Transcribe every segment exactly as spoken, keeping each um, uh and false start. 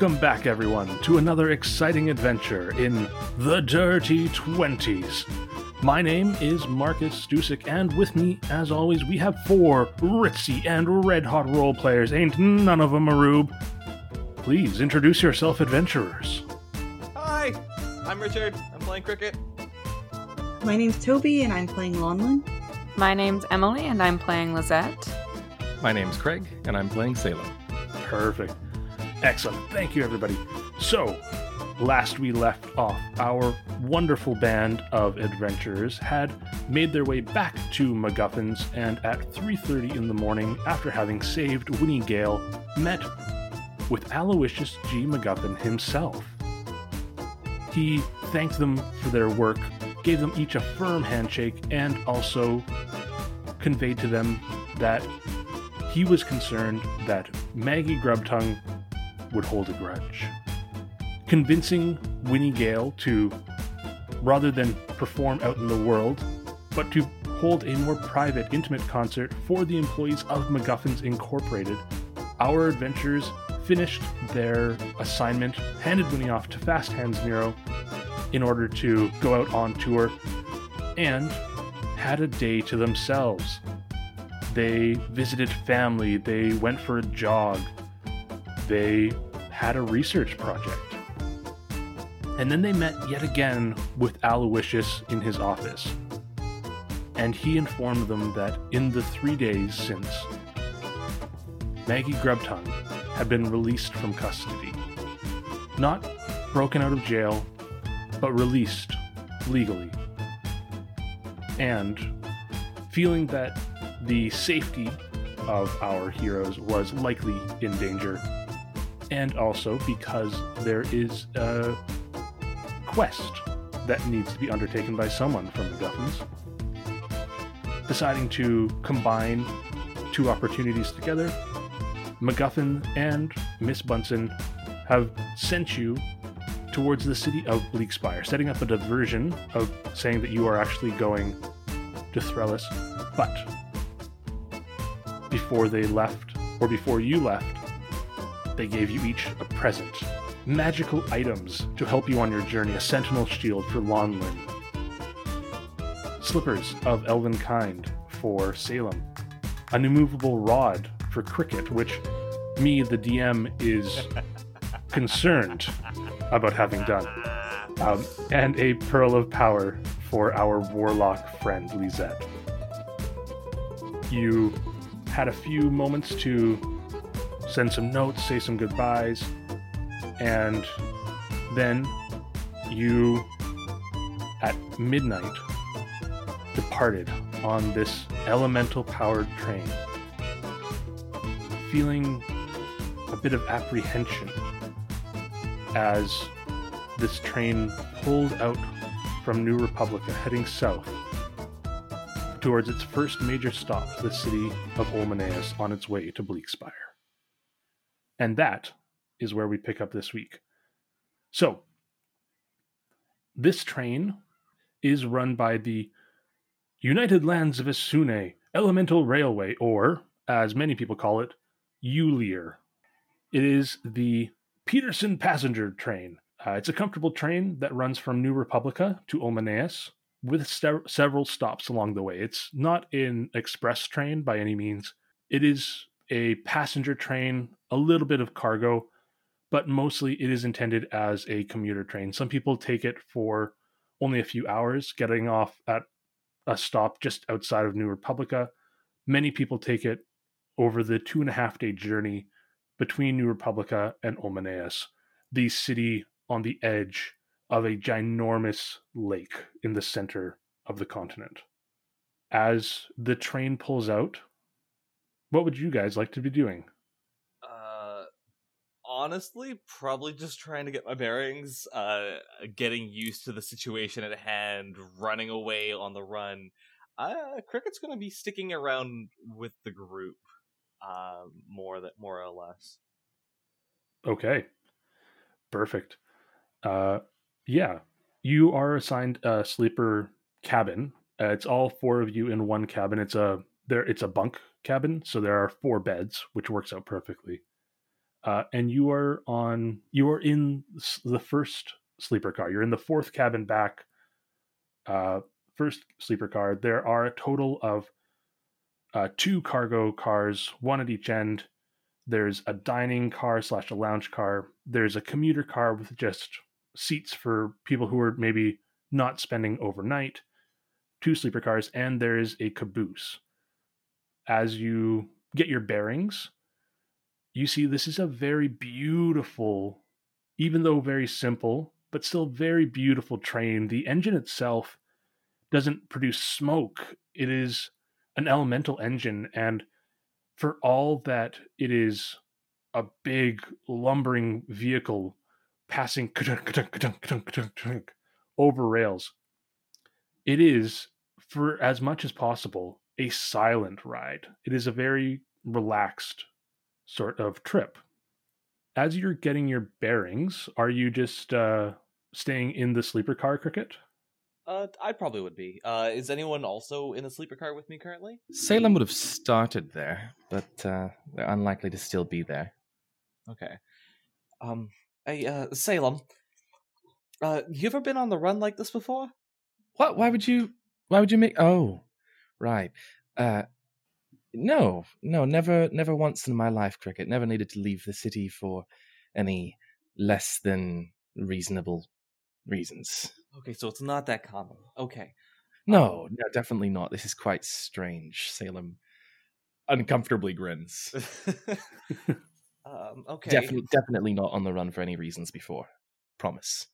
Welcome back, everyone, to another exciting adventure in the Dirty Twenties. My name is Marcus Stusik, and with me, as always, we have four ritzy and red-hot role players. Ain't none of them a rube. Please introduce yourself, adventurers. Hi, I'm Richard. I'm playing Cricket. My name's Toby, and I'm playing Lonlin. My name's Emily, and I'm playing Lisette. My name's Craig, and I'm playing Salem. Perfect. Excellent. Thank you, everybody. So, last we left off, our wonderful band of adventurers had made their way back to MacGuffin's, and at three thirty in the morning, after having saved Winnie Gale, met with Aloysius G. MacGuffin himself. He thanked them for their work, gave them each a firm handshake, and also conveyed to them that he was concerned that Maggie Grubtongue would hold a grudge, convincing Winnie Gale to, rather than perform out in the world, but to hold a more private, intimate concert for the employees of MacGuffins Incorporated. Our adventurers finished their assignment, handed Winnie off to Fast Hands Miro in order to go out on tour, and had a day to themselves. They visited family, they went for a jog, they had a research project. And then they met yet again with Aloysius in his office. And he informed them that in the three days since, Maggie Grubtongue had been released from custody. Not broken out of jail, but released legally. And feeling that the safety of our heroes was likely in danger, and also because there is a quest that needs to be undertaken by someone from MacGuffins. Deciding to combine two opportunities together, MacGuffin and Miss Bunsen have sent you towards the city of Bleakspire, setting up a diversion of saying that you are actually going to Threllis, but before they left, or before you left, they gave you each a present. Magical items to help you on your journey. A sentinel shield for Lonlin. Slippers of elven kind for Salem. An immovable rod for Cricket, which me, the D M, is concerned about having done. Um, and a pearl of power for our warlock friend, Lisette. You had a few moments to send some notes, say some goodbyes, and then you, at midnight, departed on this elemental-powered train, feeling a bit of apprehension as this train pulled out from New Republica, heading south towards its first major stop, the city of Olmaneus, on its way to Bleakspire. And that is where we pick up this week. So, this train is run by the United Lands of Aesune Elemental Railway, or, as many people call it, Yulier. It is the Peterson passenger train. Uh, it's a comfortable train that runs from New Republica to Olmaneus, with st- several stops along the way. It's not an express train by any means. It is a passenger train, a little bit of cargo, but mostly it is intended as a commuter train. Some people take it for only a few hours, getting off at a stop just outside of New Republica. Many people take it over the two and a half day journey between New Republica and Olmaneus, the city on the edge of a ginormous lake in the center of the continent. As the train pulls out, what would you guys like to be doing? Uh, honestly, probably just trying to get my bearings, uh, getting used to the situation at hand, running away on the run. Uh, Cricket's going to be sticking around with the group, uh, more that more or less. Okay, perfect. Uh, yeah, you are assigned a sleeper cabin. Uh, it's all four of you in one cabin. It's a there. It's a bunk cabin, so there are four beds, which works out perfectly. uh, and you are on. You are in the first sleeper car. You're in the fourth cabin back. Uh, first sleeper car. There are a total of uh, two cargo cars, one at each end. There's a dining car slash a lounge car. There's a commuter car with just seats for people who are maybe not spending overnight. Two sleeper cars, and there is a caboose. As you get your bearings, you see this is a very beautiful, even though very simple, but still very beautiful train. The engine itself doesn't produce smoke. It is an elemental engine, and for all that it is a big, lumbering vehicle passing over rails, it is, for as much as possible, a silent ride. It is a very relaxed sort of trip. As you're getting your bearings, are you just uh, staying in the sleeper car, Cricket? Uh, I probably would be. Uh, is anyone also in the sleeper car with me currently? Salem would have started there, but uh, they're unlikely to still be there. Okay. Um, hey, uh, Salem, uh, you ever been on the run like this before? What? Why would you? Why would you make? Oh, right. Uh, no, no, never, never once in my life, Cricket. Never needed to leave the city for any less than reasonable reasons. Okay, so it's not that common. Okay. No, um, no, definitely not. This is quite strange. Salem uncomfortably grins. um, okay. Definitely, definitely not on the run for any reasons before. Promise.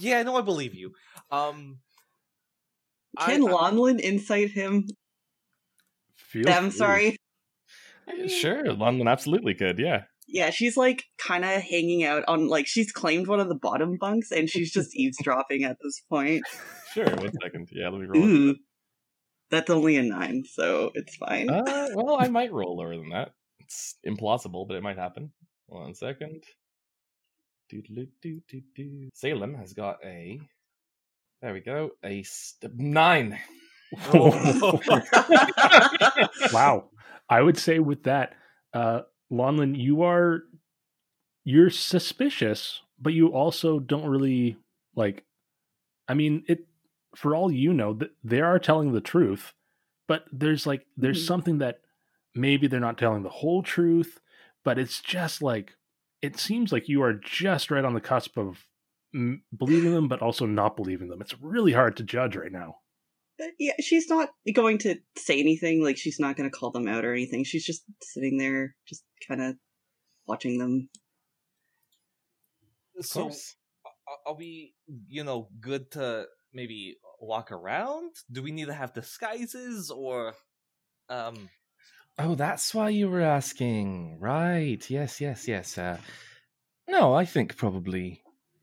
Yeah, no, I believe you. Um, Can I, Lonlin I, incite him? Feel I'm free. sorry. I mean, sure, Lonlin absolutely could, yeah. Yeah, she's like kind of hanging out on, like, she's claimed one of the bottom bunks and she's just eavesdropping at this point. Sure, one second. Yeah, let me roll. Mm, that's only a nine, so it's fine. Uh, well, I might roll lower than that. It's implausible, but it might happen. One second. Salem has got a, there we go, a st- nine. Oh. Wow. I would say with that, uh, Lonlin, you are, you're suspicious, but you also don't really, like, I mean, it, for all you know, th- they are telling the truth, but there's like, there's mm-hmm. something that maybe they're not telling the whole truth, but it's just like, it seems like you are just right on the cusp of m- believing them, but also not believing them. It's really hard to judge right now. Yeah, she's not going to say anything. Like, she's not going to call them out or anything. She's just sitting there, just kind of watching them. Of so, course. Are we, you know, good to maybe walk around? Do we need to have disguises or... um? Oh, that's why you were asking. Right. Yes, yes, yes. Uh, no, I think probably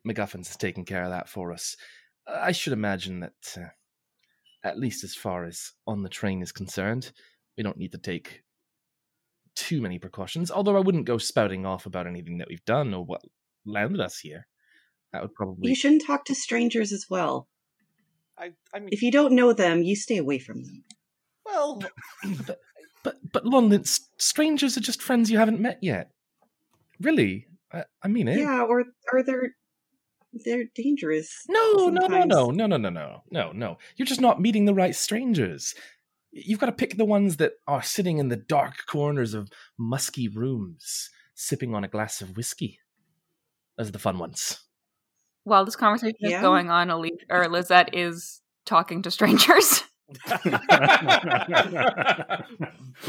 MacGuffin's has taken care of that for us. Uh, I should imagine that, uh, at least as far as on the train is concerned, we don't need to take too many precautions, although I wouldn't go spouting off about anything that we've done or what landed us here. That would probably... You shouldn't talk to strangers as well. I, I mean... If you don't know them, you stay away from them. Well... But, but Lonlin, strangers are just friends you haven't met yet. Really? I, I mean it. Yeah, or are they're, they're dangerous. No, no, no, no, no, no, no, no, no, no. You're just not meeting the right strangers. You've got to pick the ones that are sitting in the dark corners of musky rooms, sipping on a glass of whiskey. Those are the fun ones. While this conversation yeah. is going on, Elise, or Lisette is talking to strangers. the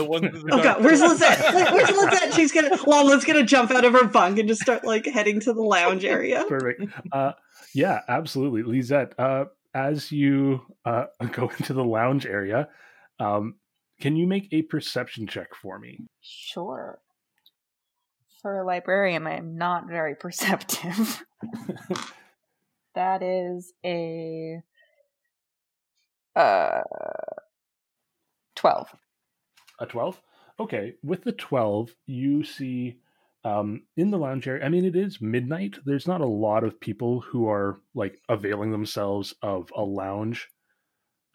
one oh god where's Lisette where's Lisette she's gonna Lala's gonna jump out of her bunk and just start like heading to the lounge area. Perfect. Uh, yeah, absolutely, Lisette. Uh, as you uh, go into the lounge area, um, can you make a perception check for me? Sure. For a librarian, I am not very perceptive. That is a Uh, twelve. A twelve? Okay. With the twelve, you see um, in the lounge area, I mean, it is midnight. There's not a lot of people who are, like, availing themselves of a lounge.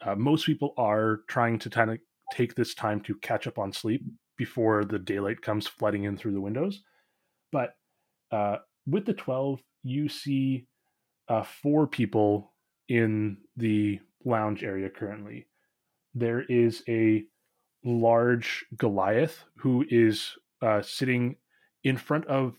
Uh, most people are trying to kind of take this time to catch up on sleep. before the daylight comes flooding in through the windows. But uh, with the twelve, you see uh, four people in the lounge area currently. There is a large Goliath who is uh, sitting in front of,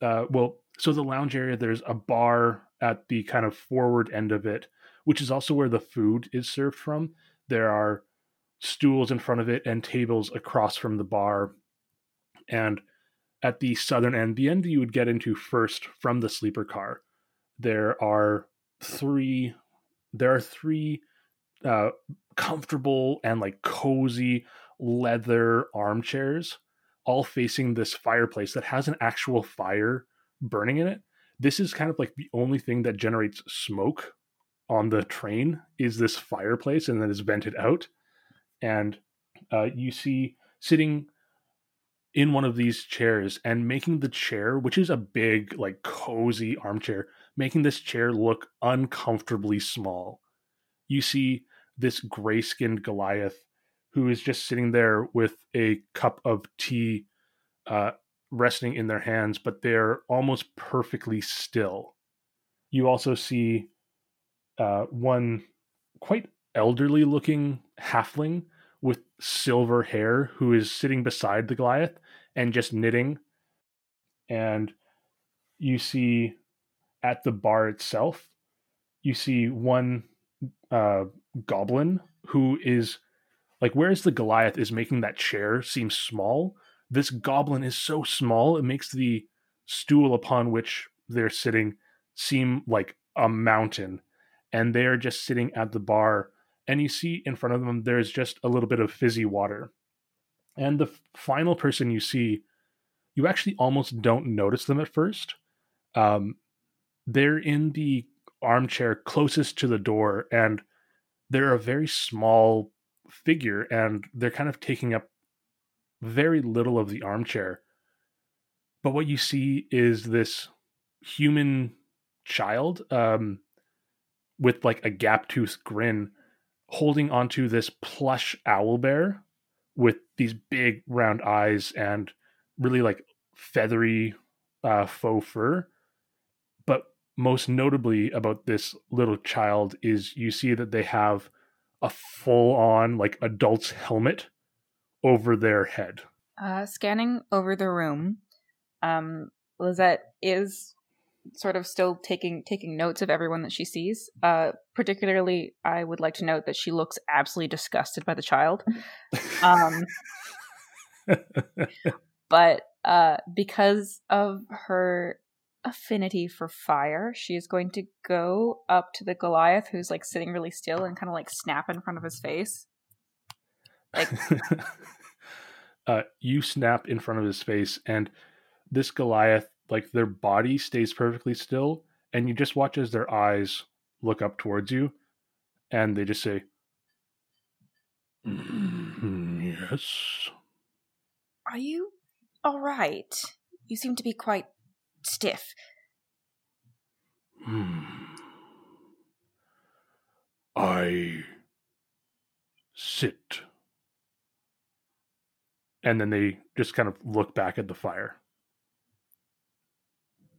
uh, well, so the lounge area, there's a bar at the kind of forward end of it, which is also where the food is served from. There are stools in front of it and tables across from the bar. And at the southern end, the end you would get into first from the sleeper car, there are three, there are three uh, comfortable and like cozy leather armchairs, all facing this fireplace that has an actual fire burning in it. This is kind of like the only thing that generates smoke on the train is this fireplace, and then is vented out. And uh, you see sitting in one of these chairs and making the chair, which is a big, like cozy armchair, making this chair look uncomfortably small. You see this gray-skinned Goliath who is just sitting there with a cup of tea uh, resting in their hands, but they're almost perfectly still. You also see uh, one quite elderly-looking halfling with silver hair who is sitting beside the Goliath and just knitting. And you see at the bar itself, you see one uh, goblin who is like, whereas the Goliath is making that chair seem small, this goblin is so small it makes the stool upon which they're sitting seem like a mountain. And they're just sitting at the bar. And you see in front of them, there's just a little bit of fizzy water. And the final person you see, you actually almost don't notice them at first. Um, they're in the armchair closest to the door, and they're a very small figure, and they're kind of taking up very little of the armchair. But what you see is this human child um, with like a gap-toothed grin, holding onto this plush owl bear with these big round eyes and really like feathery uh, faux fur. But most notably about this little child is you see that they have a full-on like adult's helmet over their head. Uh, scanning over the room, um, Lisette is sort of still taking taking notes of everyone that she sees. Uh, particularly, I would like to note that she looks absolutely disgusted by the child. Um, but uh, because of her affinity for fire, she is going to go up to the Goliath, who's like sitting really still, and kind of like snap in front of his face. Like, uh, you snap in front of his face, and this Goliath, like their body stays perfectly still, and you just watch as their eyes look up towards you, and they just say, mm, yes. Are you all right? You seem to be quite stiff. Mm. I sit. And then they just kind of look back at the fire.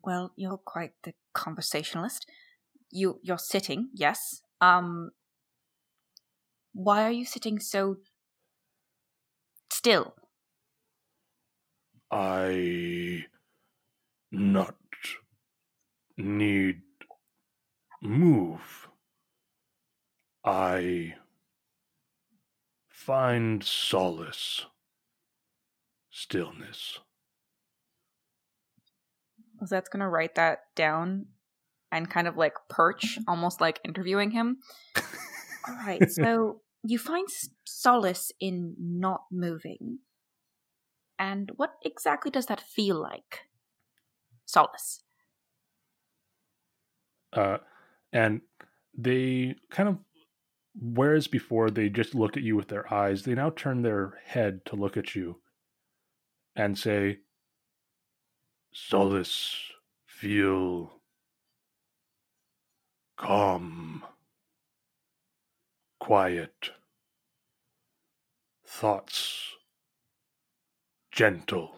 Well, you're quite the conversationalist. You, you're sitting, yes. Um, why are you sitting so still? I not need move. I find solace. Stillness. Lizette's going to write that down and kind of like perch, almost like interviewing him. All right, so you find solace in not moving. And what exactly does that feel like? Solace. Uh, and they kind of, whereas before they just looked at you with their eyes, they now turn their head to look at you and say, solace, feel calm, quiet, thoughts gentle.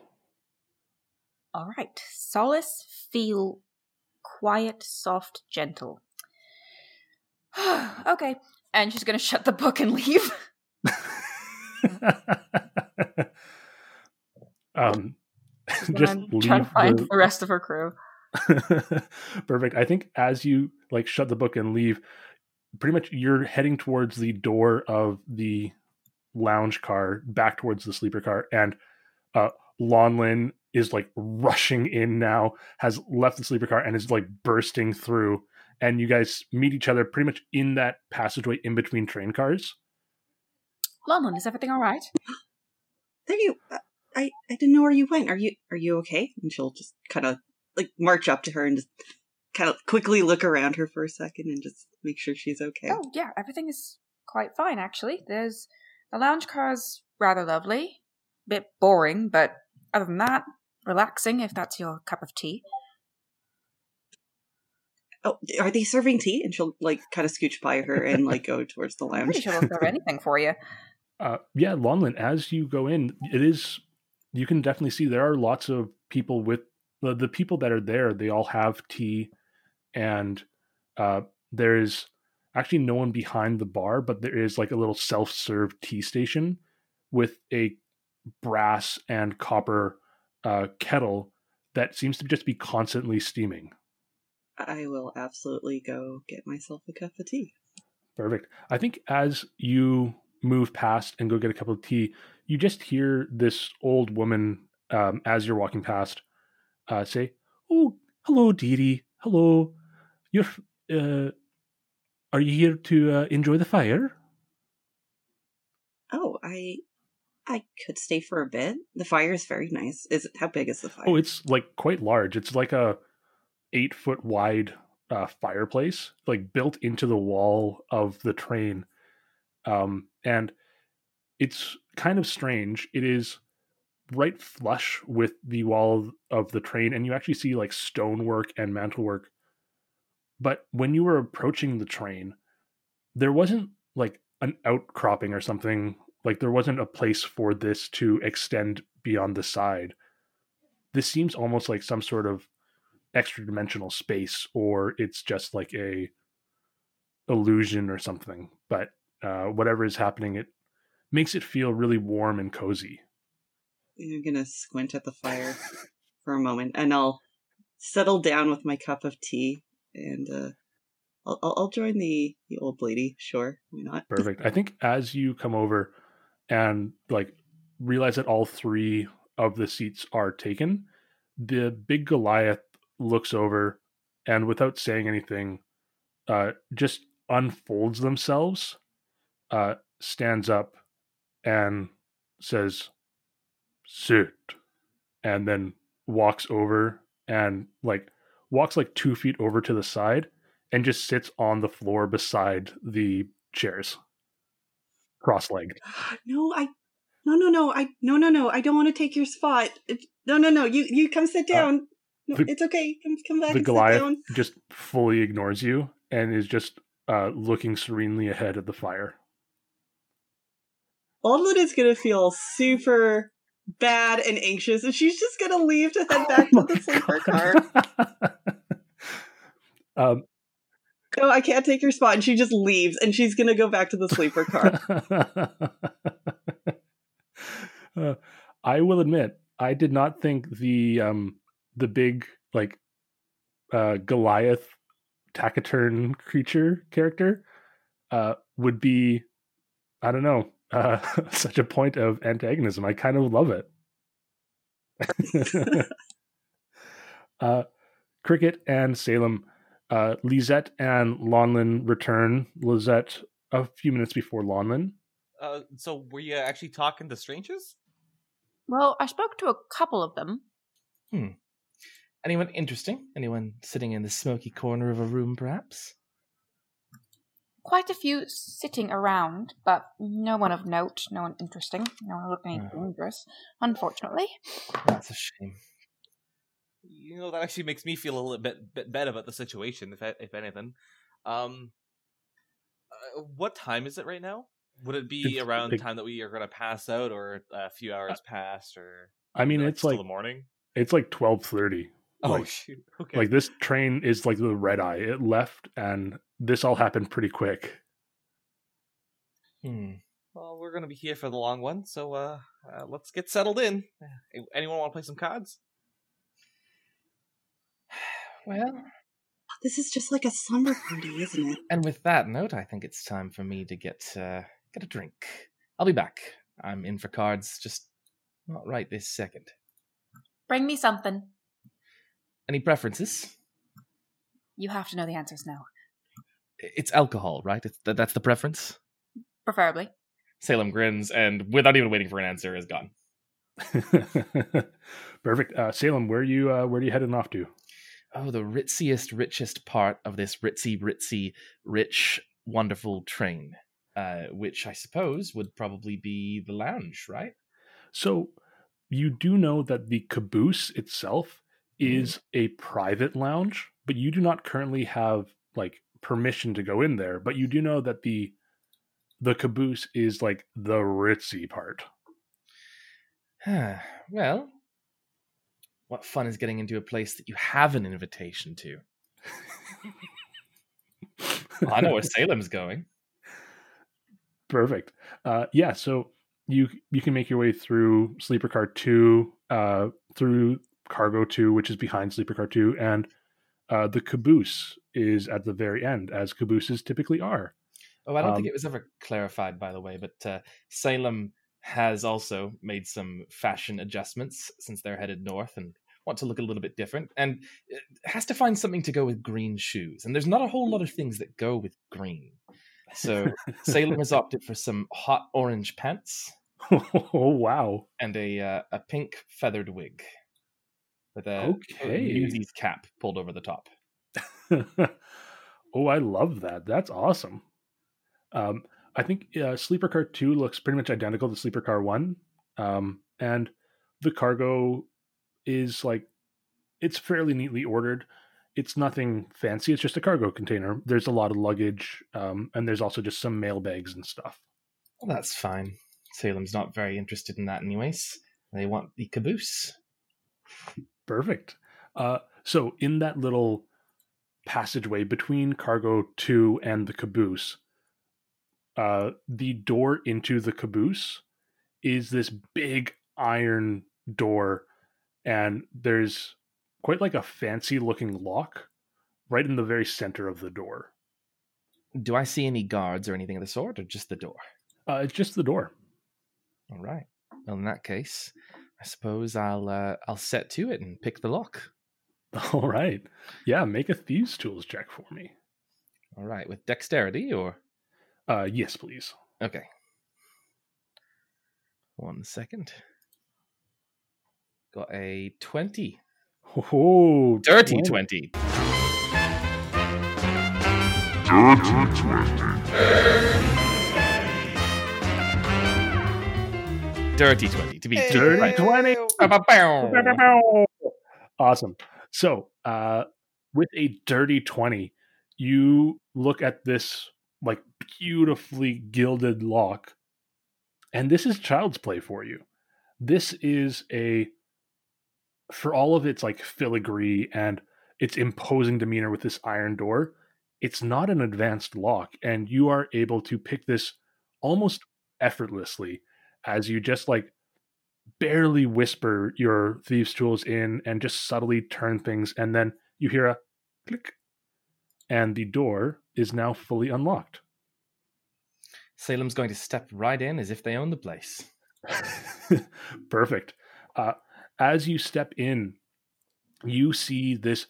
All right. Solace, feel, quiet, soft, gentle. Okay. And she's going to shut the book and leave. um, just leave try to find the... the rest of her crew. Perfect. I think as you like shut the book and leave, pretty much you're heading towards the door of the lounge car, back towards the sleeper car, and uh, Lonlin is like rushing in now, has left the sleeper car and is like bursting through. And you guys meet each other pretty much in that passageway in between train cars. Lonlin, is everything all right? There you, uh, I, I didn't know where you went. Are you, are you okay? And she'll just kind of like march up to her and just kind of quickly look around her for a second and just make sure she's okay. Oh yeah, everything is quite fine actually. There's the lounge car's rather lovely, a bit boring, but other than that, relaxing if that's your cup of tea. Oh, are they serving tea? And she'll like kind of scooch by her and like go towards the lounge. I'm pretty sure they'll serve anything for you. Uh, yeah, Lonlin, as you go in, it is, you can definitely see there are lots of people with, the, the people that are there, they all have tea, and uh, there is actually no one behind the bar, but there is like a little self-serve tea station with a brass and copper uh, kettle that seems to just be constantly steaming. I will absolutely go get myself a cup of tea. Perfect. I think as you move past and go get a cup of tea, you just hear this old woman, um, as you're walking past, uh, say, "Oh, hello, dearie. Hello. You're, uh, are you here to uh, enjoy the fire?" Oh, I, I could stay for a bit. The fire is very nice. Is it, how big is the fire? Oh, it's like quite large. It's like a eight foot wide uh, fireplace, like built into the wall of the train. Um, and it's kind of strange. It is right flush with the wall of the train, and you actually see like stonework and mantelwork. But when you were approaching the train, there wasn't like an outcropping or something. Like there wasn't a place for this to extend beyond the side. This seems almost like some sort of extra dimensional space, or it's just like a illusion or something, but uh whatever is happening, it makes it feel really warm and cozy. You're gonna squint at the fire for a moment, and I'll settle down with my cup of tea, and uh I'll, I'll join the, the old lady. Sure, why not? Perfect. I think as you come over and like realize that all three of the seats are taken, the big Goliath looks over and without saying anything, uh, just unfolds themselves, uh, stands up and says, "Sit," and then walks over and like walks like two feet over to the side and just sits on the floor beside the chairs, cross-legged. No, I, no, no, no, I, no, no, no, I don't want to take your spot. It, no, no, no, you, you come sit down. Uh, No, the, it's okay. Come, come back. The and Goliath sit down. Just fully ignores you and is just uh, looking serenely ahead at the fire. Aldlin is gonna feel super bad and anxious, and she's just gonna leave to head oh back to the sleeper car. um, no, I can't take your spot, and she just leaves, and she's gonna go back to the sleeper car. uh, I will admit, I did not think the. Um, The big, like, uh, Goliath taciturn creature character uh, would be, I don't know, uh, such a point of antagonism. I kind of love it. uh, Cricket and Salem, uh, Lisette and Lonlin return. Lisette a few minutes before Lonlin. Uh, so were you actually talking to strangers? Well, I spoke to a couple of them. Hmm. Anyone interesting? Anyone sitting in the smoky corner of a room, perhaps? Quite a few sitting around, but no one of note, no one interesting, no one looking oh. dangerous, unfortunately. That's a shame. You know, that actually makes me feel a little bit, bit better about the situation, if I, if anything. Um, uh, what time is it right now? Would it be it's around the big... time that we are going to pass out, or a few hours uh, past, or... I mean, it's like the morning. It's like twelve thirty. Oh, like, shoot! Okay. Like this train is like the red eye. It left, and this all happened pretty quick. Hmm. Well, we're gonna be here for the long one, so uh, uh let's get settled in. Anyone want to play some cards? Well, this is just like a slumber party, isn't it? And with that note, I think it's time for me to get uh, get a drink. I'll be back. I'm in for cards, just not right this second. Bring me something. Any preferences? You have to know the answers now. It's alcohol, right? It's th- that's the preference? Preferably. Salem grins, and without even waiting for an answer, is gone. Perfect. Uh, Salem, where are you, uh, where are you heading off to? Oh, the ritziest, richest part of this ritzy, ritzy, rich, wonderful train, uh, which I suppose would probably be the lounge, right? So you do know that the caboose itself is a private lounge, but you do not currently have like permission to go in there. But you do know that the the caboose is like the ritzy part. Well, what fun is getting into a place that you have an invitation to? Well, I know where Salem's going. Perfect. Uh, yeah, so you you can make your way through Sleeper Car two, uh, through Cargo two, which is behind Sleeper Car two, and uh, the caboose is at the very end, as cabooses typically are. Oh, I don't um, think it was ever clarified, by the way, but uh, Salem has also made some fashion adjustments since they're headed north and want to look a little bit different, and has to find something to go with green shoes. And there's not a whole lot of things that go with green. So Salem has opted for some hot orange pants. Oh, wow. And a uh, a pink feathered wig. With a newsie's cap pulled over the top. Oh, I love that. That's awesome. Um, I think uh, Sleeper Car two looks pretty much identical to Sleeper Car one. Um, and the cargo is like, it's fairly neatly ordered. It's nothing fancy. It's just a cargo container. There's a lot of luggage. Um, and there's also just some mailbags and stuff. Well, that's fine. Salem's not very interested in that anyways. They want the caboose. Perfect. Uh, so in that little passageway between Cargo two and the caboose, uh, the door into the caboose is this big iron door, and there's quite like a fancy looking lock right in the very center of the door. Do I see any guards or anything of the sort, or just the door? Uh, it's just the door. All right. Well, in that case, I suppose I'll uh, I'll set to it and pick the lock. All right. Yeah, make a Thieves' Tools check for me. All right, with dexterity or? Uh, yes, please. Okay. One second. Got a twenty. Oh, dirty twenty. twenty. Dirty twenty. Dirty twenty, to be hey, dirty right. twenty. Awesome. So, uh, with a dirty twenty, you look at this like beautifully gilded lock, and this is child's play for you. This is a, for all of its like filigree and its imposing demeanor with this iron door, it's not an advanced lock, and you are able to pick this almost effortlessly, as you just like barely whisper your thieves' tools in and just subtly turn things. And then you hear a click, and the door is now fully unlocked. Salem's going to step right in as if they own the place. Perfect. Uh, as you step in, you see this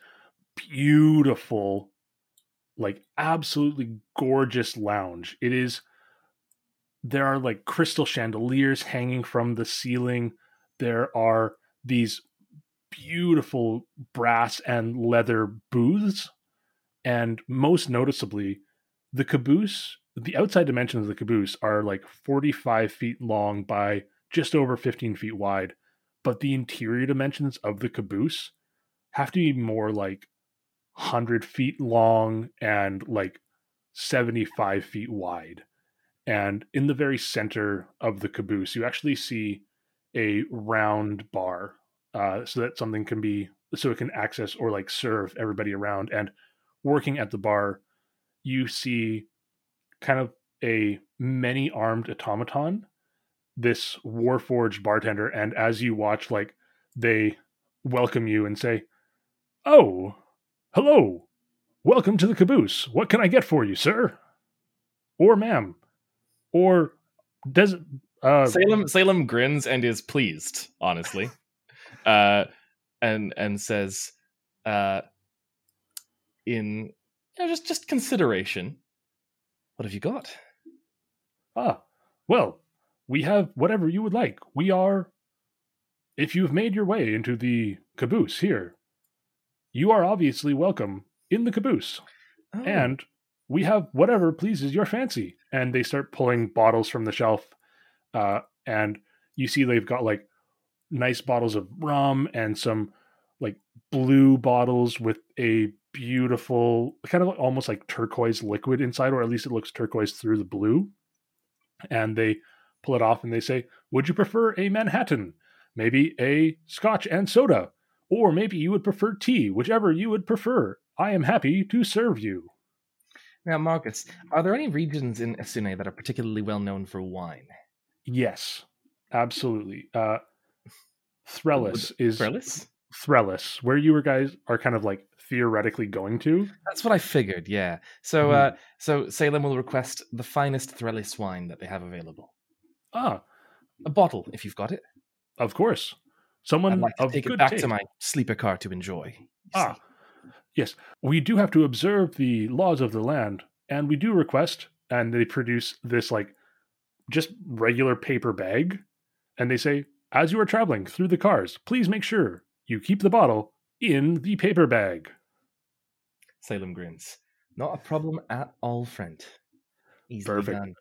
beautiful, like absolutely gorgeous lounge. It is There are like crystal chandeliers hanging from the ceiling. There are these beautiful brass and leather booths. And most noticeably, the caboose, the outside dimensions of the caboose are like forty-five feet long by just over fifteen feet wide. But the interior dimensions of the caboose have to be more like one hundred feet long and like seventy-five feet wide. And in the very center of the caboose, you actually see a round bar uh, so that something can be, so it can access or like serve everybody around. And working at the bar, you see kind of a many-armed automaton, this warforged bartender. And as you watch, like, they welcome you and say, "Oh, hello. Welcome to the caboose. What can I get for you, sir? Or ma'am? Or does..." Uh, Salem Salem grins and is pleased, honestly, uh, and and says, uh, "In you know, just just consideration, what have you got?" Ah, well, we have whatever you would like. We are, if you've made your way into the caboose here, you are obviously welcome in the caboose, oh. and we have whatever pleases your fancy. And they start pulling bottles from the shelf. Uh, and you see they've got like nice bottles of rum and some like blue bottles with a beautiful kind of almost like turquoise liquid inside, or at least it looks turquoise through the blue. And they pull it off and they say, "Would you prefer a Manhattan? Maybe a Scotch and soda? Or maybe you would prefer tea, whichever you would prefer. I am happy to serve you." Now, Marcus, are there any regions in Aesune that are particularly well known for wine? Yes, absolutely. Uh, Threllis is Threllis? Threllis, where you guys are kind of like theoretically going to. That's what I figured. Yeah. So, mm-hmm. uh, so Salem will request the finest Threllis wine that they have available. Ah, a bottle if you've got it. Of course. Someone I'd like to of take good it back take. to my sleeper car to enjoy. Ah, see. Yes. We do have to observe the laws of the land, and we do request. And they produce this like. Just regular paper bag, and they say, "As you are traveling through the cars, please make sure you keep the bottle in the paper bag." Salem grins. "Not a problem at all, friend. Easily Perfect. Done."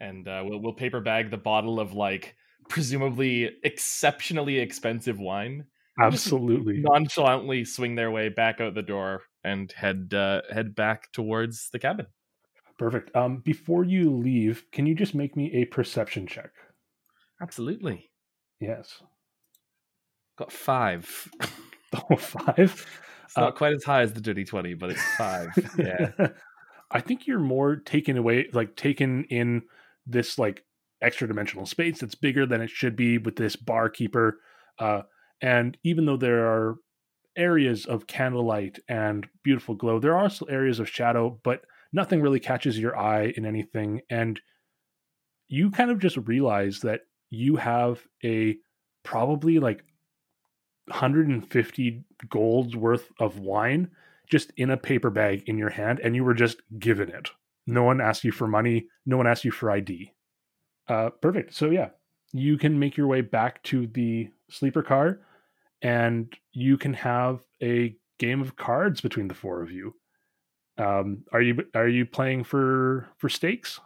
And uh, we'll we'll paper bag the bottle of like presumably exceptionally expensive wine. Absolutely. Just nonchalantly swing their way back out the door and head uh, head back towards the cabin. Perfect. Um, before you leave, can you just make me a perception check? Absolutely. Yes. Got five. Oh, five? It's uh, not quite as high as the dirty twenty, but it's five. Yeah. I think you're more taken away, like taken in this like extra dimensional space that's bigger than it should be with this barkeeper. Uh, and even though there are areas of candlelight and beautiful glow, there are still areas of shadow, but nothing really catches your eye in anything, and you kind of just realize that you have a probably like one hundred fifty golds worth of wine just in a paper bag in your hand, and you were just given it. No one asked you for money. No one asked you for I D. Uh, perfect. So yeah, you can make your way back to the sleeper car, and you can have a game of cards between the four of you. Um, are you are you playing for for stakes?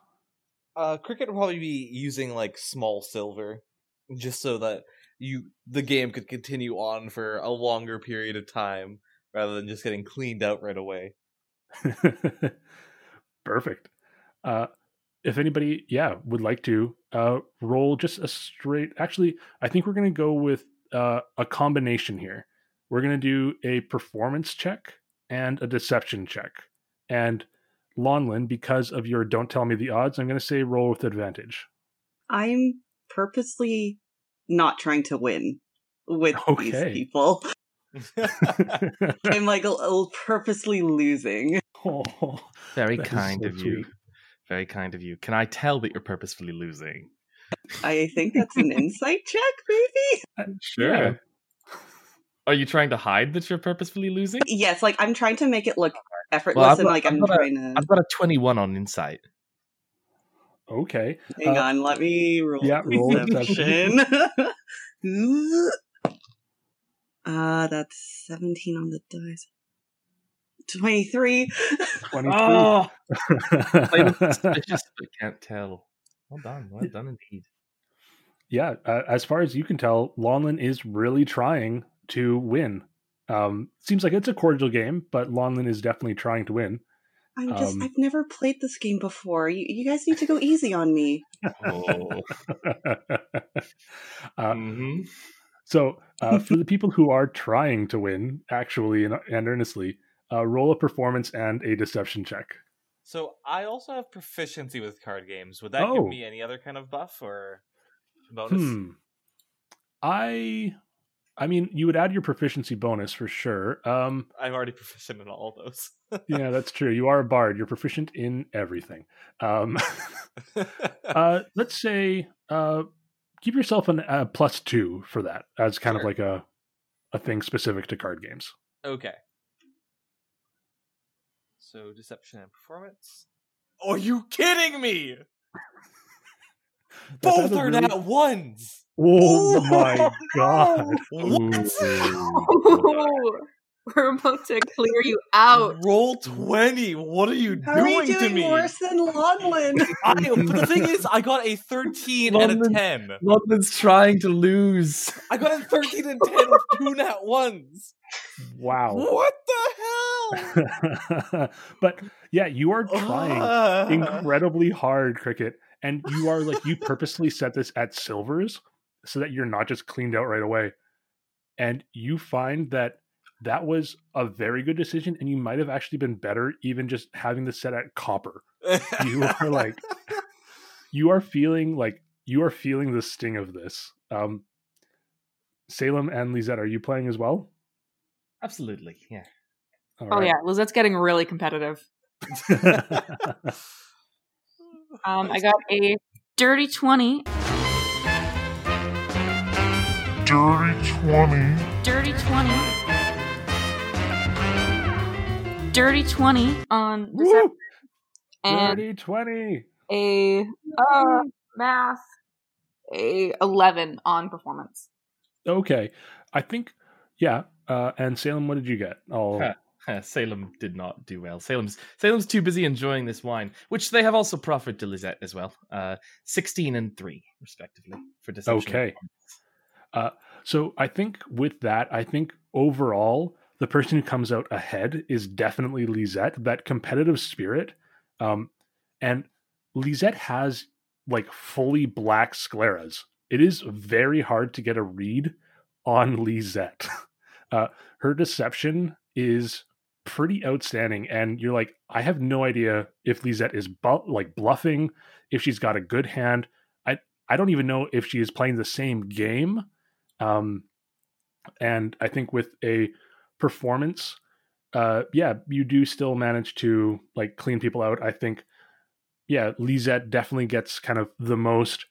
Uh, Cricket will probably be using like small silver, just so that you the game could continue on for a longer period of time rather than just getting cleaned out right away. Perfect. Uh, if anybody, yeah, would like to uh, roll just a straight. Actually, I think we're going to go with uh, a combination here. We're going to do a performance check and a deception check. And Lonlin, because of your don't tell me the odds, I'm going to say roll with advantage. I'm purposely not trying to win with okay. these people. I'm like l- l- purposely losing. Oh, Very kind so of sweet. you. Very kind of you. Can I tell that you're purposefully losing? I think that's an insight check, maybe? I'm sure. Yeah. Are you trying to hide that you're purposefully losing? Yes, like I'm trying to make it look effortless well, got, and like I've I'm trying a, to... I've got a twenty-one on insight. Okay. Hang uh, on, let me roll. Yeah, roll deception. uh, that's seventeen on the dice. twenty-three. twenty-three. Oh! I just can't tell. Well done, well done indeed. Yeah, uh, as far as you can tell, Lonlin is really trying to win. Um, seems like it's a cordial game, but Lonlin is definitely trying to win. I'm just, um, I've never played this game before. You, you guys need to go easy on me. Oh. um, so uh, for the people who are trying to win, actually and, and earnestly, uh, roll a performance and a deception check. So I also have proficiency with card games. Would that oh. give me any other kind of buff or bonus? Hmm. I... I mean, you would add your proficiency bonus for sure. Um, I'm already proficient in all those. Yeah, that's true. You are a bard. You're proficient in everything. Um, uh, let's say uh, give yourself an, a plus two for that as kind sure. of like a a thing specific to card games. Okay. So deception and performance. Are you kidding me? Both are really... not ones. Oh my oh, god. No. We're about to clear you out. Roll twenty. What are you How doing, are you doing to me? I'm worse than Lonlin. I, but the thing is, I got a thirteen Lonlin, and a ten. Lonlin's trying to lose. I got a thirteen and ten with two nat ones. Wow. What the hell? But yeah, you are trying uh. incredibly hard, Cricket. And you are like, you purposely set this at silvers so that you're not just cleaned out right away. And you find that that was a very good decision. And you might have actually been better even just having this set at copper. You are like, you are feeling like you are feeling the sting of this. Um, Salem and Lisette, are you playing as well? Absolutely. Yeah. All oh, right. yeah. Lisette's getting really competitive. Um, I got a dirty twenty. Dirty twenty. Dirty twenty. Dirty twenty on December. And dirty twenty. A uh, math. A eleven on performance. Okay, I think yeah. Uh, and Salem, what did you get? Oh. Huh. Uh, Salem did not do well. Salem's Salem's too busy enjoying this wine, which they have also proffered to Lisette as well. Uh, sixteen and three, respectively, for deception. Okay. Uh, so I think with that, I think overall, the person who comes out ahead is definitely Lisette. That competitive spirit, um, and Lisette has like fully black scleras. It is very hard to get a read on Lisette. Uh, her deception is pretty outstanding, and you're like, I have no idea if Lisette is bu- like bluffing, if she's got a good hand. I I don't even know if she is playing the same game. Um, and I think with a performance, uh, yeah, you do still manage to like clean people out. I think, yeah, Lisette definitely gets kind of the most.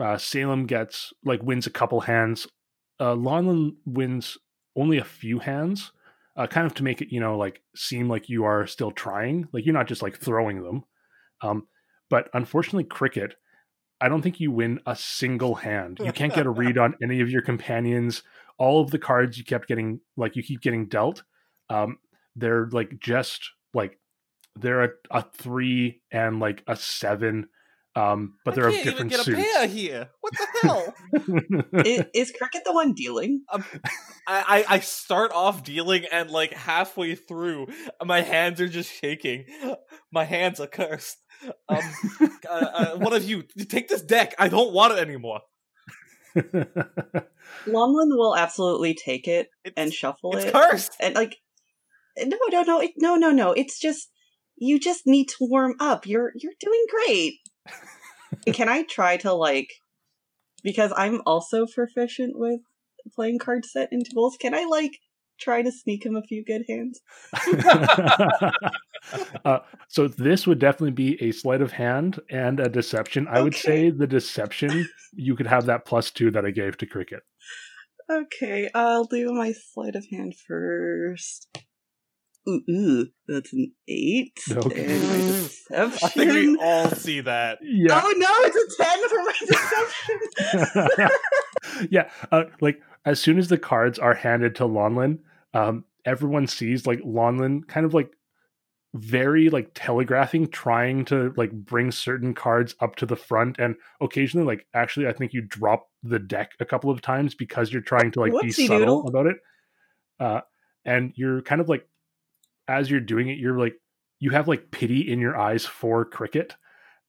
Uh, Salem gets like wins a couple hands. Uh, Lonlin wins only a few hands. Uh, kind of to make it, you know, like seem like you are still trying, like you're not just like throwing them. Um, but unfortunately, Cricket, I don't think you win a single hand. You can't get a read on any of your companions. All of the cards you kept getting, like you keep getting dealt. Um, they're like just like they're a, a three and like a seven. Um, but they're of different suits. I can't even get a pair here. What the hell? is, is Cricket the one dealing? Um, I, I start off dealing, and like halfway through, my hands are just shaking. My hands are cursed. Um, uh, uh, one of you, take this deck. I don't want it anymore. Lonlin will absolutely take it it's, and shuffle it's it. It's cursed. And like, no, no, no, it, no, no, no. It's just you just need to warm up. You're you're doing great. Can I try to like, because I'm also proficient with playing card set into bowls, can I like try to sneak him a few good hands? uh, so this would definitely be a sleight of hand and a deception. I okay. would say the deception, you could have that plus two that I gave to Cricket. Okay, I'll do my sleight of hand first. Ooh, ooh, that's an eight. Okay. And my deception. I think we all see that. Yeah. Oh no, it's a ten for my deception. yeah, uh, like as soon as the cards are handed to Lonlin, um, everyone sees like Lonlin kind of like very like telegraphing, trying to like bring certain cards up to the front, and occasionally like actually I think you drop the deck a couple of times because you're trying to like Whoopsie be subtle doodle. About it, uh, and you're kind of like. As you're doing it, you're like you have like pity in your eyes for Cricket,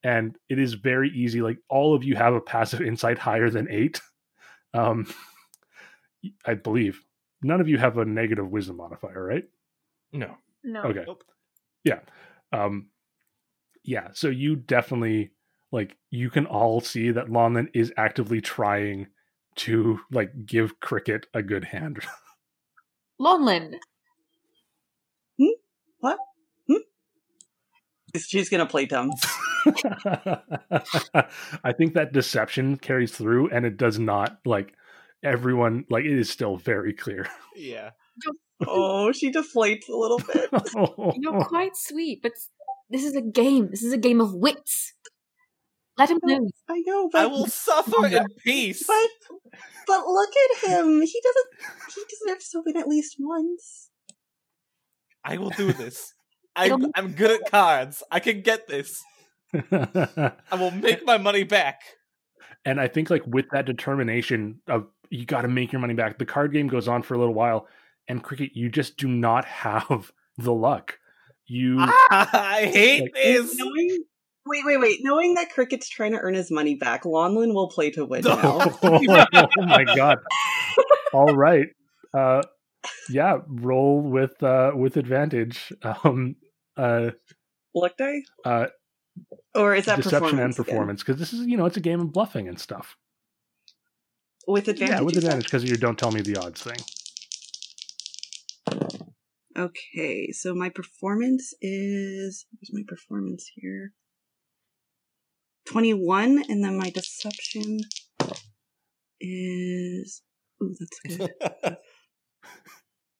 and it is very easy. Like all of you have a passive insight higher than eight. Um, I believe none of you have a negative wisdom modifier, right? No. No. Okay. Nope. Yeah. Um, yeah. So you definitely like, you can all see that Lonlin is actively trying to like give Cricket a good hand. Lonlin. Hmm? What? Hmm? She's going to play dumb. I think that deception carries through, and it does not, like, everyone, like, it is still very clear. Yeah. Oh, she deflates a little bit. You're quite sweet, but this is a game. This is a game of wits. Let him know. I know, but I will suffer in peace. But, but look at him. He doesn't. He deserves to win at least once. I will do this. I'm, I'm good at cards. I can get this. I will make my money back. And I think, like, with that determination of you got to make your money back, the card game goes on for a little while. And Cricket, you just do not have the luck. You, ah, I hate like, this. Knowing, wait, wait, wait! Knowing that Cricket's trying to earn his money back, Lonlin will play to win. Oh, now. Oh my god! All right, uh, yeah, roll with uh, with advantage. Um, uh, luck die, uh, or is that deception performance and performance? Because this is, you know, it's a game of bluffing and stuff. With advantage, yeah, with advantage because you don't tell me the odds thing. Okay, so my performance is... Where's my performance here? twenty-one, and then my deception is... Ooh, that's good.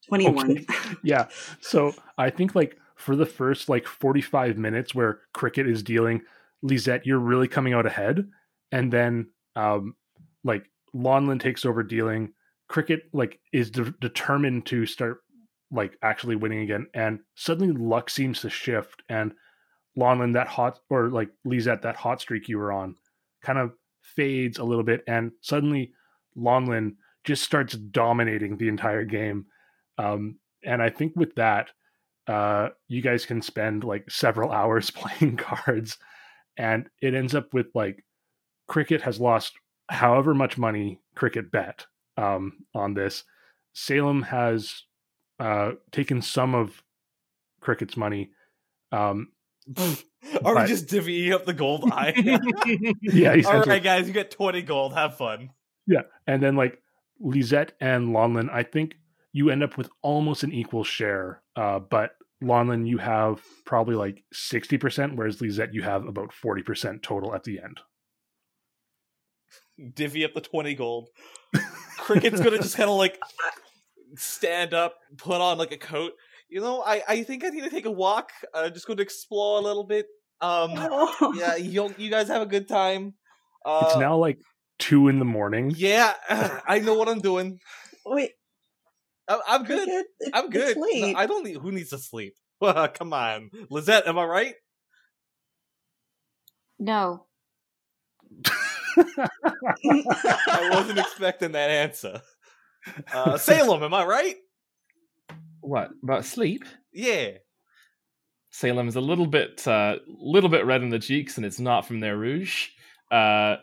twenty-one. Okay. Yeah, so I think, like, for the first, like, forty-five minutes where Cricket is dealing, Lisette, you're really coming out ahead, and then, um, like, Lonlin takes over dealing. Cricket, like, is de- determined to start... like actually winning again, and suddenly luck seems to shift, and Lonlin, that hot, or like Lisette, that hot streak you were on kind of fades a little bit, and suddenly Lonlin just starts dominating the entire game. Um, and I think with that, uh, you guys can spend like several hours playing cards, and it ends up with like Cricket has lost however much money Cricket bet um, on this. Salem has Uh, taken some of Cricket's money. Um, Are we just divvying up the gold? Eye? Yeah. All right, guys, you get twenty gold. Have fun. Yeah, and then like Lisette and Lonlin, I think you end up with almost an equal share. Uh, but Lonlin, you have probably like sixty percent, whereas Lisette, you have about forty percent total at the end. Divvy up the twenty gold. Cricket's gonna just kind of like. Stand up, put on like a coat. You know, I, I think I need to take a walk. I'm just going to explore a little bit. Um, yeah, you you guys have a good time. Uh, it's now like two in the morning. Yeah, I know what I'm doing. Wait, I, I'm good. It, it, I'm good. No, I don't need. Who needs to sleep? Come on, Lisette. Am I right? No. I wasn't expecting that answer. Uh, Salem, am I right? What about sleep? Yeah, Salem is a little bit, uh, little bit red in the cheeks, and it's not from their rouge. Uh,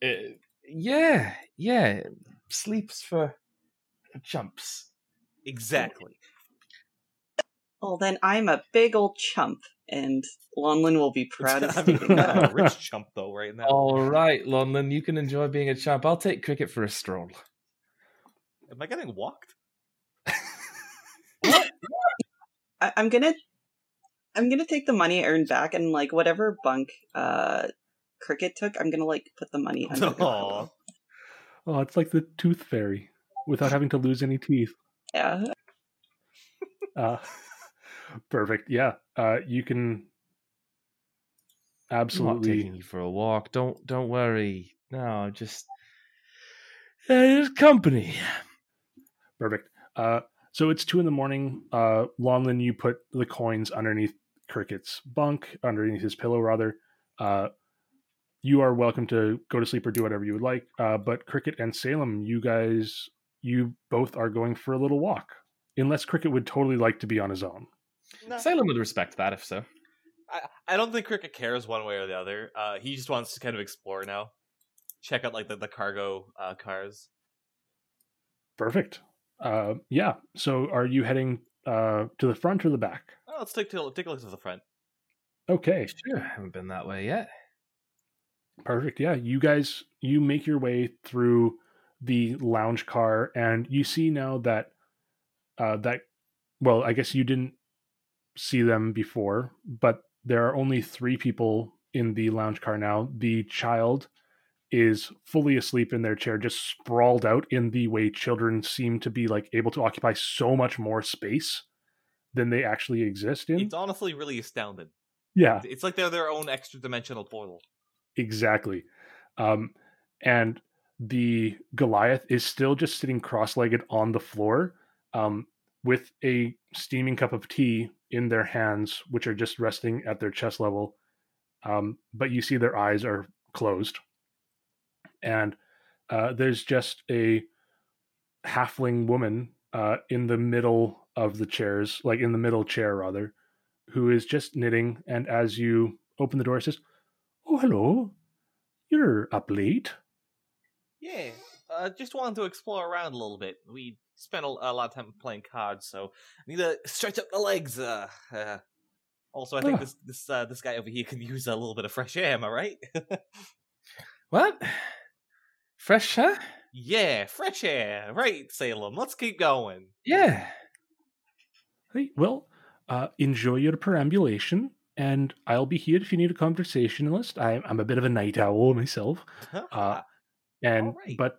it, yeah, yeah, sleeps for chumps. Exactly. Well, then I'm a big old chump, and Lonlin will be proud of stating that. I'm a rich chump, though, right now. All right, Lonlin, you can enjoy being a chump. I'll take Cricket for a stroll. Am I getting walked? I, I'm gonna, I'm gonna take the money I earned back, and like whatever bunk uh, Cricket took, I'm gonna like put the money under. Aww. The oh, it's like the tooth fairy without having to lose any teeth. Yeah. uh, perfect. Yeah. Uh, you can. Absolutely. I'm not taking you for a walk. Don't don't worry. No, just there is company. Perfect. Uh, so it's two in the morning. Uh, Lonlin, you put the coins underneath Cricket's bunk, underneath his pillow, rather. Uh, you are welcome to go to sleep or do whatever you would like. Uh, but Cricket and Salem, you guys, you both are going for a little walk. Unless Cricket would totally like to be on his own. No. Salem would respect that, if so. I, I don't think Cricket cares one way or the other. Uh, he just wants to kind of explore now. Check out, like, the, the cargo uh, cars. Perfect. Uh, yeah. So are you heading uh, to the front or the back? Oh, let's take, to, take a look at the front. Okay. Sure. I haven't been that way yet. Perfect. Yeah. You guys, you make your way through the lounge car, and you see now that, uh, that, well, I guess you didn't see them before, but there are only three people in the lounge car now. The child is fully asleep in their chair, just sprawled out in the way children seem to be, like, able to occupy so much more space than they actually exist in. It's honestly really astounding. Yeah. It's like they're their own extra dimensional portal. Exactly. Um, and the Goliath is still just sitting cross-legged on the floor, um, with a steaming cup of tea in their hands, which are just resting at their chest level. Um, but you see their eyes are closed. And uh, there's just a halfling woman uh, in the middle of the chairs, like in the middle chair, rather, who is just knitting. And as you open the door, says, "Oh, hello. You're up late." "Yeah, uh, just wanted to explore around a little bit. We spent a, a lot of time playing cards, so I need to stretch up the legs. Uh, uh. Also, I think ah. this this uh, this guy over here can use a little bit of fresh air, am I right?" "What? Fresh, huh?" "Yeah, fresh air. Right, Salem. Let's keep going." "Yeah. Hey, well, uh, enjoy your perambulation. And I'll be here if you need a conversationalist. I, I'm a bit of a night owl myself. Uh, and right. But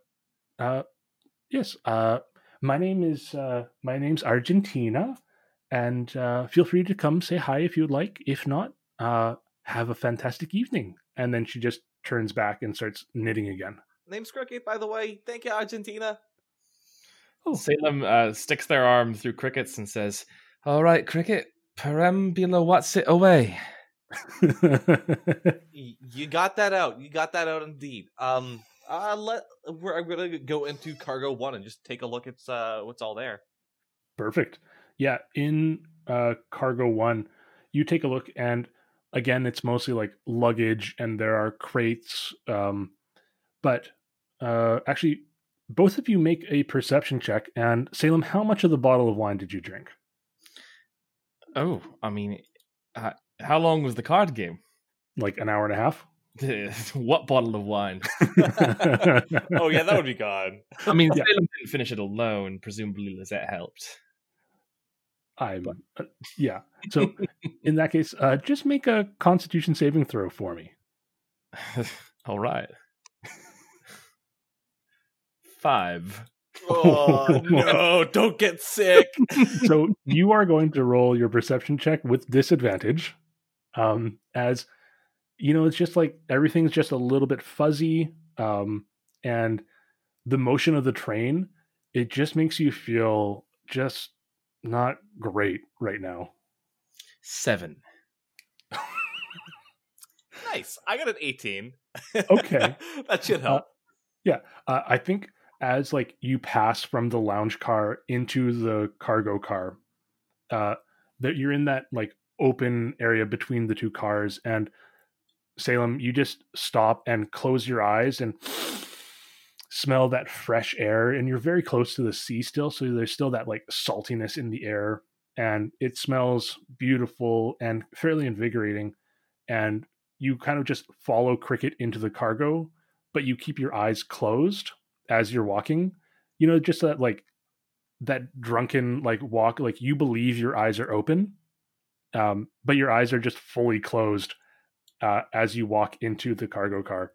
uh, yes, uh, my name is uh, my name's Argentina, and uh, feel free to come say hi if you'd like. If not, uh, have a fantastic evening." And then she just turns back and starts knitting again. Name's Cricket, by the way. Thank you, Argentina. Oh. Salem uh, sticks their arm through Cricket's and says, "All right, Cricket. Perambula what's it away." You got that out. You got that out indeed. Um, uh, let, we're, I'm going to go into Cargo one and just take a look at uh, what's all there. Perfect. Yeah, in uh, Cargo one, you take a look, and again, it's mostly like luggage, and there are crates. Um, but uh, actually, both of you make a perception check. And Salem, how much of the bottle of wine did you drink? Oh, I mean, uh, how long was the card game? Like an hour and a half? What bottle of wine? Oh, yeah, that would be gone. I mean, yeah. Salem didn't finish it alone. Presumably Lisette helped. I, uh, yeah. So in that case, uh, just make a constitution saving throw for me. All right. Five. Oh, no, don't get sick. So you are going to roll your perception check with disadvantage. Um, as, you know, it's just like everything's just a little bit fuzzy. Um, and the motion of the train, it just makes you feel just not great right now. Seven. Nice. I got an eighteen. Okay. That should help. Uh, yeah. Uh, I think... As like you pass from the lounge car into the cargo car, uh, that you're in that like open area between the two cars, and Salem, you just stop and close your eyes and smell that fresh air, and you're very close to the sea still, so there's still that like saltiness in the air, and it smells beautiful and fairly invigorating, and you kind of just follow Cricket into the cargo, but you keep your eyes closed as you're walking, you know, just that like that drunken like walk, like you believe your eyes are open, um, but your eyes are just fully closed uh, as you walk into the cargo car.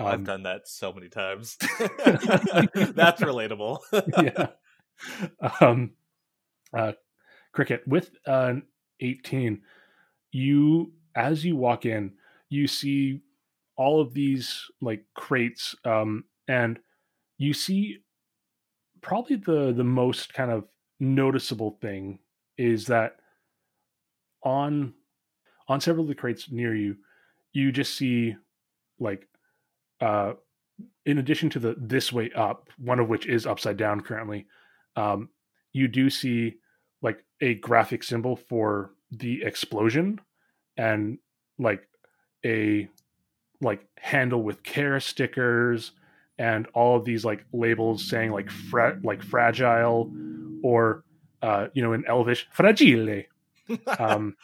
Oh, um, I've done that so many times. That's relatable. Yeah. Um, uh, Cricket, with an eighteen, you as you walk in, you see all of these like crates, um, and you see probably the, the most kind of noticeable thing is that on on several of the crates near you, you just see like uh, in addition to the this way up, one of which is upside down currently, um, you do see like a graphic symbol for the explosion, and like a like handle with care stickers and all of these like labels saying like fra- like fragile or uh, you know, in Elvish, fragile. Um,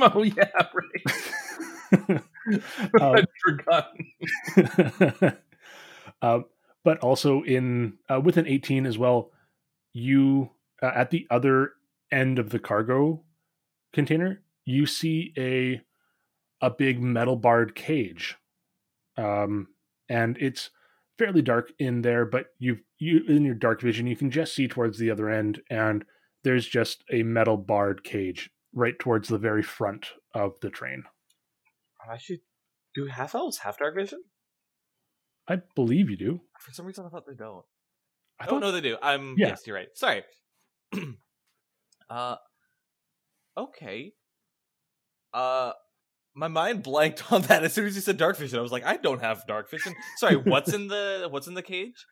oh yeah, right. um, I'd forgotten. uh, but also in uh, with an eighteen as well, you uh, at the other end of the cargo container, you see a a big metal barred cage, um, and it's fairly dark in there. But you you in your dark vision, you can just see towards the other end, and there's just a metal barred cage right towards the very front of the train. I should do half elves have dark vision? I believe you do. For some reason, I thought they don't. I don't oh, know they do. I'm yeah. Yes, you're right. Sorry. uh, okay. Uh, my mind blanked on that as soon as you said dark vision. I was like, I don't have dark vision. Sorry, what's in the what's in the cage?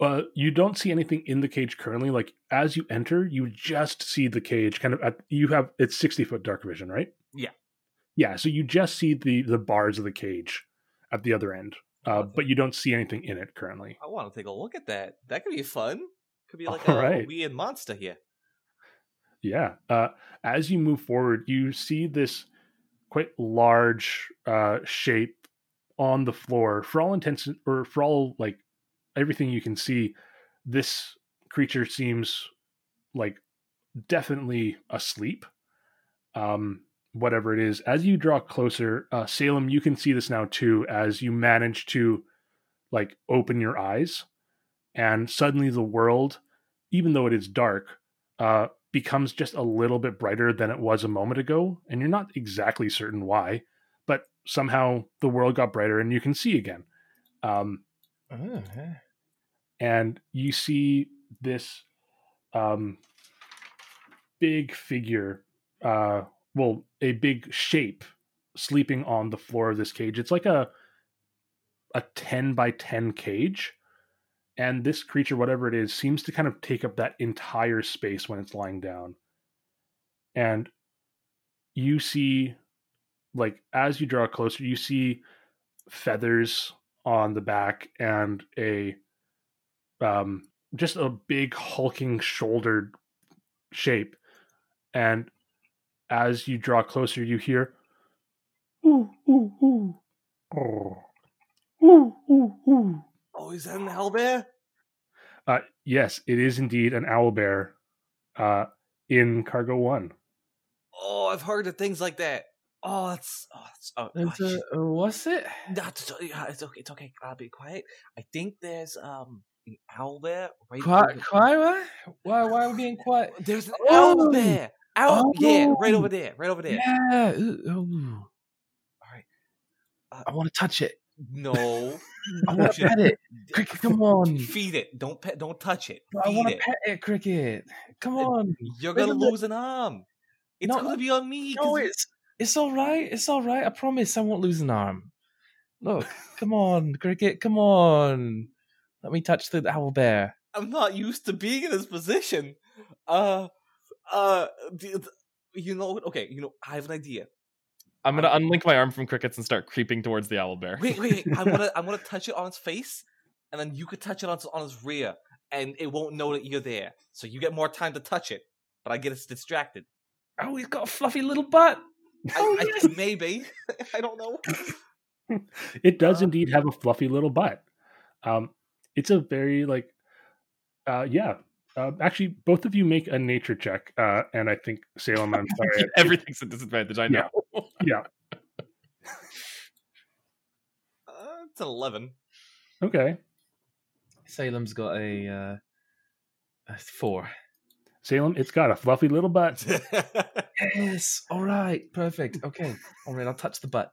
Uh, you don't see anything in the cage currently. Like as you enter, you just see the cage. Kind of, at, you have it's sixty foot dark vision, right? Yeah, yeah. So you just see the the bars of the cage at the other end, uh, but you don't see anything in it currently. I want to take a look at that. That could be fun. Could be like a, right. a weird monster here. Yeah. Uh, as you move forward, you see this quite large uh, shape on the floor. For all intents, or for all like. Everything you can see, this creature seems like definitely asleep. Um, whatever it is, as you draw closer, uh, Salem, you can see this now too, as you manage to like open your eyes, and suddenly the world, even though it is dark, uh, becomes just a little bit brighter than it was a moment ago. And you're not exactly certain why, but somehow the world got brighter and you can see again. Um, Oh, yeah. And you see this um, big figure, uh, well, a big shape sleeping on the floor of this cage. It's like a a ten by ten cage. And this creature, whatever it is, seems to kind of take up that entire space when it's lying down. And you see, like, as you draw closer, you see feathers on the back and a um just a big hulking shouldered shape, and as you draw closer you hear ooh ooh ooh oh ooh ooh ooh. Oh, is that an owlbear? Uh yes, it is indeed an owlbear uh in Cargo One. Oh, I've heard of things like that. Oh, that's... Oh, that's oh, it's a, what's it? That's, it's okay, it's okay. I'll be quiet. I think there's um, an owlbear right quiet, there. Quiet? Why, why are we being quiet? There's an oh. owlbear. Owl, oh. Yeah, right over there. Right over there. Yeah. Ooh. All right. Uh, I want to touch it. No. I want to pet it. Cricket, come on. Feed it. Don't pet, don't touch it. Feed I want to pet it, Cricket. Come on. You're going to lose an arm. It's no, going to be on me. No, it's... It's all right. It's all right. I promise I won't lose an arm. Look, come on, Cricket. Come on. Let me touch the owlbear. I'm not used to being in this position. Uh, uh, you know, okay, you know, I have an idea. I'm going to unlink my arm from Cricket's and start creeping towards the owlbear. Wait, wait, wait. I want to I want to touch it on its face, and then you could touch it on its, on its rear, and it won't know that you're there. So you get more time to touch it, but I get us distracted. Oh, he's got a fluffy little butt. Oh, I, yes. I, maybe. I don't know. It does um, indeed have a fluffy little butt. Um, it's a very, like, uh, yeah. Uh, actually, both of you make a nature check. Uh, and I think, Salem, I'm sorry. Everything's a disadvantage, I know. Yeah. yeah. uh, it's an eleven. Okay. Salem's got a, uh, a four. Salem, it's got a fluffy little butt. Yes. All right. Perfect. Okay. All right. I'll touch the butt.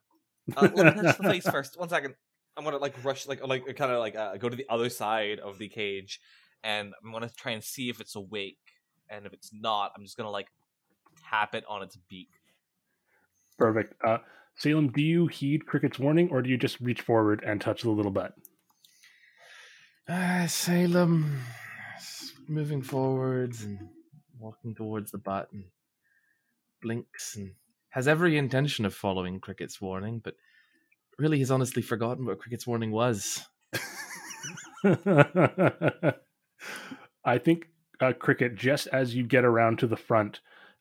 Uh, let me touch the face first. One second. I'm gonna like rush, like, like kind of like uh, go to the other side of the cage, and I'm gonna try and see if it's awake. And if it's not, I'm just gonna like tap it on its beak. Perfect. Uh, Salem, do you heed Cricket's warning, or do you just reach forward and touch the little butt? Uh, Salem, moving forwards and walking towards the bat and blinks and has every intention of following Cricket's warning, but really he's honestly forgotten what Cricket's warning was. I think, uh, Cricket, just as you get around to the front,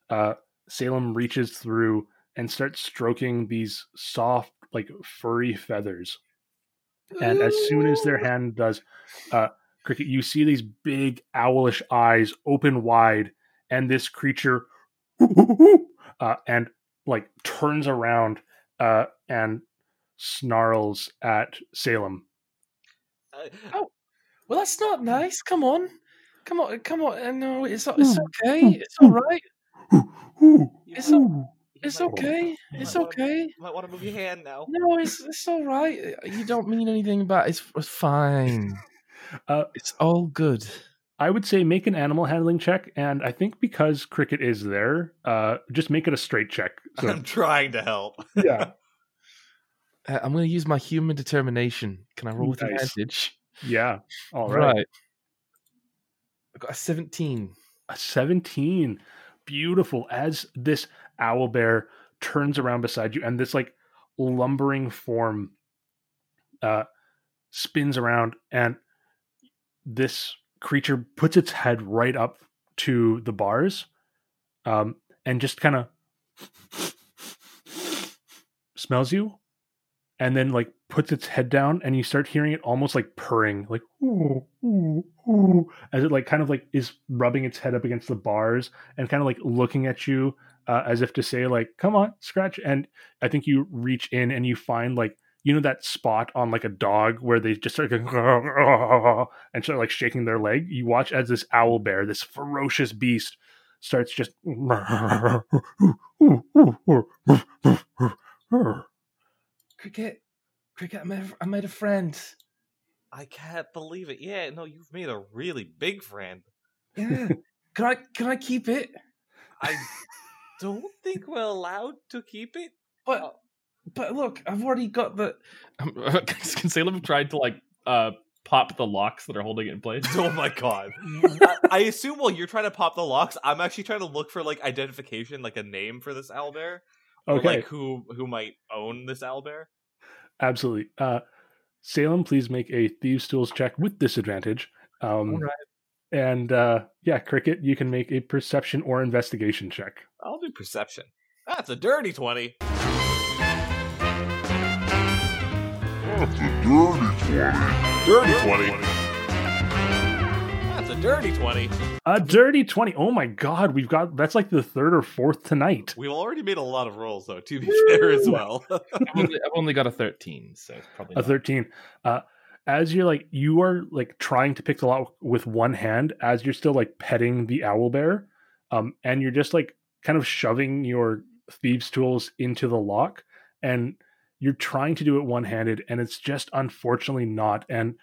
uh, Salem reaches through and starts stroking these soft, like, furry feathers. And as soon as their hand does, uh, Cricket, you see these big owlish eyes open wide, and this creature uh, and like turns around uh, and snarls at Salem. Uh, oh, well, that's not nice. Come on, come on, come on. Uh, no, it's it's okay. It's all right. It's all. It's okay. It's okay. You might want to move your hand now. No, it's it's all right. You don't mean anything, but it's, it's fine. Uh, it's all good. I would say make an animal handling check, and I think because Cricket is there, uh, just make it a straight check. So. I'm trying to help. Yeah. Uh, I'm going to use my human determination. Can I roll with nice. advantage? Yeah. All right. right. I got a seventeen. A seventeen. Beautiful. As this owl bear turns around beside you, and this like lumbering form uh, spins around, and this creature puts its head right up to the bars um, and just kind of smells you and then like puts its head down, and you start hearing it almost like purring, like ooh, ooh, ooh, as it like kind of like is rubbing its head up against the bars and kind of like looking at you uh, as if to say like, come on, scratch. And I think you reach in and you find like, you know that spot on like a dog where they just start going and start like shaking their leg? You watch as this owl bear, this ferocious beast, starts just Cricket, Cricket, I made a, I made a friend. I can't believe it. Yeah, no, you've made a really big friend. Yeah. Can I can I keep it? I don't think we're allowed to keep it. But uh, But look, I've already got the... Can Salem try to, like, uh, pop the locks that are holding it in place? Oh, my God. I, I assume while you're trying to pop the locks, I'm actually trying to look for, like, identification, like, a name for this owlbear. Okay. Or, like, who, who might own this owlbear. Absolutely. Uh, Salem, please make a Thieves' Tools check with disadvantage. Um, All right. And, uh, yeah, Cricket, you can make a Perception or Investigation check. I'll do Perception. That's a dirty twenty. That's a dirty twenty. Dirty twenty. That's a dirty twenty. A dirty twenty. Oh my God, we've got, that's like the third or fourth tonight. We've already made a lot of rolls though, to be Woo! fair as well. I've, only, I've only got a thirteen, so it's probably not. A thirteen. Uh, as you're like, you are like trying to pick the lot with one hand as you're still like petting the owl bear, um, and you're just like kind of shoving your thieves' tools into the lock, and you're trying to do it one-handed, and it's just unfortunately not. And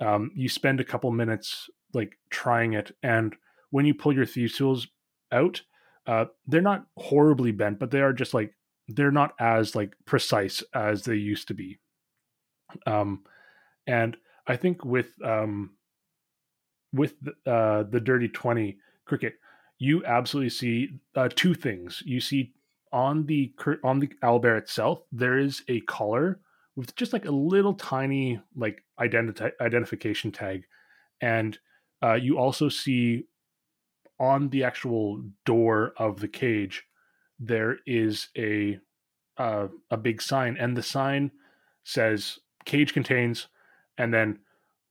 um, you spend a couple minutes like trying it, and when you pull your thieves' tools out, uh, they're not horribly bent, but they are just like, they're not as like precise as they used to be. Um, and I think with um, with the, uh, the Dirty twenty, Cricket, you absolutely see uh, two things. You see, On the on the owlbear itself, there is a collar with just like a little tiny like identi- identification tag, and uh, you also see on the actual door of the cage there is a uh, a big sign, and the sign says "cage contains," and then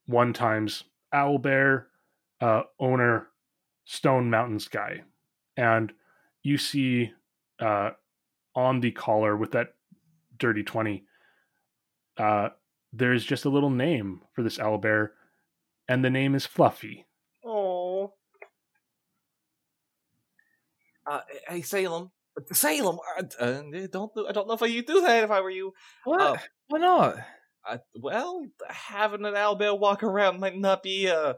one times owlbear uh, owner Stone Mountain Sky, and you see. Uh, on the collar with that dirty twenty, uh, there's just a little name for this owlbear, and the name is Fluffy. Oh, uh, hey Salem, Salem, I, uh, don't I don't know if I'd do that if I were you. What? Uh, Why not? Uh, well, having an owlbear walk around might not be uh,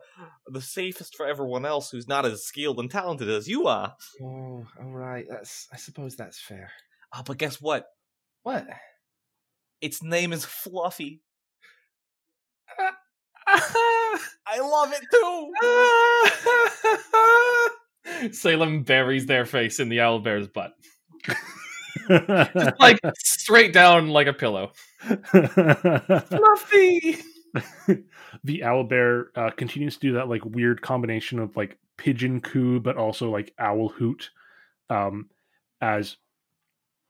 the safest for everyone else who's not as skilled and talented as you are. Oh, all right. That's, I suppose that's fair. Uh, but guess what? What? Its name is Fluffy. I love it too! Salem buries their face in the owl bear's butt. Just like straight down like a pillow. Fluffy! The owlbear uh, continues to do that like weird combination of like pigeon coo, but also like owl hoot. Um, as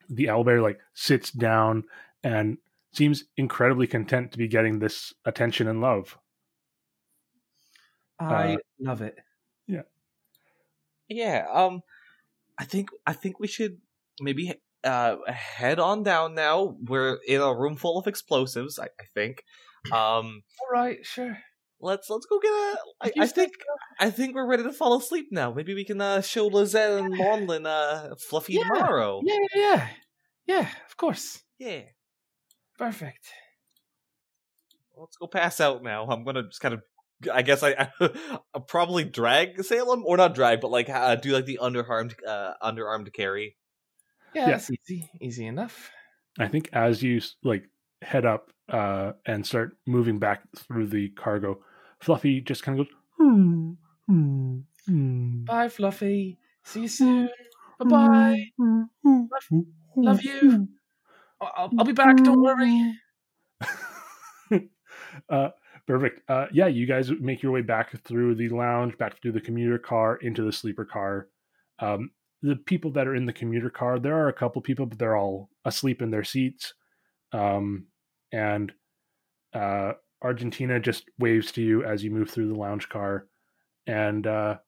the owlbear like sits down and seems incredibly content to be getting this attention and love. I uh, love it. Yeah, yeah. Um, I think I think we should maybe uh head on down now. We're in a room full of explosives. I, I think. Um, all right, sure. Let's let's go get a. I, I think I think we're ready to fall asleep now. Maybe we can uh, show Lisette and Lonlin uh Fluffy yeah. tomorrow. Yeah, yeah, yeah, yeah. Of course. Yeah. Perfect. Let's go pass out now. I'm gonna just kind of. I guess I, I probably drag Salem or not drag, but like uh, do like the underarmed uh, underarm to carry. Yeah, yes. That's easy, easy enough. I think as you like head up uh, and start moving back through the cargo, Fluffy just kind of goes. Hmm, hmm, hmm. Bye, Fluffy. See you soon. Bye bye. Love, love you. I'll, I'll be back. Don't worry. uh, Perfect. Uh, yeah, you guys make your way back through the lounge, back through the commuter car, into the sleeper car. Um, the people that are in the commuter car, there are a couple people, but they're all asleep in their seats. Um, and uh, Argentina just waves to you as you move through the lounge car. And uh,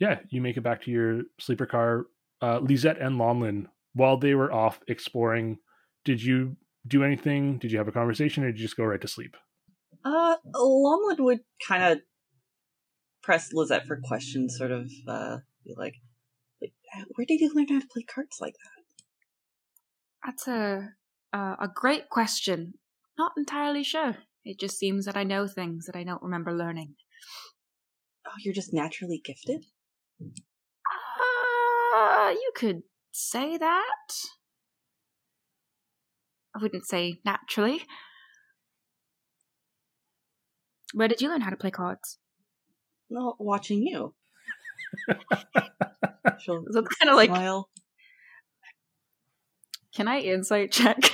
yeah, you make it back to your sleeper car. Uh, Lisette and Lonlin, while they were off exploring, did you do anything? Did you have a conversation or did you just go right to sleep? Uh, Lonlin would kind of press Lisette for questions, sort of, uh, be like, like, where did you learn how to play cards like that? That's a, uh, a great question. Not entirely sure. It just seems that I know things that I don't remember learning. Oh, you're just naturally gifted? Uh, you could say that. I wouldn't say naturally. Where did you learn how to play cards? Well, watching you. She'll so kind of like, smile. Can I insight check?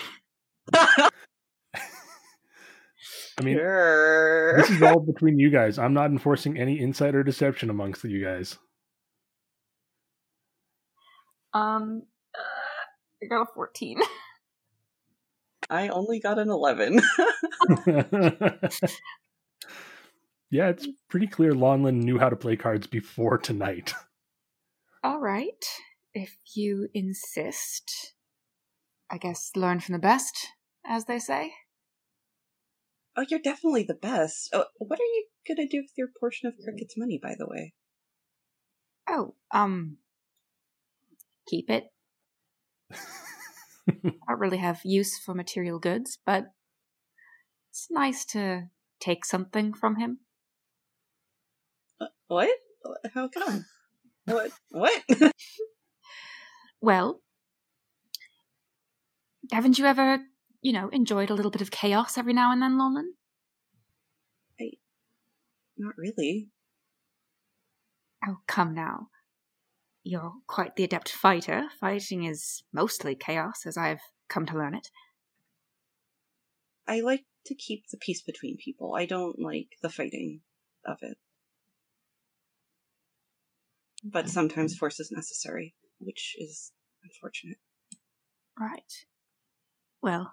I mean, sure. This is all between you guys. I'm not enforcing any insight or deception amongst you guys. Um, uh, I got a fourteen. I only got an eleven. Yeah, it's pretty clear Lonlin knew how to play cards before tonight. All right. If you insist, I guess learn from the best, as they say. Oh, you're definitely the best. Oh, what are you going to do with your portion of Cricket's money, by the way? Oh, um, keep it. I don't really have use for material goods, but it's nice to take something from him. What? How come? What? What? Well, haven't you ever, you know, enjoyed a little bit of chaos every now and then, Lonlin? I... Not really. Oh, come now. You're quite the adept fighter. Fighting is mostly chaos, as I've come to learn it. I like to keep the peace between people. I don't like the fighting of it. But sometimes force is necessary, which is unfortunate. Right. Well,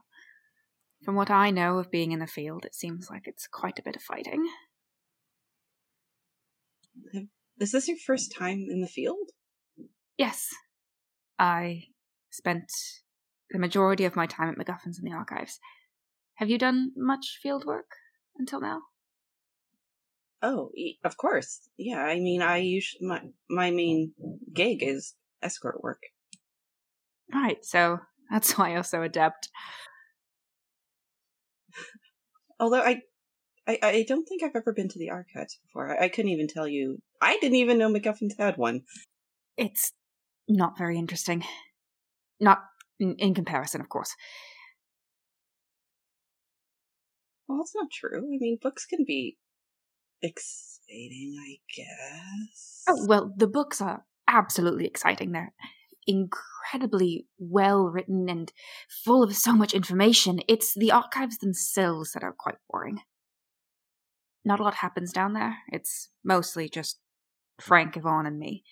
from what I know of being in the field, it seems like it's quite a bit of fighting. Is this your first time in the field? Yes. I spent the majority of my time at MacGuffin's in the archives. Have you done much field work until now? Oh, of course. Yeah, I mean, I usually, my, my main gig is escort work. Right, so that's why you're so adept. Although I, I, I don't think I've ever been to the archives before. I, I couldn't even tell you. I didn't even know MacGuffin's had one. It's not very interesting. Not in, in comparison, of course. Well, that's not true. I mean, books can be exciting, I guess. Oh, well, the books are absolutely exciting. They're incredibly well written and full of so much information. It's the archives themselves that are quite boring. Not a lot happens down there. It's mostly just Frank, Yvonne, and me.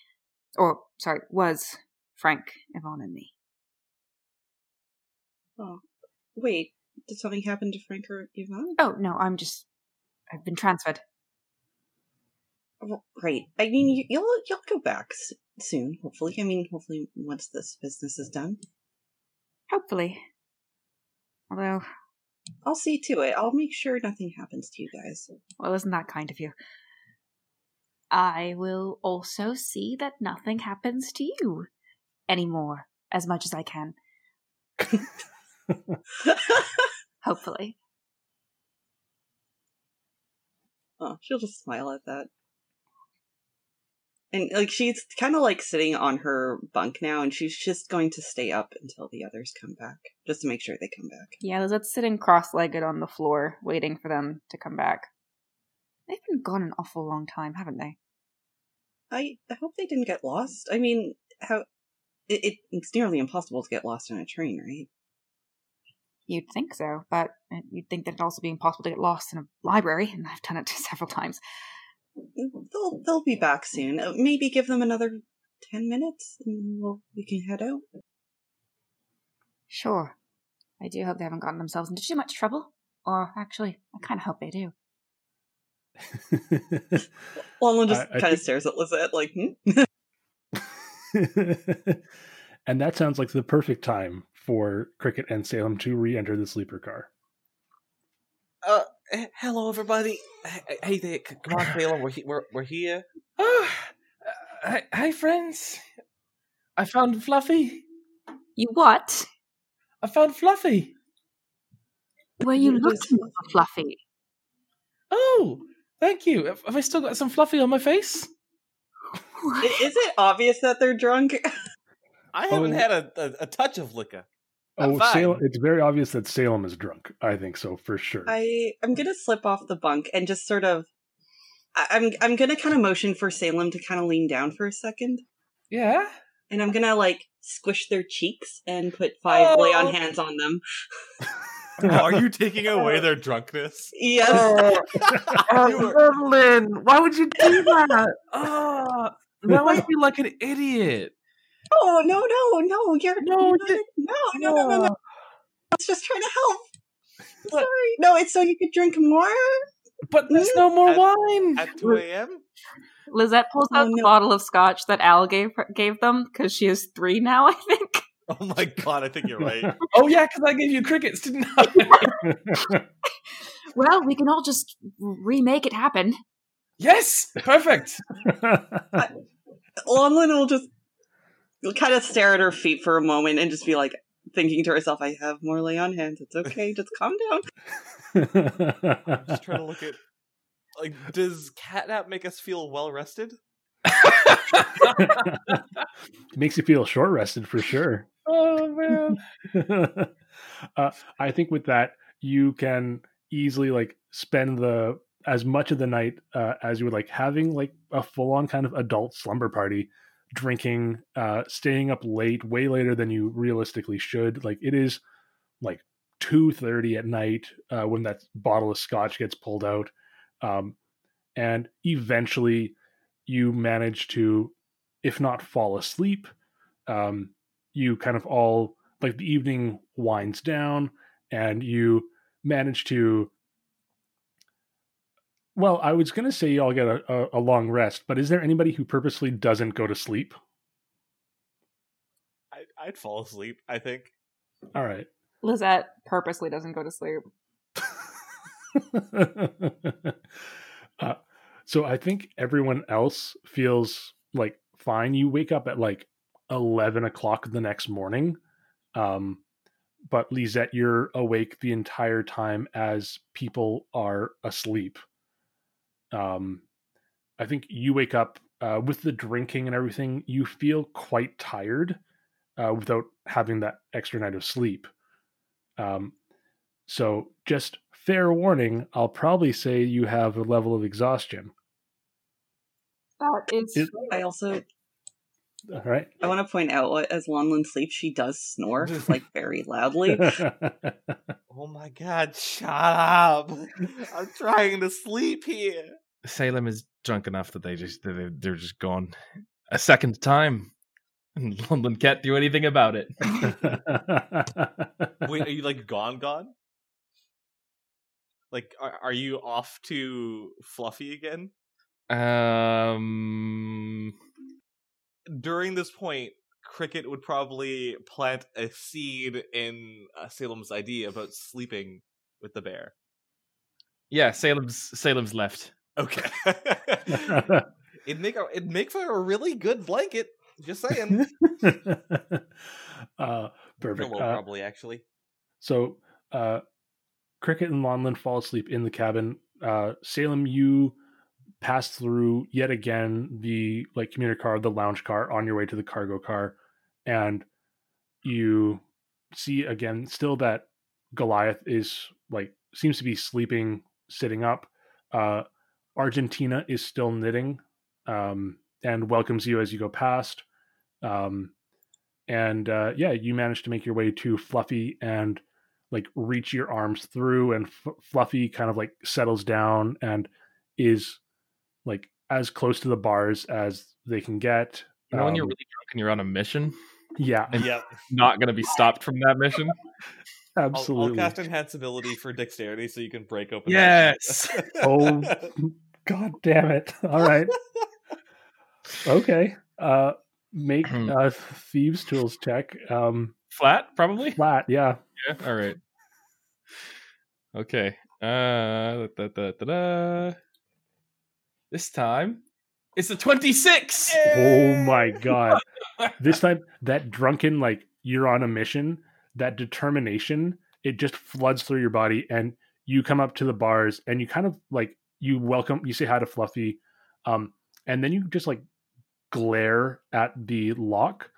Or, sorry, was Frank, Yvonne, and me. Oh, wait. Did something happen to Frank or Yvonne? Oh, no, I'm just... I've been transferred. Well, great. I mean, you'll, you'll go back soon, hopefully. I mean, hopefully once this business is done. Hopefully. Although... I'll see to it. I'll make sure nothing happens to you guys. Well, isn't that kind of you? I will also see that nothing happens to you anymore, as much as I can. Hopefully. Oh, she'll just smile at that. And, like, she's kind of, like, sitting on her bunk now, and she's just going to stay up until the others come back, just to make sure they come back. Yeah, Lizette's sitting cross-legged on the floor, waiting for them to come back. They've been gone an awful long time, haven't they? I, I hope they didn't get lost. I mean, how it, it it's nearly impossible to get lost on a train, right? You'd think so, but you'd think that it'd also be impossible to get lost in a library, and I've done it several times. They'll they'll be back soon. Maybe give them another ten minutes, and we'll, we can head out. Sure. I do hope they haven't gotten themselves into too much trouble. Or, actually, I kind of hope they do. Lonlin just kind of think... stares at Lisette, like, hmm? And that sounds like the perfect time for Cricket and Salem to re-enter the sleeper car. Uh... Hello, everybody. Hey there. Come on, Salem. We're, he- we're, we're here. Oh, uh, hi, hi, friends. I found Fluffy. You what? I found Fluffy. Were you looking for Fluffy? Oh, thank you. Have, have I still got some Fluffy on my face? Is it obvious that they're drunk? I haven't oh. had a, a, a touch of liquor. Oh, Salem, it's very obvious that Salem is drunk. I think so, for sure. I, I'm going to slip off the bunk and just sort of... I, I'm I'm going to kind of motion for Salem to kind of lean down for a second. Yeah? And I'm going to, like, squish their cheeks and put five oh. lay-on hands on them. Are you taking away their drunkenness? Yes. Oh, oh Merlin, why would you do that? Oh, now I feel like an idiot. Oh, no, no, no, you're... No, not, you, no, no, no, no, no. I was just trying to help. But, sorry. No, it's so you could drink more? But there's mm. no more at, wine. At two a.m.? Lisette pulls out oh, the no. bottle of scotch that Al gave her, gave them, because she has three now, I think. Oh, my God, I think you're right. Oh, yeah, because I gave you crickets, didn't I? Well, we can all just remake it happen. Yes! Perfect! Lonlin will just... You'll kind of stare at her feet for a moment and just be like, thinking to herself, I have more lay on hands. It's okay. Just calm down. I'm just trying to look at, like, does catnap make us feel well rested? Makes you feel short rested for sure. Oh, man. uh, I think with that, you can easily, like, spend the as much of the night uh, as you would like, having, like, a full on kind of adult slumber party. Drinking, uh, staying up late, way later than you realistically should. Like, it is like two thirty at night uh, when that bottle of scotch gets pulled out. Um, and eventually you manage to, if not fall asleep, um, you kind of all, like, the evening winds down and you manage to, well, I was going to say you all get a, a, a long rest, but is there anybody who purposely doesn't go to sleep? I, I'd fall asleep, I think. All right. Lisette purposely doesn't go to sleep. uh, so I think everyone else feels, like, fine. You wake up at, like, eleven o'clock the next morning. Um But Lisette, you're awake the entire time as people are asleep. Um, I think you wake up uh, with the drinking and everything. You feel quite tired uh, without having that extra night of sleep. Um, so just fair warning, I'll probably say you have a level of exhaustion. That is. It, I also All right. I want to point out, as Lonlin sleeps, she does snore, like, very loudly. Oh my god, shut up! I'm trying to sleep here! Salem is drunk enough that they just, they're just gone a second time. And Lonlin can't do anything about it. Wait, are you, like, gone gone? Like, are, are you off to Fluffy again? Um... During this point, Cricket would probably plant a seed in uh, Salem's idea about sleeping with the bear. Yeah, Salem's Salem's left. Okay. it'd make a, it'd make for a really good blanket. Just saying. uh, perfect. Well, uh, probably actually. So, uh, Cricket and Lonlin fall asleep in the cabin. Uh, Salem, you pass through yet again the like commuter car, the lounge car, on your way to the cargo car, and you see again still that Goliath is like seems to be sleeping, sitting up. Uh, Argentina is still knitting, um, and welcomes you as you go past. Um, and uh, yeah, you manage to make your way to Fluffy and like reach your arms through, and F- Fluffy kind of like settles down and is like as close to the bars as they can get. You know, um, when you're really drunk and you're on a mission? Yeah. And yeah. Not going to be stopped from that mission? Absolutely. I'll, I'll cast Enhance Ability for Dexterity so you can break open. Yes! Oh, god damn it. All right. Okay. Uh, make uh, Thieves' Tools check. Um, flat, probably? Flat, yeah. Yeah, all right. Okay. Uh, da, da, da, da. This time, it's a twenty-six! Yay! Oh my god. This time, that drunken, like, you're on a mission, that determination, it just floods through your body, and you come up to the bars, and you kind of, like, you welcome, you say hi to Fluffy, um, and then you just, like, glare at the lock,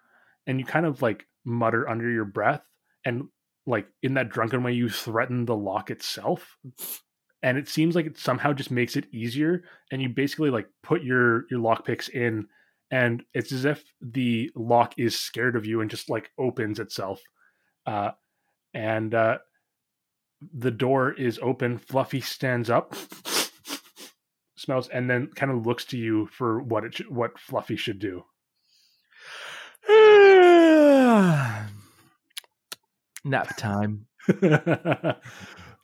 and you kind of, like, mutter under your breath, and, like, in that drunken way, you threaten the lock itself. And it seems like it somehow just makes it easier. And you basically like put your, your lock picks in, and it's as if the lock is scared of you and just like opens itself. Uh, and uh, the door is open. Fluffy stands up, smells, and then kind of looks to you for what it sh- what Fluffy should do. Nap time.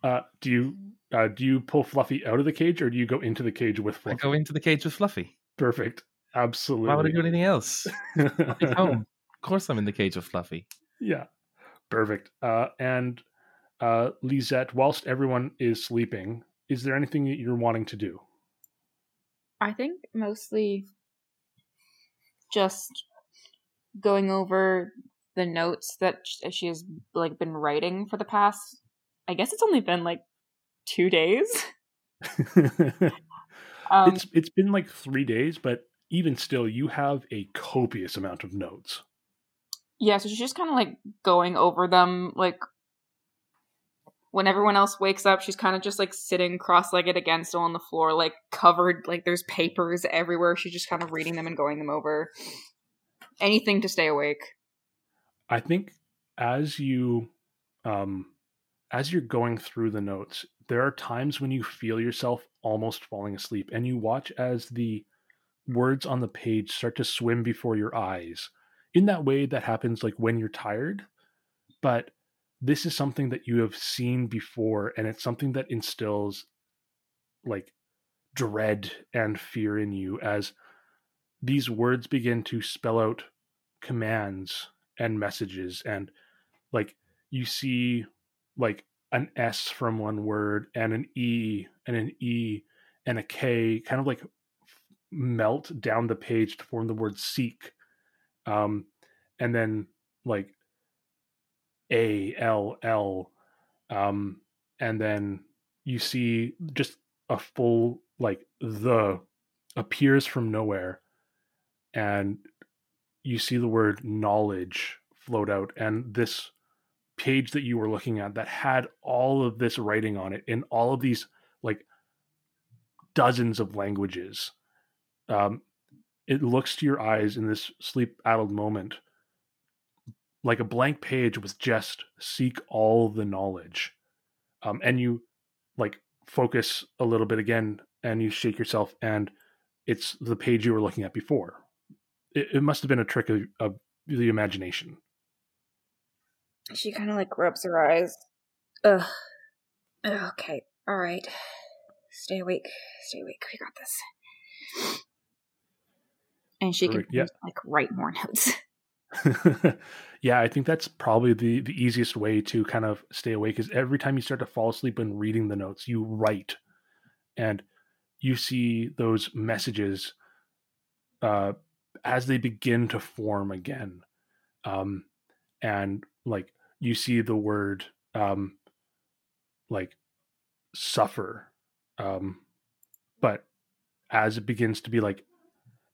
uh, do you... Uh, do you pull Fluffy out of the cage, or do you go into the cage with Fluffy? I go into the cage with Fluffy. Perfect. Absolutely. Why would I do anything else? Fluffy's home. Of course I'm in the cage with Fluffy. Yeah. Perfect. Uh, and uh, Lisette, whilst everyone is sleeping, is there anything that you're wanting to do? I think mostly just going over the notes that she has like been writing for the past, I guess it's only been like two days. um, it's it's been like three days, but even still, you have a copious amount of notes. Yeah, so she's just kind of like going over them. Like when everyone else wakes up, she's kind of just like sitting cross-legged again, still on the floor, like covered. Like there's papers everywhere. She's just kind of reading them and going them over. Anything to stay awake. I think as you, um, as you're going through the notes, there are times when you feel yourself almost falling asleep, and you watch as the words on the page start to swim before your eyes. In that way, that happens like when you're tired, but this is something that you have seen before, and it's something that instills like dread and fear in you as these words begin to spell out commands and messages, and like you see like an S from one word and an E and an E and a K kind of like melt down the page to form the word seek. Um, and then like A, L, L. Um, and then you see just a full, like the appears from nowhere. And you see the word knowledge float out. And this page that you were looking at that had all of this writing on it in all of these like dozens of languages, um, it looks to your eyes in this sleep-addled moment like a blank page with just seek all the knowledge. Um, and you like focus a little bit again and you shake yourself and it's the page you were looking at before. It, it must have been a trick of, of the imagination. She kind of like rubs her eyes. Ugh. Okay. All right. Stay awake. Stay awake. We got this. And she Perfect. can yeah. like write more notes. Yeah, I think that's probably the, the easiest way to kind of stay awake is every time you start to fall asleep when reading the notes, you write. And you see those messages uh, as they begin to form again. Um, and like you see the word um, like suffer. Um, but as it begins to be like,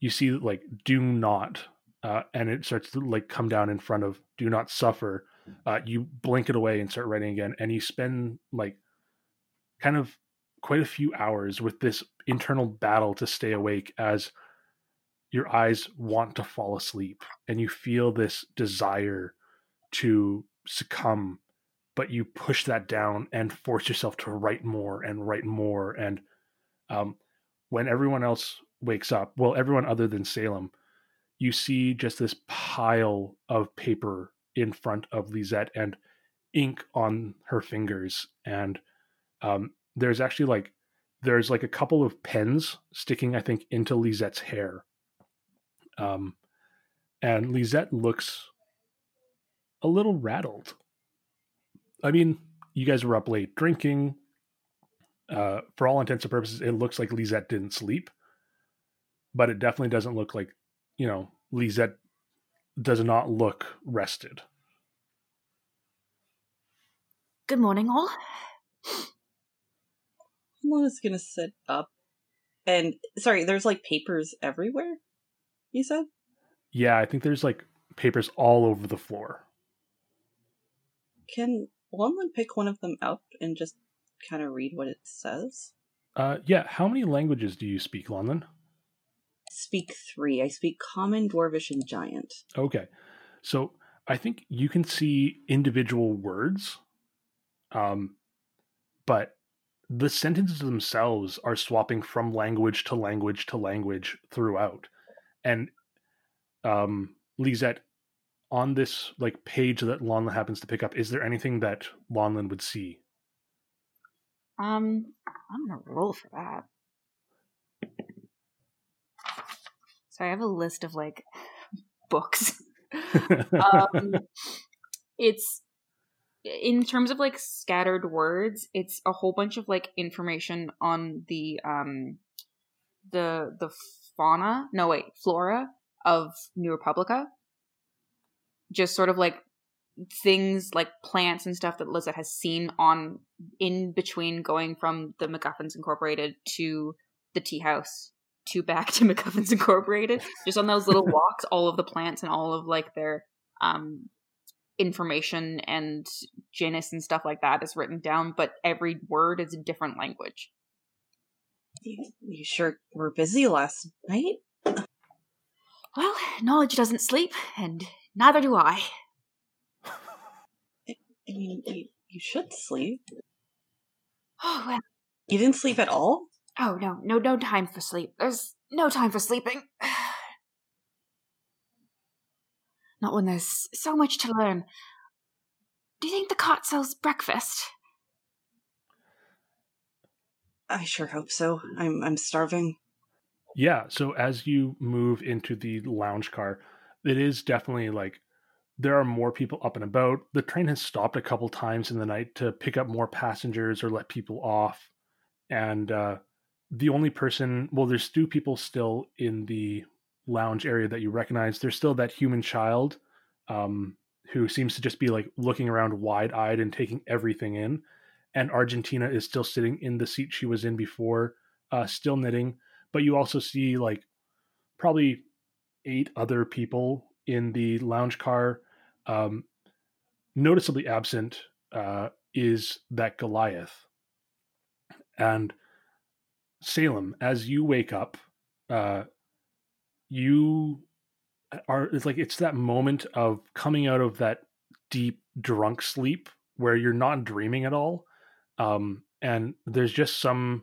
you see like do not. Uh, and it starts to like come down in front of do not suffer. Uh, you blink it away and start writing again. And you spend like kind of quite a few hours with this internal battle to stay awake as your eyes want to fall asleep. And you feel this desire to succumb, but you push that down and force yourself to write more and write more. And um, when everyone else wakes up, well, everyone other than Salem, you see just this pile of paper in front of Lisette and ink on her fingers. And um, there's actually like, there's like a couple of pens sticking, I think, into Lisette's hair. Um, and Lisette looks a little rattled. I mean, you guys were up late drinking. Uh, for all intents and purposes, it looks like Lisette didn't sleep, but it definitely doesn't look like, you know, Lisette does not look rested. Good morning, all. Mona's gonna sit up. And, sorry, there's, like, papers everywhere, you said? Yeah, I think there's, like, papers all over the floor. Can Lonlin pick one of them up and just kind of read what it says? Uh, yeah, how many languages do you speak, Lonlin? Speak three. I speak common, dwarvish, and giant. Okay. So I think you can see individual words, um, but the sentences themselves are swapping from language to language to language throughout. And um, Lisette, on this like page that Lonlin happens to pick up, is there anything that Lonlin would see? Um, I'm going to roll for that. So I have a list of, like, books. um, it's, in terms of, like, scattered words, it's a whole bunch of, like, information on the, um, the, the fauna, no, wait, flora of New Republica. Just sort of, like, things like plants and stuff that Lisette has seen on, in between going from the MacGuffins Incorporated to the tea house. Two back to MacGuffins Incorporated, just on those little walks, all of the plants and all of like their um, information and genus and stuff like that is written down, but every word is a different language. You, you sure were busy last night? Well, knowledge doesn't sleep, and neither do I. I mean, you, you should sleep. Oh, well. You didn't sleep at all? Oh, no, no, no time for sleep. There's no time for sleeping. Not when there's so much to learn. Do you think the cart sells breakfast? I sure hope so. I'm I'm starving. Yeah, so as you move into the lounge car, it is definitely like there are more people up and about. The train has stopped a couple times in the night to pick up more passengers or let people off. And, uh, the only person, well, there's two people still in the lounge area that you recognize. There's still that human child, um, who seems to just be like looking around wide-eyed and taking everything in. And Argentina is still sitting in the seat she was in before, uh, still knitting. But you also see like probably eight other people in the lounge car. Um, noticeably absent, uh, is that Goliath. And Salem, as you wake up, uh, you are, it's like, it's that moment of coming out of that deep drunk sleep where you're not dreaming at all. Um, and there's just some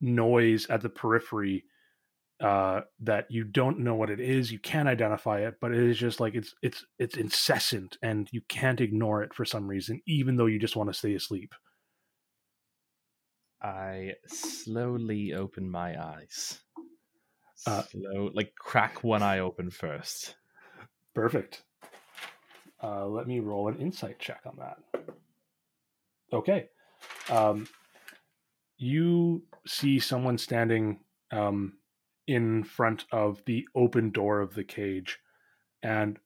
noise at the periphery uh, that you don't know what it is. You can identify it, but it is just like, it's, it's, it's incessant and you can't ignore it for some reason, even though you just want to stay asleep. I slowly open my eyes. Uh, Slow, like crack one eye open first. Perfect. Uh, let me roll an insight check on that. Okay. Um, you see someone standing um, in front of the open door of the cage, and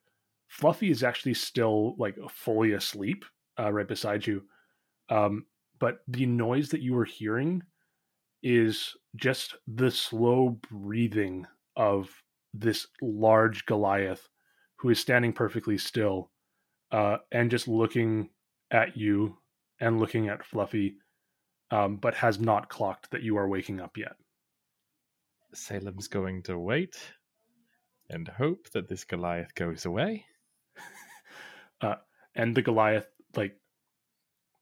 Fluffy is actually still like fully asleep uh, right beside you. Um, but the noise that you were hearing is just the slow breathing of this large Goliath who is standing perfectly still uh, and just looking at you and looking at Fluffy, um, but has not clocked that you are waking up yet. Salem's going to wait and hope that this Goliath goes away. uh, and the Goliath, like,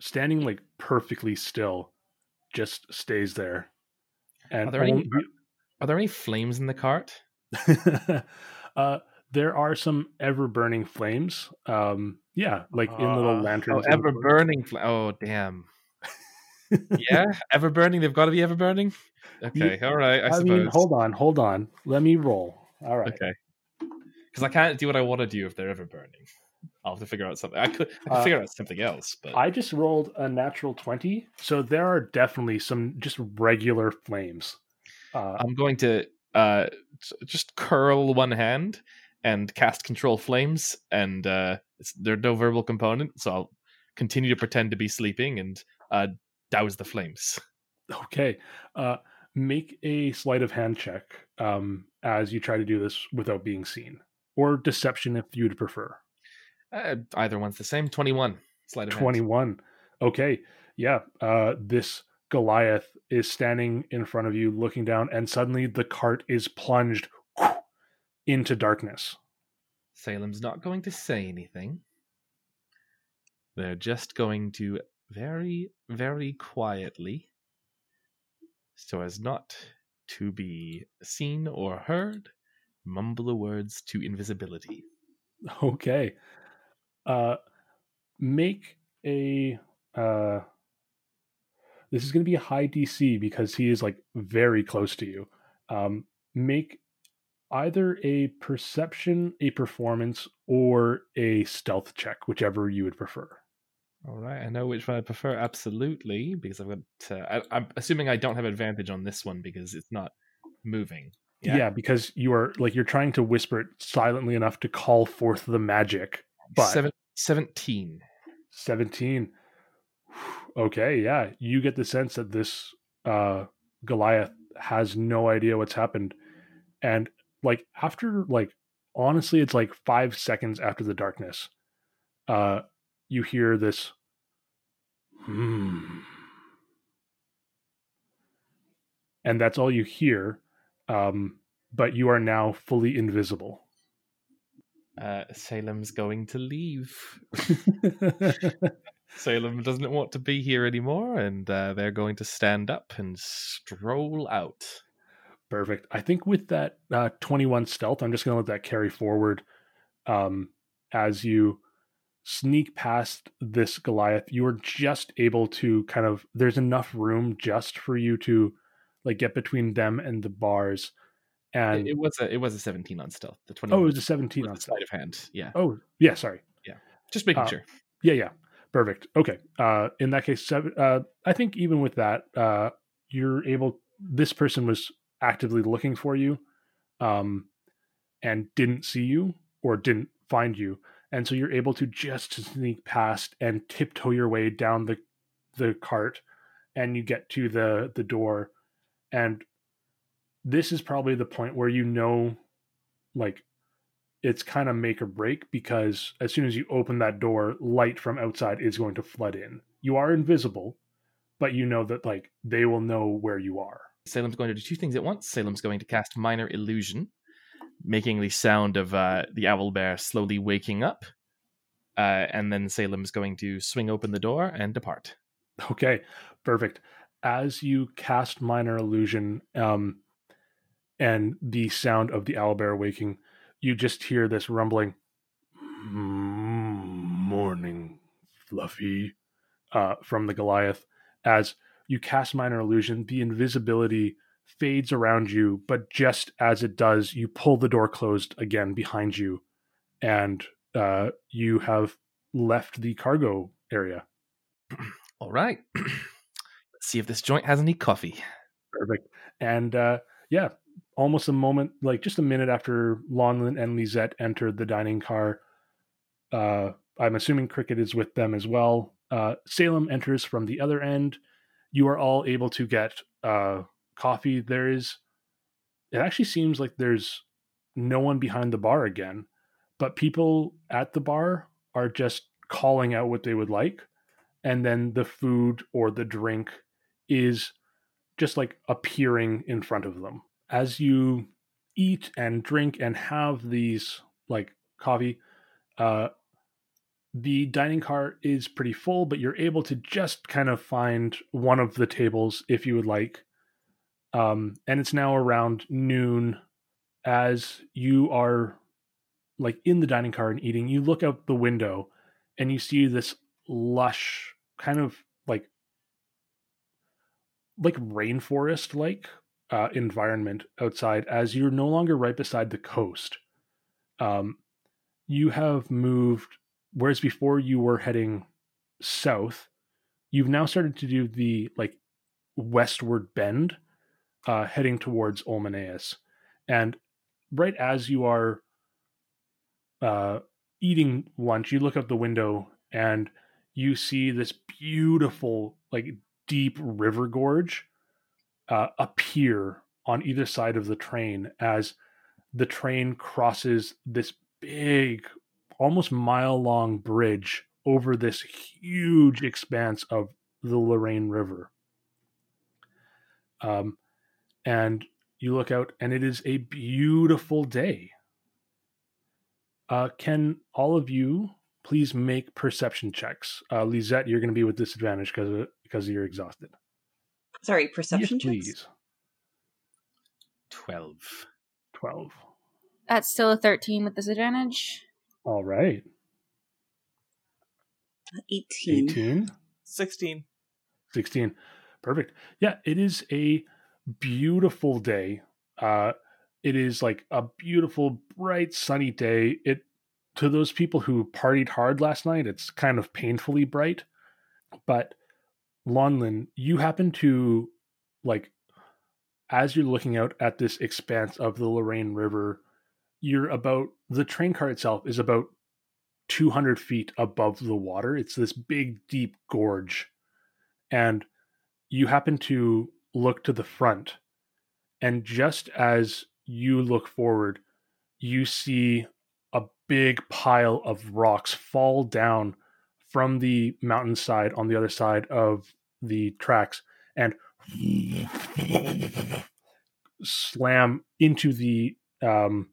standing like perfectly still, just stays there. And are there, only, any, are there any flames in the cart? uh, there are some ever-burning flames. Um, yeah, like uh, in little lanterns. Oh, ever-burning. Fl- oh, damn. Yeah, ever-burning. They've got to be ever-burning. Okay, you, all right. I, I suppose. Mean, hold on, hold on. Let me roll. All right. Okay. Because I can't do what I want to do if they're ever-burning. I'll have to figure out something. I could, I could uh, figure out something else. But I just rolled a natural twenty, so there are definitely some just regular flames. Uh, I'm going to uh, just curl one hand and cast Control Flames, and uh, it's, there are no verbal component, so I'll continue to pretend to be sleeping and uh, douse the flames. Okay. Uh, make a sleight of hand check um, as you try to do this without being seen, or deception if you'd prefer. Uh, either one's the same. twenty-one. Sleight of hand. twenty-one. Okay. Yeah. Uh, this Goliath is standing in front of you, looking down, and suddenly the cart is plunged whoosh, into darkness. Salem's not going to say anything. They're just going to very, very quietly, so as not to be seen or heard, mumble the words to invisibility. Okay. Uh, make a, uh, this is going to be a high D C because he is like very close to you. Um, make either a perception, a performance, or a stealth check, whichever you would prefer. All right. I know which one I prefer. Absolutely. Because I've got, uh, I, I'm assuming I don't have advantage on this one because it's not moving. Yeah. yeah, because you are like, you're trying to whisper it silently enough to call forth the magic. But Seven, seventeen. seventeen. Okay, yeah. You get the sense that this uh, Goliath has no idea what's happened. And, like, after, like, honestly, it's like five seconds after the darkness, uh, you hear this, hmm. And that's all you hear, um, but you are now fully invisible. Uh, Salem's going to leave. Salem doesn't want to be here anymore, and uh, they're going to stand up and stroll out. Perfect. I think with that uh, twenty-one stealth, I'm just going to let that carry forward. Um, as you sneak past this Goliath, you are just able to kind of, there's enough room just for you to like get between them and the bars. And it, it was a it was a seventeen on stealth. The twenty. Oh, it was a seventeen on sleight of hand. Yeah. Oh, yeah. Sorry. Yeah. Just making uh, sure. Yeah. Yeah. Perfect. Okay. Uh, in that case, seven. Uh, I think even with that, uh, you're able. This person was actively looking for you, um, and didn't see you or didn't find you, and so you're able to just sneak past and tiptoe your way down the the cart, and you get to the the door, and. This is probably the point where you know, like, it's kind of make or break because as soon as you open that door, light from outside is going to flood in. You are invisible, but you know that, like, they will know where you are. Salem's going to do two things at once. Salem's going to cast Minor Illusion, making the sound of uh, the owl bear slowly waking up. Uh, and then Salem's going to swing open the door and depart. Okay, perfect. As you cast Minor Illusion, um, and the sound of the owlbear waking, you just hear this rumbling, "Morning, Fluffy," uh, from the Goliath. As you cast Minor Illusion, the invisibility fades around you, but just as it does, you pull the door closed again behind you, and uh, you have left the cargo area. All right. Let's see if this joint has any coffee. Perfect. And uh, yeah, almost a moment, like just a minute after Lonlin and Lisette entered the dining car, uh, I'm assuming Cricket is with them as well. Uh, Salem enters from the other end. You are all able to get uh, coffee. There is, it actually seems like there's no one behind the bar again, but people at the bar are just calling out what they would like. And then the food or the drink is just like appearing in front of them. As you eat and drink and have these like coffee, uh, the dining car is pretty full, but you're able to just kind of find one of the tables if you would like. Um, and it's now around noon. As you are like in the dining car and eating, you look out the window and you see this lush kind of like like rainforest like uh environment outside, as you're no longer right beside the coast. Um you have moved, whereas before you were heading south, you've now started to do the like westward bend, uh heading towards Olmaneus. And right as you are uh eating lunch, you look out the window and you see this beautiful, like, deep river gorge uh, appear on either side of the train as the train crosses this big, almost mile-long bridge over this huge expanse of the Lorraine River. Um, and you look out, and it is a beautiful day. Uh, can all of you please make perception checks? Uh, Lisette, you're going to be with disadvantage because because you're exhausted. Sorry, perception yes, checks? Please. twelve. twelve. That's still a thirteen with disadvantage. All right. eighteen. eighteen. sixteen. sixteen. Perfect. Yeah, it is a beautiful day. Uh, it is like a beautiful, bright, sunny day. It To those people who partied hard last night, it's kind of painfully bright. But Lonlin, you happen to, like, as you're looking out at this expanse of the Lorraine River, you're about, the train car itself is about two hundred feet above the water. It's this big, deep gorge. And you happen to look to the front. And just as you look forward, you see big pile of rocks fall down from the mountainside on the other side of the tracks and slam into the um,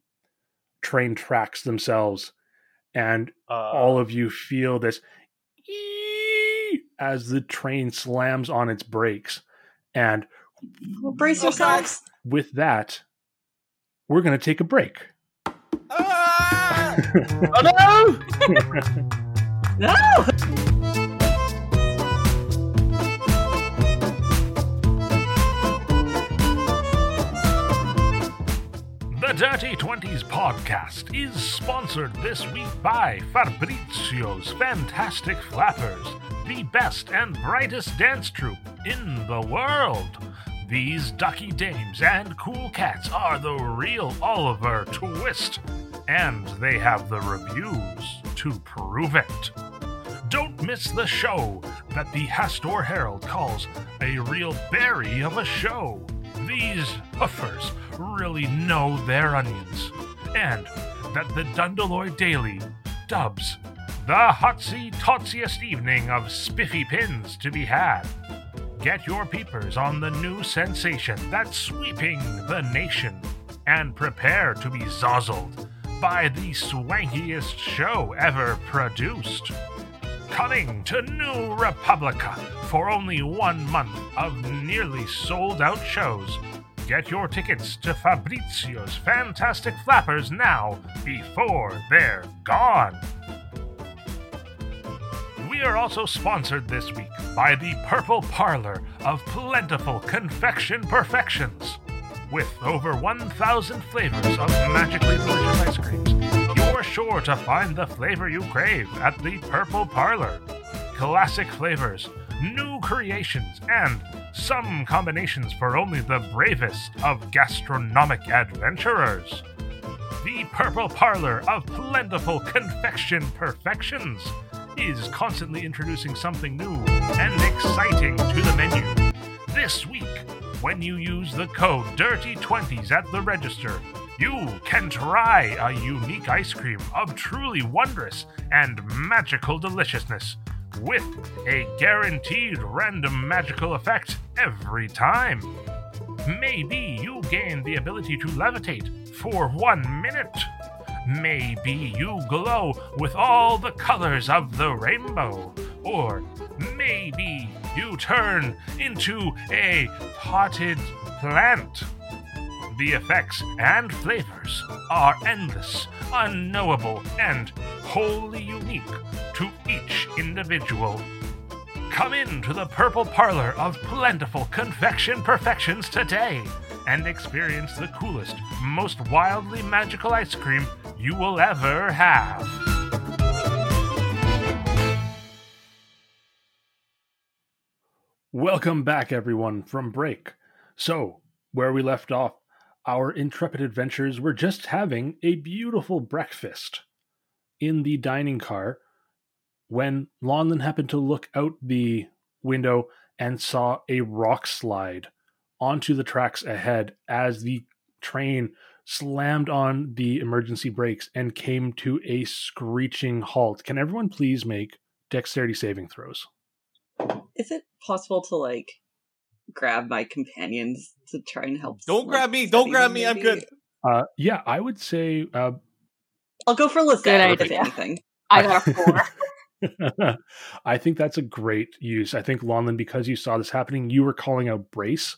train tracks themselves. And uh, all of you feel this ee- as the train slams on its brakes. And well, brace oh, yourselves. With that, we're going to take a break. Oh no! No! The Dirty Twenties podcast is sponsored this week by Fabrizio's Fantastic Flappers, the best and brightest dance troupe in the world. These ducky dames and cool cats are the real Oliver Twist, and they have the reviews to prove it. Don't miss the show that the Hastor Herald calls a real berry of a show. These hoofers really know their onions, and that the Dundeloy Daily dubs the hotsy-totsiest evening of spiffy pins to be had. Get your peepers on the new sensation that's sweeping the nation. and prepare to be zozzled by the swankiest show ever produced. Coming to New Republica for only one month of nearly sold-out shows. Get your tickets to Fabrizio's Fantastic Flappers now before they're gone. We are also sponsored this week by the Purple Parlor of Plentiful Confection Perfections. With over one thousand flavors of magically delicious ice creams, you're sure to find the flavor you crave at the Purple Parlor. Classic flavors, new creations, and some combinations for only the bravest of gastronomic adventurers. The Purple Parlor of Plentiful Confection Perfections is constantly introducing something new and exciting to the menu. This week, when you use the code dirty twenties at the register, you can try a unique ice cream of truly wondrous and magical deliciousness with a guaranteed random magical effect every time. Maybe you gain the ability to levitate for one minute. Maybe you glow with all the colors of the rainbow. Or maybe you turn into a potted plant. The effects and flavors are endless, unknowable, and wholly unique to each individual. Come into the Purple Parlor of Plentiful Confection Perfections today and experience the coolest, most wildly magical ice cream you will ever have. Welcome back, everyone, from break. So, where we left off, our intrepid adventurers were just having a beautiful breakfast in the dining car when Lonlin happened to look out the window and saw a rock slide onto the tracks ahead as the train slammed on the emergency brakes and came to a screeching halt. Can everyone please make dexterity saving throws? Is it possible to, like, grab my companions to try and help? Don't grab me! Don't grab me! Maybe? I'm good! Uh, yeah, I would say... Uh, I'll go for Lisette. If anything. I got a four. I think that's a great use. I think, Lonlin, because you saw this happening, you were calling out brace.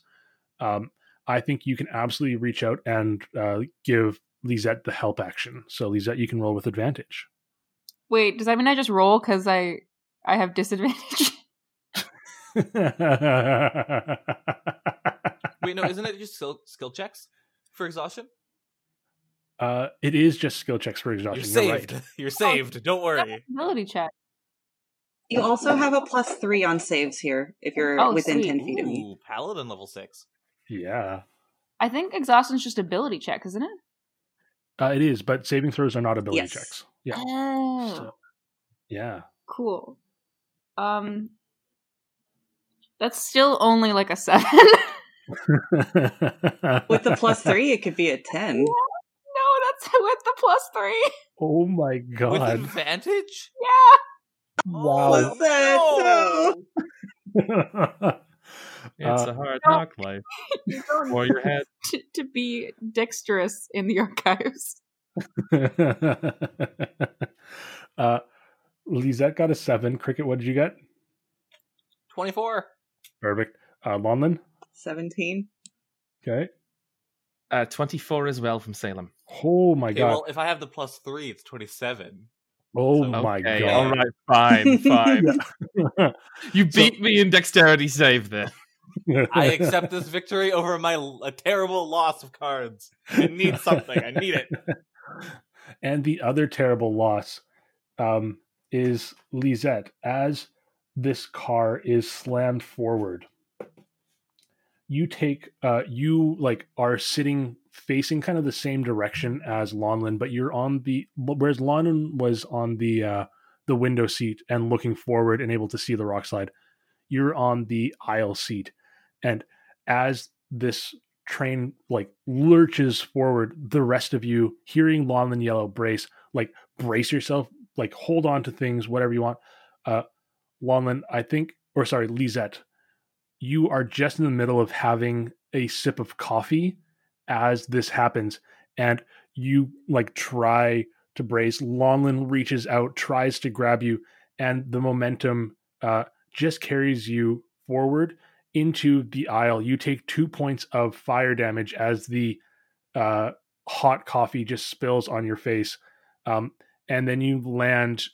Um, I think you can absolutely reach out and uh, give Lisette the help action. So, Lisette, you can roll with advantage. Wait, does that mean I just roll because I, I have disadvantage? Wait, no, isn't it just skill, skill checks for exhaustion? Uh, it is just skill checks for exhaustion. You're saved. You're, right. You're saved. Don't worry. Ability check. You also have a plus three on saves here if you're oh, within sweet. ten feet of me. Ooh, Paladin level six. Yeah. I think exhaustion's just ability check, isn't it? Uh, it is, but saving throws are not ability yes. checks. Yeah. Oh. So, yeah. Cool. Um, that's still only like a seven. With the plus three, it could be a ten. What? No, that's with the plus three. Oh my god. With advantage? Yeah. Wow. What's that? Oh. No. It's uh, a hard no. knock life. You don't or your head. To, to be dexterous in the archives. uh, Lisette got a seven. Cricket, what did you get? twenty-four. Perfect. Uh, Lonlin? seventeen. Okay. Uh, twenty-four as well from Salem. Oh my okay, god. Well, if I have the plus three, it's twenty-seven. Oh so, my okay, god. All right, fine, fine. You beat so, me in dexterity save then. I accept this victory over my a terrible loss of cards. I need something. I need it. And the other terrible loss um, is Lisette. As this car is slammed forward, you take, uh, you like are sitting facing kind of the same direction as Lonlin, but you're on the, whereas Lonlin was on the, uh, the window seat and looking forward and able to see the rock slide, you're on the aisle seat. And as this train like lurches forward, the rest of you hearing Lonlin yell out brace, like brace yourself, like hold on to things, whatever you want. Uh, Lonlin, I think, or sorry, Lisette, you are just in the middle of having a sip of coffee as this happens, and you like try to brace. Lonlin reaches out, tries to grab you, and the momentum uh, just carries you forward into the aisle. You take two points of fire damage as the uh, hot coffee just spills on your face. Um, and then you land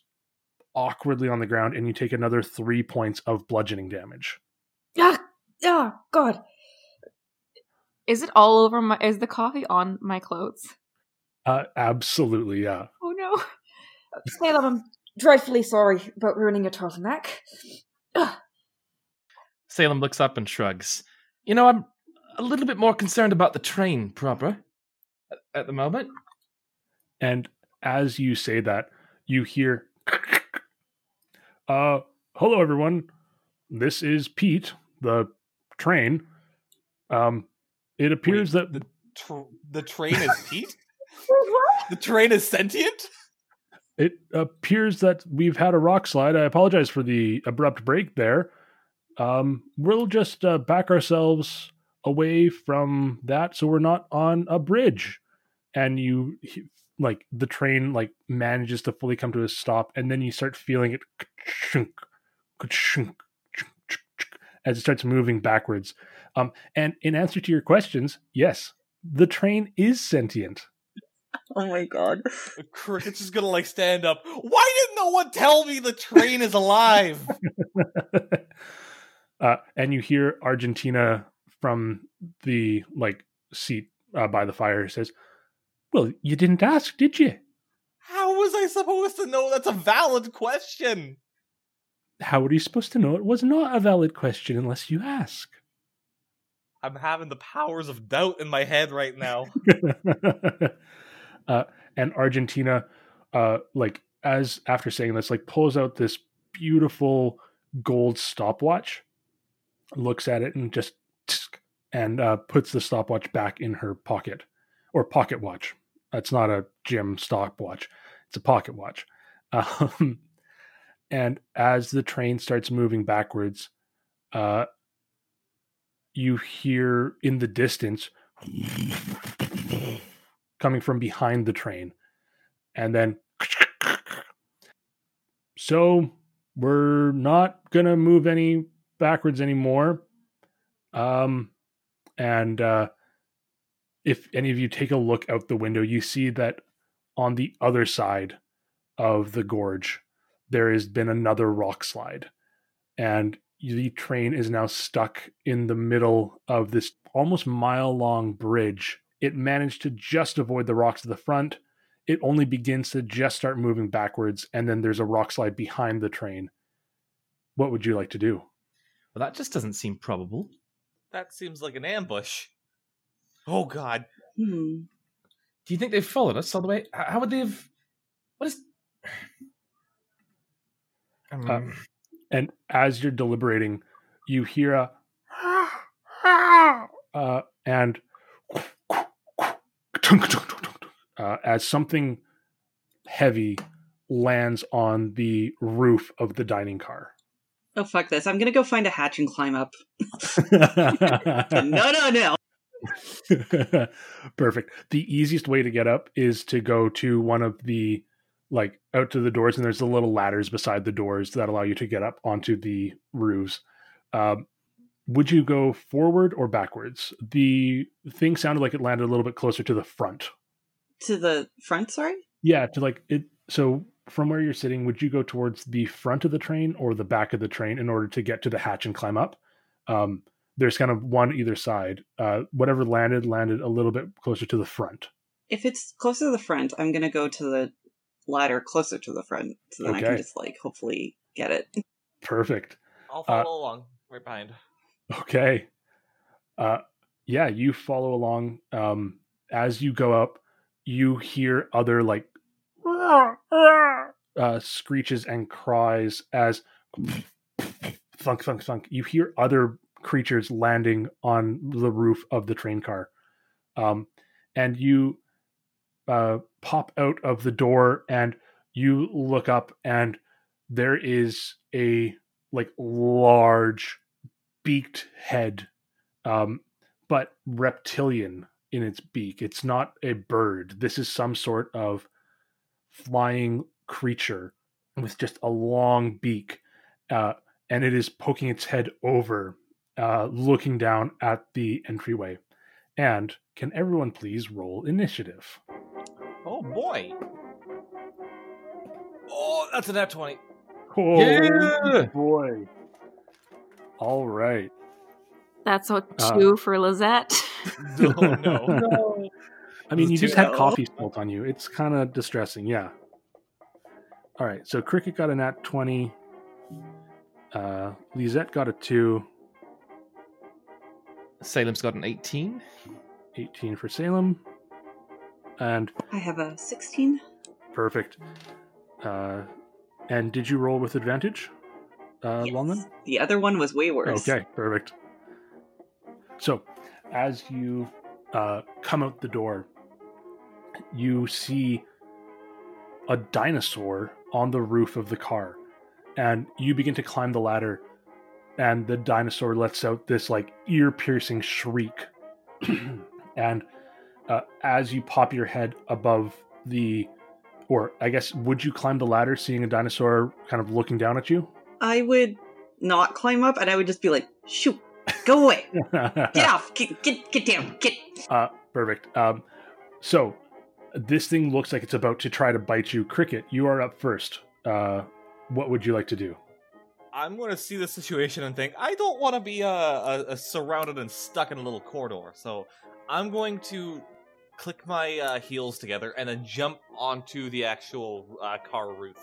awkwardly on the ground, and you take another three points of bludgeoning damage. Ah, ah, God. Is it all over my, is the coffee on my clothes? Uh, absolutely, yeah. Oh no. Salem, I'm dreadfully sorry about ruining your turtleneck. Ugh. Salem looks up and shrugs. You know, I'm a little bit more concerned about the train proper at, at the moment. And as you say that, you hear, uh, hello everyone. This is Pete, the train. Um, It appears Wait, that the, tr- the train is Pete? What? The train is sentient? It appears that we've had a rock slide. I apologize for the abrupt break there. Um, we'll just uh, back ourselves away from that so we're not on a bridge. And you, like, the train, like, manages to fully come to a stop, and then you start feeling it as it starts moving backwards. Um, and in answer to your questions, yes, the train is sentient. Oh my God. Cricket's just gonna like stand up. Why didn't no one tell me the train is alive? uh, and you hear Argentina from the like seat uh, by the fire says, well, you didn't ask, did you? How was I supposed to know? That's a valid question. How are you supposed to know it was not a valid question unless you ask? I'm having the powers of doubt in my head right now. uh, and Argentina, uh, like, as after saying this, like, pulls out this beautiful gold stopwatch, looks at it, and just and uh, puts the stopwatch back in her pocket, or pocket watch. It's not a gym stopwatch; it's a pocket watch. Um, and as the train starts moving backwards, uh. you hear in the distance coming from behind the train. And then, so we're not going to move any backwards anymore. Um, and uh, if any of you take a look out the window, you see that on the other side of the gorge, there has been another rock slide. And the train is now stuck in the middle of this almost mile-long bridge. It managed to just avoid the rocks at the front. It only begins to just start moving backwards, and then there's a rock slide behind the train. What would you like to do? Well, that just doesn't seem probable. That seems like an ambush. Oh, God. Hmm. Do you think they've followed us all the way? How would they have... What is... Um... Uh, And as you're deliberating, you hear a uh, and uh, as something heavy lands on the roof of the dining car. Oh, fuck this. I'm going to go find a hatch and climb up. No, no, no. Perfect. The easiest way to get up is to go to one of the like out to the doors, and there's the little ladders beside the doors that allow you to get up onto the roofs. Um, would you go forward or backwards? The thing sounded like it landed a little bit closer to the front. To the front, sorry? Yeah, to like it. So from where you're sitting, would you go towards the front of the train or the back of the train in order to get to the hatch and climb up? Um, there's kind of one either side. Uh, whatever landed, landed a little bit closer to the front. If it's closer to the front, I'm going to go to the ladder closer to the front, so then okay. I can just like hopefully get it. Perfect. I'll follow uh, along right behind. Okay. Uh, yeah, you follow along. Um, as you go up, you hear other like uh, screeches and cries as thunk, thunk, thunk. You hear other creatures landing on the roof of the train car, um, and you. Uh, pop out of the door, and you look up, and there is a like large beaked head, um, but reptilian in its beak. It's not a bird. This is some sort of flying creature with just a long beak, uh, and it is poking its head over, uh, looking down at the entryway. And can everyone please roll initiative? Oh, boy. Oh, that's a nat twenty. Oh, yeah! Boy. All right. That's a two uh, for Lisette. No, no. no. I mean, you just had coffee spilt on you. It's kind of distressing, yeah. All right, so Cricket got a nat twenty. Uh, Lisette got a two. Salem's got an eighteen. eighteen for Salem. And I have a sixteen. Perfect. Uh, and did you roll with advantage, uh, yes. Lonlin? The other one was way worse. Okay, perfect. So, as you uh, come out the door, you see a dinosaur on the roof of the car, and you begin to climb the ladder, and the dinosaur lets out this like ear-piercing shriek. And uh, as you pop your head above the, or I guess, would you climb the ladder seeing a dinosaur kind of looking down at you? I would not climb up, and I would just be like, shoot. Go away! Get off! Get get get down! Get. Uh, perfect. Um, so this thing looks like it's about to try to bite you. Cricket, you are up first. Uh, what would you like to do? I'm going to see the situation and think I don't want to be uh, uh surrounded and stuck in a little corridor. So I'm going to click my uh, heels together and then jump onto the actual uh, car roof.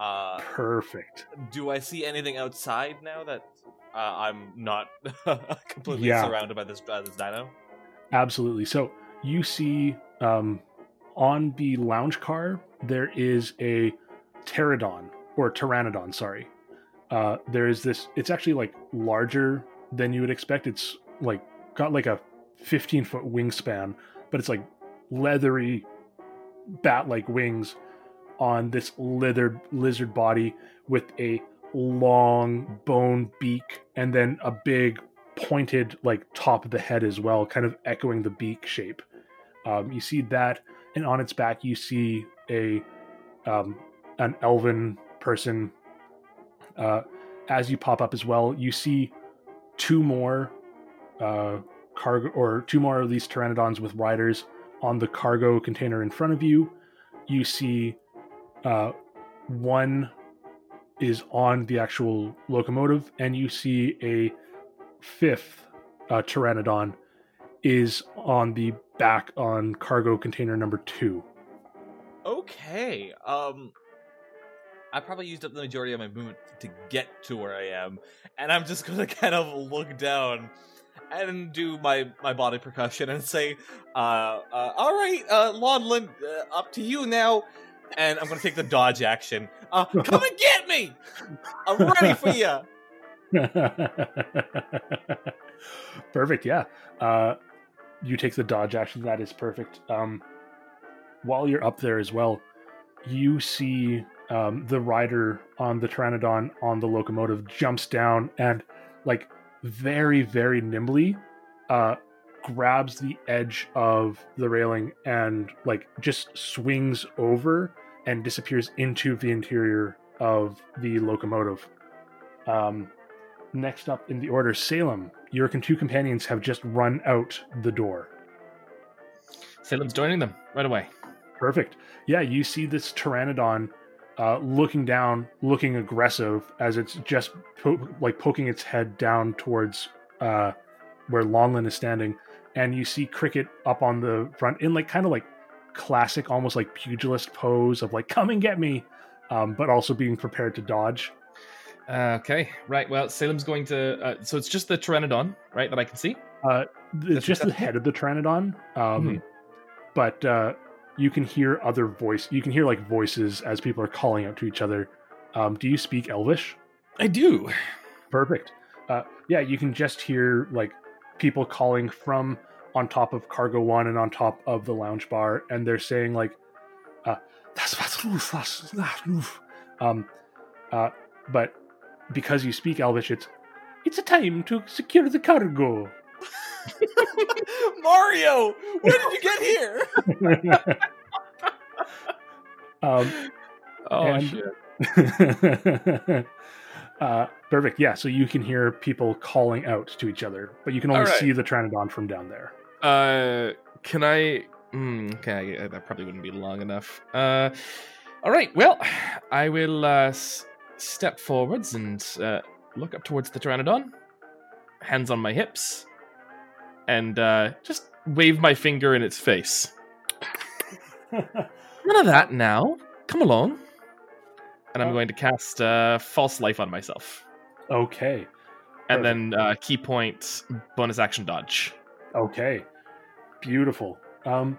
Uh, perfect. Do I see anything outside now that? Uh, I'm not completely yeah. surrounded by this, uh, this dino. Absolutely. So you see um, on the lounge car, there is a pterodon or pteranodon, sorry. Uh, there is this, it's actually like larger than you would expect. It's like got like a fifteen foot wingspan, but it's like leathery bat-like wings on this lizard, lizard body with a long bone beak and then a big pointed like top of the head as well, kind of echoing the beak shape. Um, you see that, and on its back you see a um, an elven person. Uh, as you pop up as well, you see two more uh, cargo or two more of these pteranodons with riders on the cargo container in front of you. You see uh, one is on the actual locomotive, and you see a fifth uh, pteranodon is on the back on cargo container number two. Okay. Um, I probably used up the majority of my movement to get to where I am, and I'm just going to kind of look down and do my, my body percussion and say, uh, uh, all right, uh, Lonlin, uh, up to you now. And I'm going to take the dodge action. Uh, come and get me! I'm ready for you! Perfect, yeah. Uh, you take the dodge action. That is perfect. Um, while you're up there as well, you see um, the rider on the pteranodon on the locomotive jumps down and, like, very, very nimbly uh, grabs the edge of the railing and, like, just swings over and disappears into the interior of the locomotive. Um, next up in the order, Salem, your two companions have just run out the door. Salem's joining them right away. Perfect. Yeah, you see this pteranodon uh, looking down, looking aggressive as it's just po- like poking its head down towards uh, where Lonlin is standing. And you see Cricket up on the front in like kind of like classic, almost like pugilist pose of like, come and get me, um, but also being prepared to dodge. Uh, okay, right. Well, Salem's going to... Uh, so it's just the pteranodon, right, that I can see? Uh, it's just the head of the pteranodon, um, hmm. but uh, you can hear other voice. You can hear like voices as people are calling out to each other. Um, do you speak Elvish? I do. Perfect. Uh, yeah, you can just hear like people calling from on top of Cargo One and on top of the lounge bar, and they're saying like, uh, um, uh, but because you speak Elvish, it's, it's a time to secure the cargo. Mario! Where did you get here? um, oh, and, shit. uh, perfect. Yeah, so you can hear people calling out to each other, but you can only right. see the Tranodon from down there. Uh, can I... Mm, okay, that probably wouldn't be long enough. Uh, all right, well, I will uh, s- step forwards and uh, look up towards the Pteranodon, hands on my hips, and uh, just wave my finger in its face. None of that now. Come along. And I'm going to cast uh, False Life on myself. Okay. And Perfect. then uh, key point, bonus action dodge. Okay. Beautiful. Um,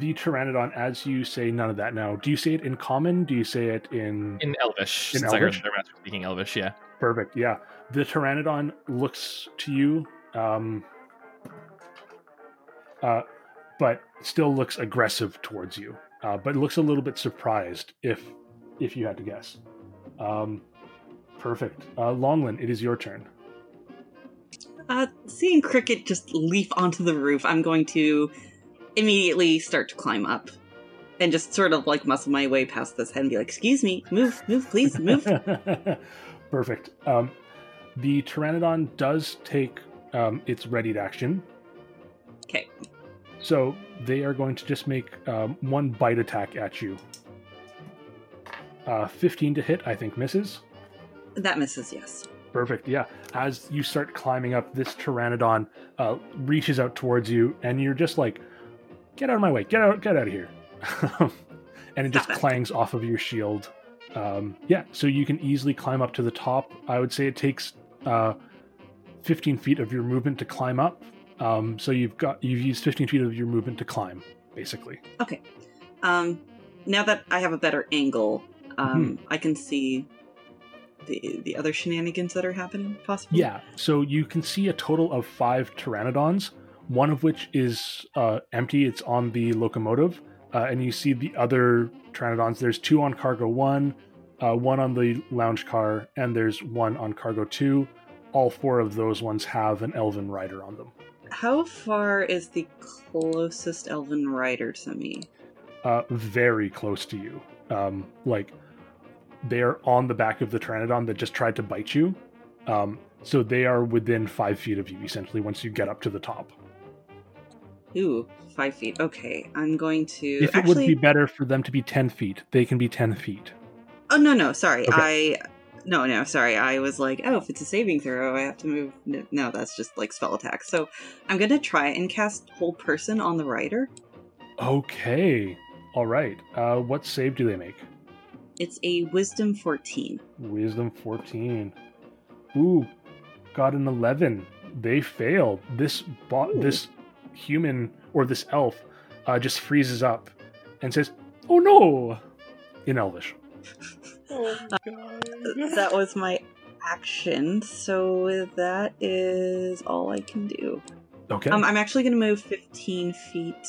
the Pteranodon, as you say, none of that now. Do you say it in Common? Do you say it in... In Elvish. In since Elvish? I heard their master speaking Elvish, yeah. Perfect, yeah. The Pteranodon looks to you, um, uh, but still looks aggressive towards you, uh, but looks a little bit surprised, if if you had to guess. Um, perfect. Uh, Longlin, it is your turn. Uh, seeing Cricket just leap onto the roof, I'm going to... immediately start to climb up and just sort of like muscle my way past this head and be like, excuse me, move, move, please, move. Perfect. Um, the Pteranodon does take um, its readied action. Okay. So they are going to just make um, one bite attack at you. Uh, fifteen to hit, I think, misses. That misses, yes. Perfect, yeah. As you start climbing up, this Pteranodon uh, reaches out towards you and you're just like, get out of my way. Get out Get out of here. And it just clangs off of your shield. Um, yeah, so you can easily climb up to the top. I would say it takes uh, fifteen feet of your movement to climb up. Um, so you've got you've used fifteen feet of your movement to climb, basically. Okay. Um, now that I have a better angle, um, mm-hmm. I can see the the other shenanigans that are happening, possibly? Yeah, so you can see a total of five Pteranodons. One of which is uh, empty. It's on the locomotive. Uh, and you see the other Pteranodons. There's two on cargo one, uh, one on the lounge car, and there's one on cargo two. All four of those ones have an elven rider on them. How far is the closest elven rider to me? Uh, very close to you. Um, like, they're on the back of the Pteranodon that just tried to bite you. Um, so they are within five feet of you, essentially, once you get up to the top. Ooh, five feet. Okay, I'm going to... If it Actually... would be better for them to be ten feet, they can be ten feet. Oh, no, no, sorry. Okay. I... No, no, sorry. I was like, oh, if it's a saving throw, I have to move... No, that's just, like, spell attack. So I'm going to try and cast Whole Person on the rider. Okay. All right. Uh, what save do they make? It's a Wisdom fourteen. Wisdom fourteen. Ooh, got an eleven. They fail. This bo- this... human or this elf uh, just freezes up and says, "Oh no!" in Elvish. Oh my God. Uh, that was my action, so that is all I can do. Okay. Um, I'm actually going to move fifteen feet.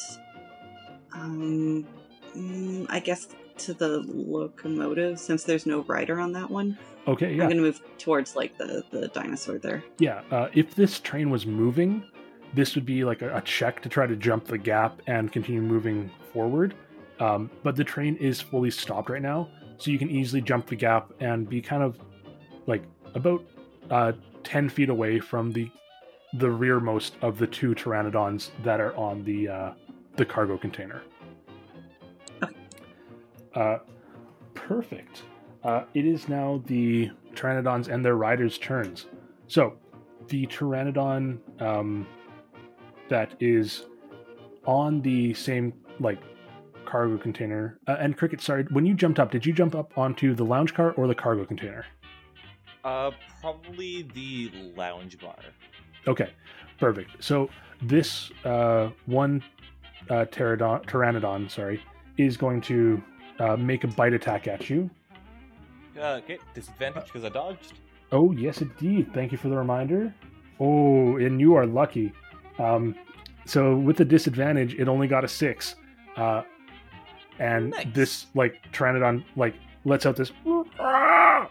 Um, I guess to the locomotive since there's no rider on that one. Okay. Yeah. I'm going to move towards like the the dinosaur there. Yeah. Uh, if this train was moving, this would be like a, a check to try to jump the gap and continue moving forward. Um, but the train is fully stopped right now, so you can easily jump the gap and be kind of like about uh, ten feet away from the the rearmost of the two Pteranodons that are on the uh, the cargo container. Okay. Uh, perfect. Uh, it is now the Pteranodons and their riders' turns. So the Pteranodon... Um, that is on the same, like, cargo container. Uh, and Cricket, sorry, when you jumped up, did you jump up onto the lounge car or the cargo container? Uh, probably the lounge bar. Okay, perfect. So this uh, one uh, pterodon, Pteranodon, sorry, is going to uh, make a bite attack at you. Uh, okay, disadvantage because I dodged. Oh, yes, indeed. Thank you for the reminder. Oh, and you are lucky. Um, so with the disadvantage, it only got a six, uh, and nice. This like Pteranodon like lets out this, uh,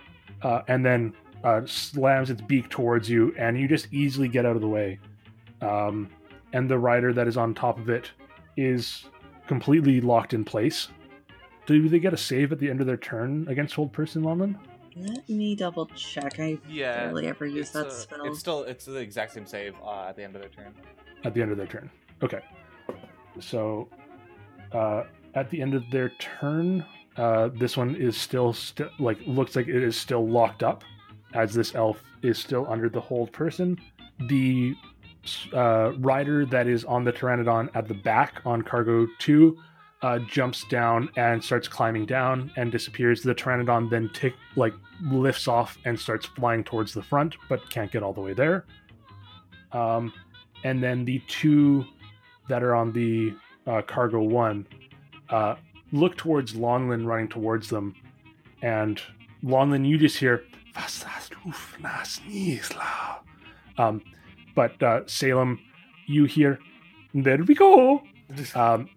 and then uh, slams its beak towards you, and you just easily get out of the way. Um, and the rider that is on top of it is completely locked in place. Do they get a save at the end of their turn against Hold Person, Lonlin? Let me double check. I yeah, barely ever use that a, spell. It's still it's the exact same save uh, at the end of their turn. At the end of their turn. Okay. So uh, at the end of their turn, uh, this one is still st- like looks like it is still locked up, as this elf is still under the Hold Person. The uh, rider that is on the Pteranodon at the back on cargo two Uh, jumps down and starts climbing down and disappears. The Pteranodon then tick, like lifts off and starts flying towards the front, but can't get all the way there. Um, and then the two that are on the uh, cargo one uh, look towards Lonlin running towards them. And Lonlin, you just hear, um, but uh, Salem, you hear, there we go. Um,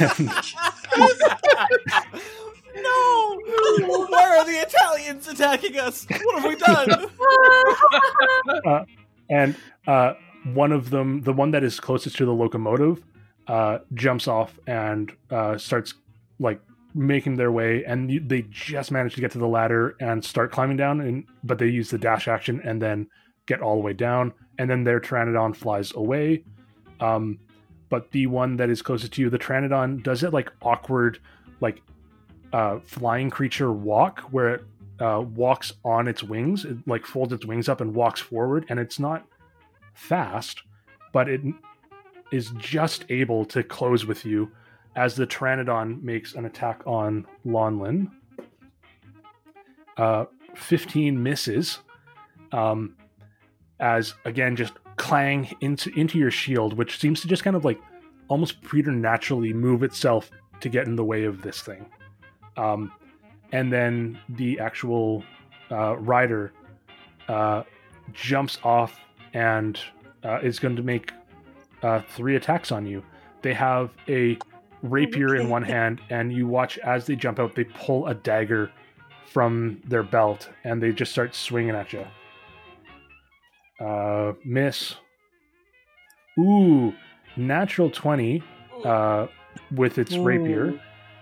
And... no! Why are the Italians attacking us? What have we done? uh, and uh, one of them, the one that is closest to the locomotive, uh, jumps off and uh, starts like making their way. And they just manage to get to the ladder and start climbing down. And but they use the dash action and then get all the way down. And then their Pteranodon flies away. Um, But the one that is closest to you, the Pteranodon, does it like awkward, like uh, flying creature walk, where it uh, walks on its wings. It like folds its wings up and walks forward, and it's not fast, but it is just able to close with you as the Pteranodon makes an attack on Lonlin. Uh, fifteen misses, um, as again just clang into into your shield, which seems to just kind of like almost preternaturally move itself to get in the way of this thing. Um, and then the actual uh, rider uh, jumps off and uh, is going to make uh, three attacks on you. They have a rapier in one hand, and you watch as they jump out, they pull a dagger from their belt, and they just start swinging at you. Uh, miss. Ooh, natural twenty uh, with its Ooh. rapier.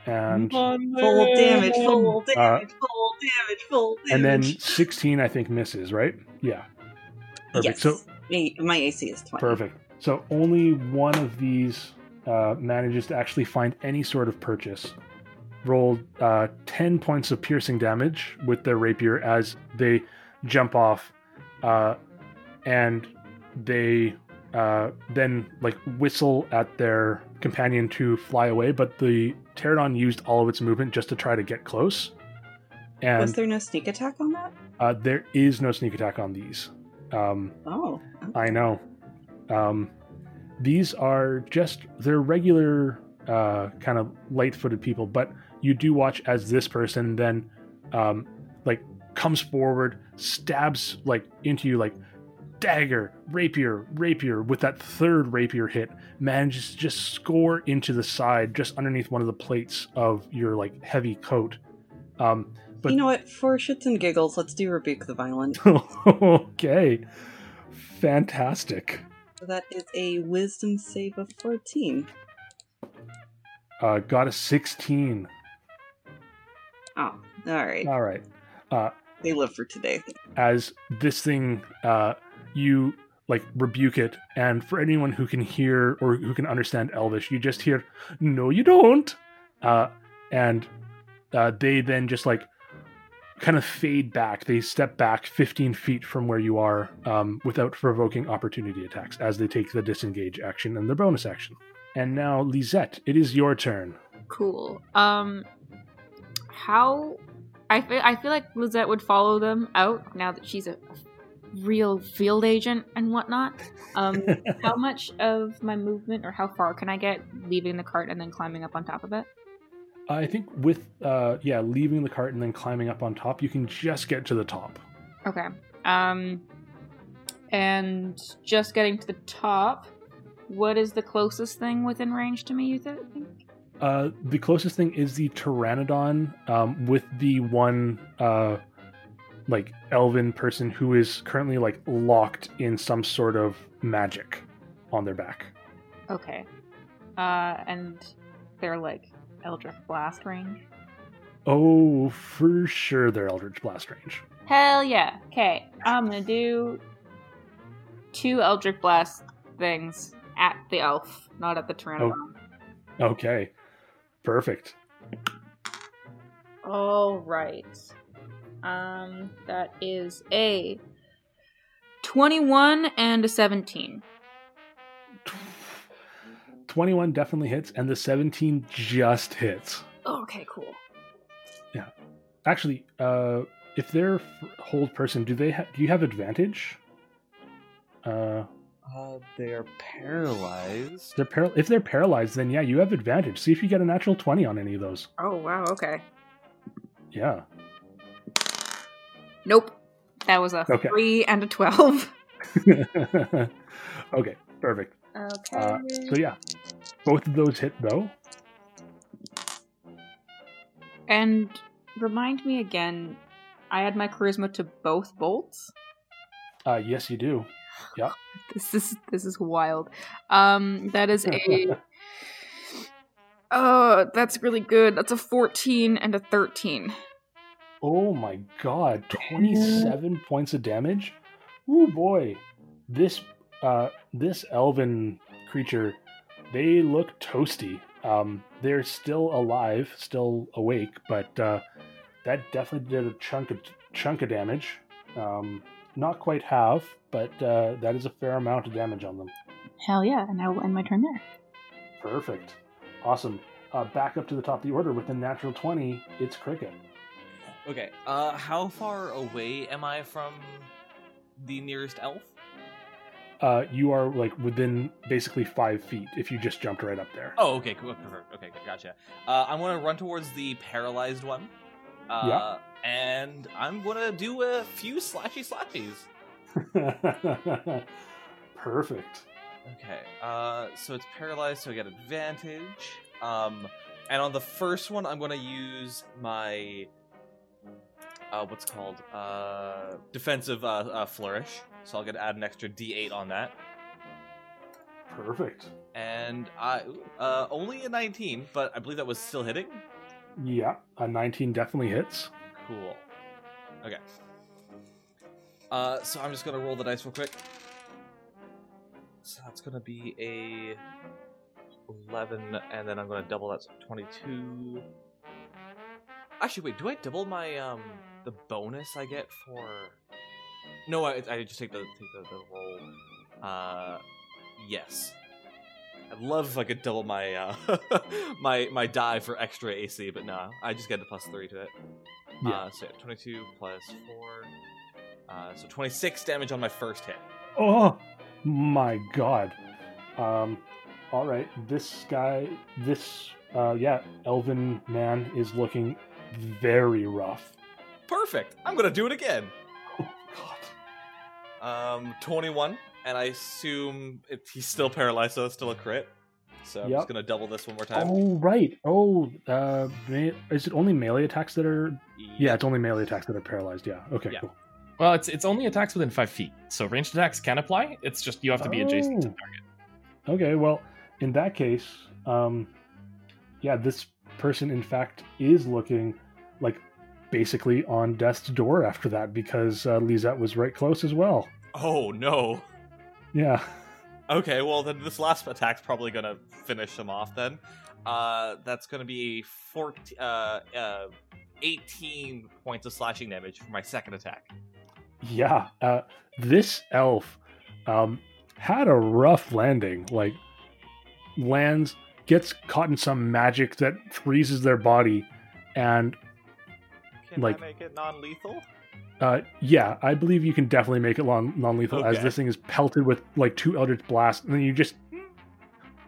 And full damage, full damage, uh, full damage, full damage. And then sixteen, I think, misses, right? Yeah. Perfect. Yes, so, my A C is twenty. Perfect. So only one of these uh, manages to actually find any sort of purchase. Rolled uh, ten points of piercing damage with their rapier as they jump off. Uh, And they uh, then like whistle at their companion to fly away, but the Pteranodon used all of its movement just to try to get close. And was there no sneak attack on that? Uh, there is no sneak attack on these. Um, oh, okay. I know. Um, these are just they're regular uh, kind of light-footed people, but you do watch as this person then um, like comes forward, stabs like into you, like. Dagger, rapier, rapier, with that third rapier hit, manages to just score into the side just underneath one of the plates of your, like, heavy coat. Um, but you know what? For shits and giggles, let's do Rebuke the Violent. Okay. Fantastic. So that is a wisdom save of fourteen. Uh, got a sixteen. Oh, all right. All right. Uh, they live for today. As this thing... Uh, you like rebuke it, and for anyone who can hear or who can understand Elvish, you just hear, "No, you don't." Uh, and uh, they then just like kind of fade back. They step back fifteen feet from where you are um, without provoking opportunity attacks as they take the disengage action and their bonus action. And now, Lisette, it is your turn. Cool. Um, how I feel, I feel like Lisette would follow them out now that she's a real field agent and whatnot. Um, how much of my movement or how far can I get leaving the cart and then climbing up on top of it? I think with, uh, yeah, leaving the cart and then climbing up on top, you can just get to the top. Okay. Um, and just getting to the top, what is the closest thing within range to me, you think? Uh, the closest thing is the Pteranodon, um, with the one, uh, like elven person who is currently like locked in some sort of magic on their back. Okay. Uh, and they're like Eldritch Blast range? Oh, for sure they're Eldritch Blast range. Hell yeah. Okay, I'm gonna do two Eldritch Blast things at the elf, not at the Pteranodon. Oh. Okay. Perfect. All right. Um, that is a twenty-one and a seventeen. twenty-one definitely hits, and the seventeen just hits. Oh, okay, cool. Yeah. Actually, uh, if they're hold person, do they ha- do you have advantage? Uh, uh they are paralyzed. They're par- if they're paralyzed, then yeah, you have advantage. See if you get a natural twenty on any of those. Oh, wow, okay. Yeah. Nope. That was a okay. three and a twelve. Okay, perfect. Okay. Uh, so yeah, both of those hit though. And remind me again, I add my charisma to both bolts? Uh, yes, you do. Yeah. This is this is wild. Um, that is a. Oh, that's really good. That's a fourteen and a thirteen. Oh my god, twenty-seven points of damage? Ooh boy. This uh, this elven creature, they look toasty. Um, they're still alive, still awake, but uh, that definitely did a chunk of, chunk of damage. Um, not quite half, but uh, that is a fair amount of damage on them. Hell yeah, and I will end my turn there. Perfect. Awesome. Uh, back up to the top of the order with the natural twenty, it's Cricket. Okay, uh, how far away am I from the nearest elf? Uh, you are, like, within basically five feet if you just jumped right up there. Oh, okay, cool. Okay, gotcha. Uh, I'm going to run towards the paralyzed one. Uh, yeah. And I'm going to do a few slashy slashies. Perfect. Okay, uh, so it's paralyzed, so I get advantage. Um, and on the first one, I'm going to use my... Uh, what's called uh, defensive uh, uh, flourish. So I'll get to add an extra D eight on that. Perfect. And I uh, only a nineteen, but I believe that was still hitting. Yeah, a nineteen definitely hits. Cool. Okay. Uh, so I'm just gonna roll the dice real quick. So that's gonna be a eleven, and then I'm gonna double that, so twenty-two. Actually, wait, do I double my um? The bonus I get for... No, I, I just take the take the, the roll. Uh, yes. I'd love if I could double my uh, my my die for extra A C, but nah, I just get a plus three to it. Yeah. Uh, so twenty-two plus four, uh, so twenty-six damage on my first hit. Oh my god! Um, all right, this guy, this uh, yeah, elven man is looking very rough. Perfect. I'm gonna do it again. Oh god. Um, twenty-one, and I assume it, he's still paralyzed, so it's still a crit. So yep. I'm just gonna double this one more time. Oh right. Oh, uh, me- is it only melee attacks that are? Yeah. yeah, it's only melee attacks that are paralyzed. Yeah. Okay. Yeah. Cool. Well, it's it's only attacks within five feet, so ranged attacks can apply. It's just you have to be oh. adjacent to the target. Okay. Well, in that case, um, yeah, this person in fact is looking like. Basically on death's door after that because uh, Lisette was right close as well. Oh no! Yeah. Okay, well then this last attack's probably gonna finish him off then. Uh, that's gonna be fourteen, uh, uh, eighteen points of slashing damage for my second attack. Yeah. Uh, this elf um, had a rough landing. Like lands, gets caught in some magic that freezes their body, and. Can like, I make it non-lethal? Uh, yeah, I believe you can definitely make it non- non-lethal okay. as this thing is pelted with like two Eldritch Blasts, and then you just...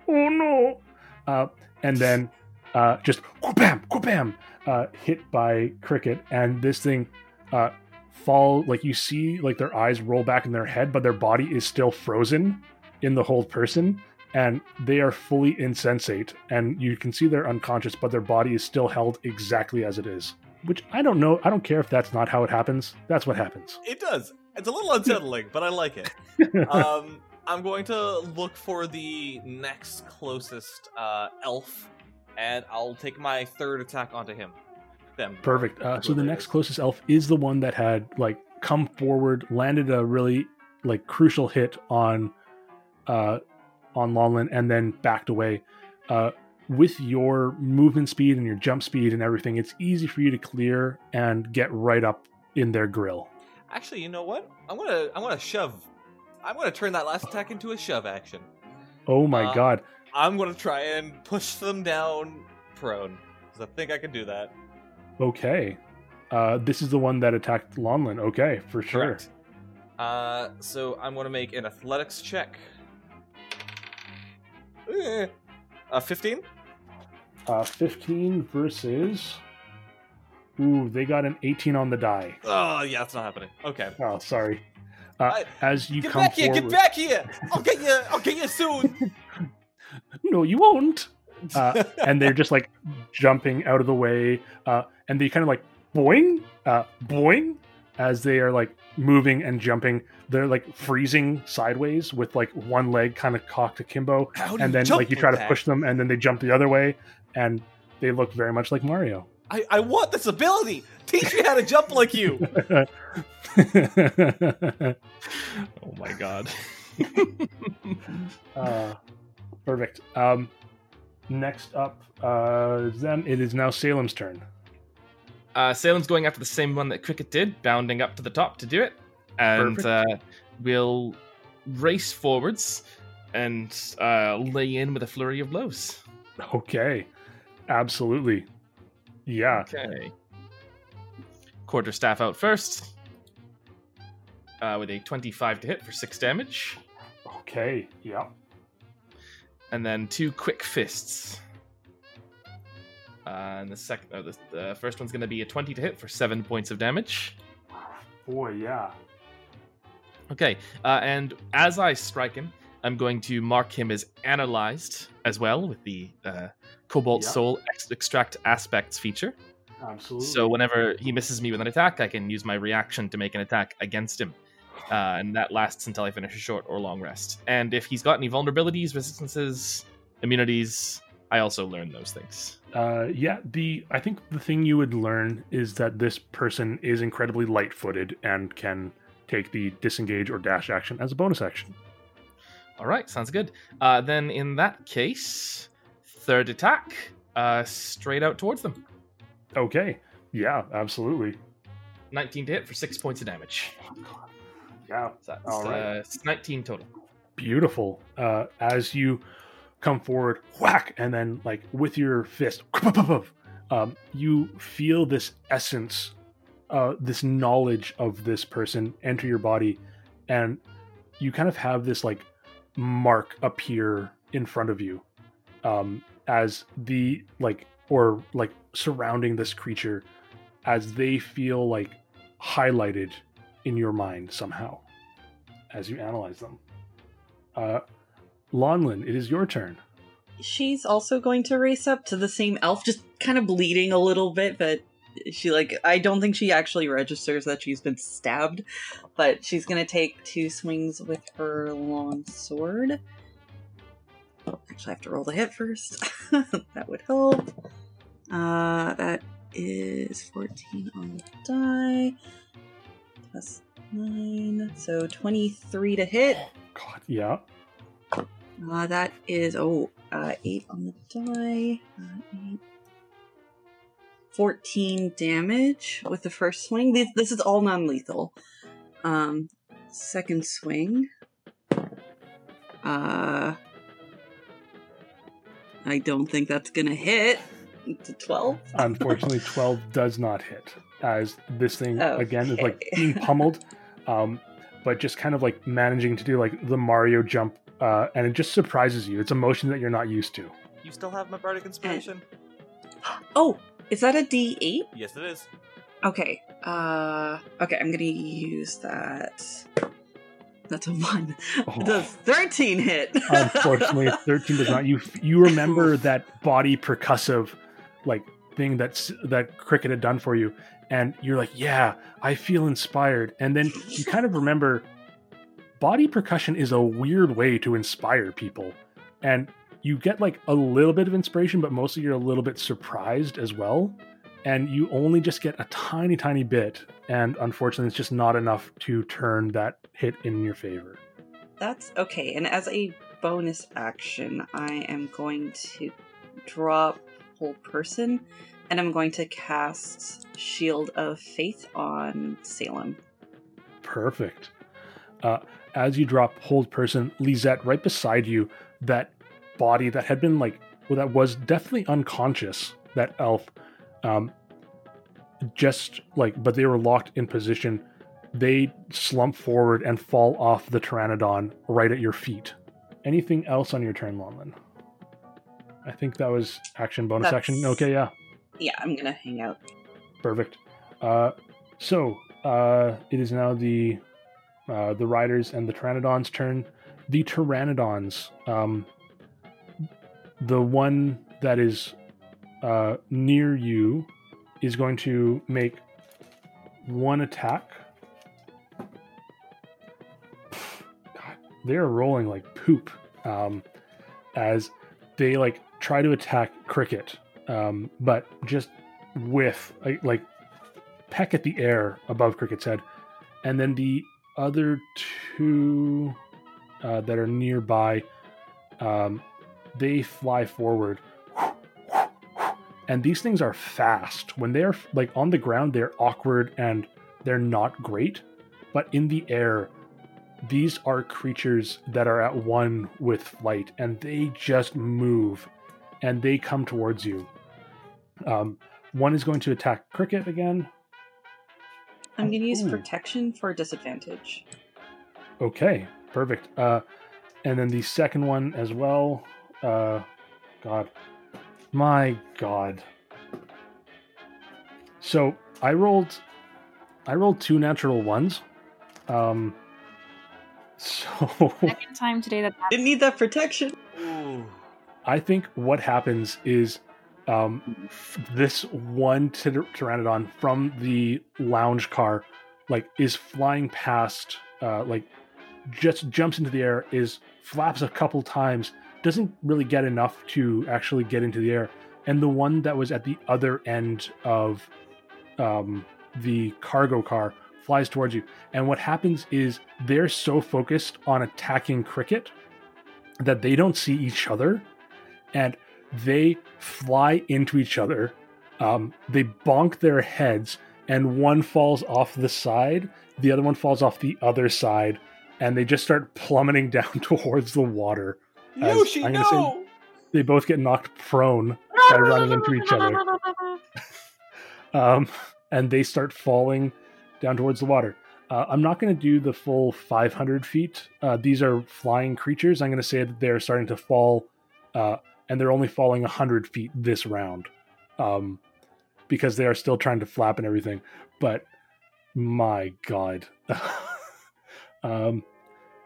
Oh no! Uh, and then uh, just... Go-bam! Go-bam! Uh, hit by Cricket, and this thing uh, fall... Like you see like their eyes roll back in their head, but their body is still frozen in the hold person, and they are fully insensate, and you can see they're unconscious, but their body is still held exactly as it is. Which I don't know. I don't care if that's not how it happens. That's what happens. It does. It's a little unsettling, but I like it. Um, I'm going to look for the next closest uh, elf, and I'll take my third attack onto him. Them. Perfect. Uh, so the next closest elf is the one that had like come forward, landed a really like crucial hit on uh, on Lonlin, and then backed away. Uh, with your movement speed and your jump speed and everything, it's easy for you to clear and get right up in their grill. Actually, you know what? I'm gonna I'm gonna shove. I'm gonna turn that last attack into a shove action. Oh my uh, god! I'm gonna try and push them down prone because I think I can do that. Okay. Uh, this is the one that attacked Lonlin. Okay, for sure. Correct. Uh, so I'm going to make an athletics check. Uh, fifteen? Uh, fifteen versus... Ooh, they got an eighteen on the die. Oh, yeah, that's not happening. Okay. Oh, sorry. Uh, I, as you get come back here, forward... Get back here! I'll get you! I'll get you soon! No, you won't! Uh, and they're just like jumping out of the way, uh, and they kind of like boing, uh, boing, as they are like moving and jumping. They're like freezing sideways with like one leg kind of cocked akimbo, and then like you try to push them, and then they jump the other way, and they look very much like Mario. I, I want this ability. Teach me how to jump like you. Oh my god! uh, perfect. Um, Next up, uh, then it is now Salem's turn. Uh, Salem's going after the same one that Cricket did, bounding up to the top to do it. And uh, we'll race forwards and uh, lay in with a flurry of blows. Okay. Absolutely. Yeah. Okay. Quarterstaff out first uh, with a twenty-five to hit for six damage. Okay. Yeah. And then two quick fists. Uh, and the second, oh, the, the first one's going to be a twenty to hit for seven points of damage. Boy, yeah. Okay, uh, and as I strike him, I'm going to mark him as analyzed as well with the uh, Cobalt yeah. Soul ex- Extract Aspects feature. Absolutely. So whenever he misses me with an attack, I can use my reaction to make an attack against him. Uh, and that lasts until I finish a short or long rest. And if he's got any vulnerabilities, resistances, immunities, I also learn those things. Uh, yeah, the I think the thing you would learn is that this person is incredibly light-footed and can take the disengage or dash action as a bonus action. All right, sounds good. Uh, then in that case, third attack, uh, straight out towards them. Okay, yeah, absolutely. nineteen to hit for six points of damage. Yeah, that's all right. Uh, it's nineteen total. Beautiful. Uh, as you come forward, whack, and then like with your fist, um, you feel this essence, uh, this knowledge of this person enter your body, and you kind of have this like mark appear in front of you, um, as the like or like surrounding this creature, as they feel like highlighted in your mind somehow as you analyze them. Uh, Lonlin, it is your turn. She's also going to race up to the same elf, just kind of bleeding a little bit, but she like, I don't think she actually registers that she's been stabbed, but she's going to take two swings with her long sword. Oh, actually I have to roll the hit first. That would help. Uh, that is fourteen on the die. Plus nine, so twenty-three to hit. Oh, God, yeah. Uh, that is, oh, uh, eight on the die. Uh, eight. fourteen damage with the first swing. This, this is all non-lethal. Um, second swing. Uh, I don't think that's gonna hit. It's a twelve. Unfortunately, twelve does not hit. As this thing, okay. Again, is like being pummeled, um, but just kind of like managing to do like the Mario jump, uh, and it just surprises you. It's a motion that you're not used to. You still have my bardic inspiration. And... Oh, is that a D eight? Yes, it is. Okay. Uh, okay, I'm going to use that. That's a one. Oh. Does thirteen hit? Unfortunately, thirteen does not. You you remember that body percussive, like, thing that's that Cricket had done for you, and you're like, yeah, I feel inspired. And then you kind of remember body percussion is a weird way to inspire people. And you get like a little bit of inspiration, but mostly you're a little bit surprised as well. And you only just get a tiny, tiny bit. And unfortunately, it's just not enough to turn that hit in your favor. That's okay. And as a bonus action, I am going to drop whole person. And I'm going to cast Shield of Faith on Salem. Perfect. Uh, as you drop hold person, Lisette, right beside you, that body that had been like, well, that was definitely unconscious, that elf, um, just like, but they were locked in position. They slump forward and fall off the pteranodon right at your feet. Anything else on your turn, Lonlin? I think that was action, bonus That's... action. Okay, yeah. Yeah, I'm going to hang out. Perfect. Uh, so, uh, it is now the uh, the riders and the pteranodons' turn. The pteranodons, um, the one that is uh, near you, is going to make one attack. God, they're rolling like poop um, as they like try to attack Cricket. Um, but just whiff, like, like peck at the air above Cricket's head. And then the other two uh, that are nearby, um, they fly forward. And these things are fast. When they're like on the ground, they're awkward and they're not great. But in the air, these are creatures that are at one with flight, and they just move and they come towards you. Um, one is going to attack Cricket again. I'm going to use Ooh. protection for disadvantage. Okay, perfect. Uh, and then the second one as well. Uh, God. My God. So I rolled... I rolled two natural ones. Um, so... Second time today that... Didn't need that protection. Ooh. I think what happens is um, f- this one tyr- pteranodon from the lounge car, like, is flying past, uh, like, just jumps into the air, is flaps a couple times, doesn't really get enough to actually get into the air, and the one that was at the other end of um, the cargo car flies towards you. And what happens is they're so focused on attacking Cricket that they don't see each other. And they fly into each other. Um, they bonk their heads, and one falls off the side. The other one falls off the other side, and they just start plummeting down towards the water. As, Yoshi, I'm gonna no! say, they both get knocked prone by running into each other. um, and they start falling down towards the water. Uh, I'm not going to do the full five hundred feet. Uh, these are flying creatures. I'm going to say that they're starting to fall... Uh, and they're only falling one hundred feet this round um, because they are still trying to flap and everything. But my God. um,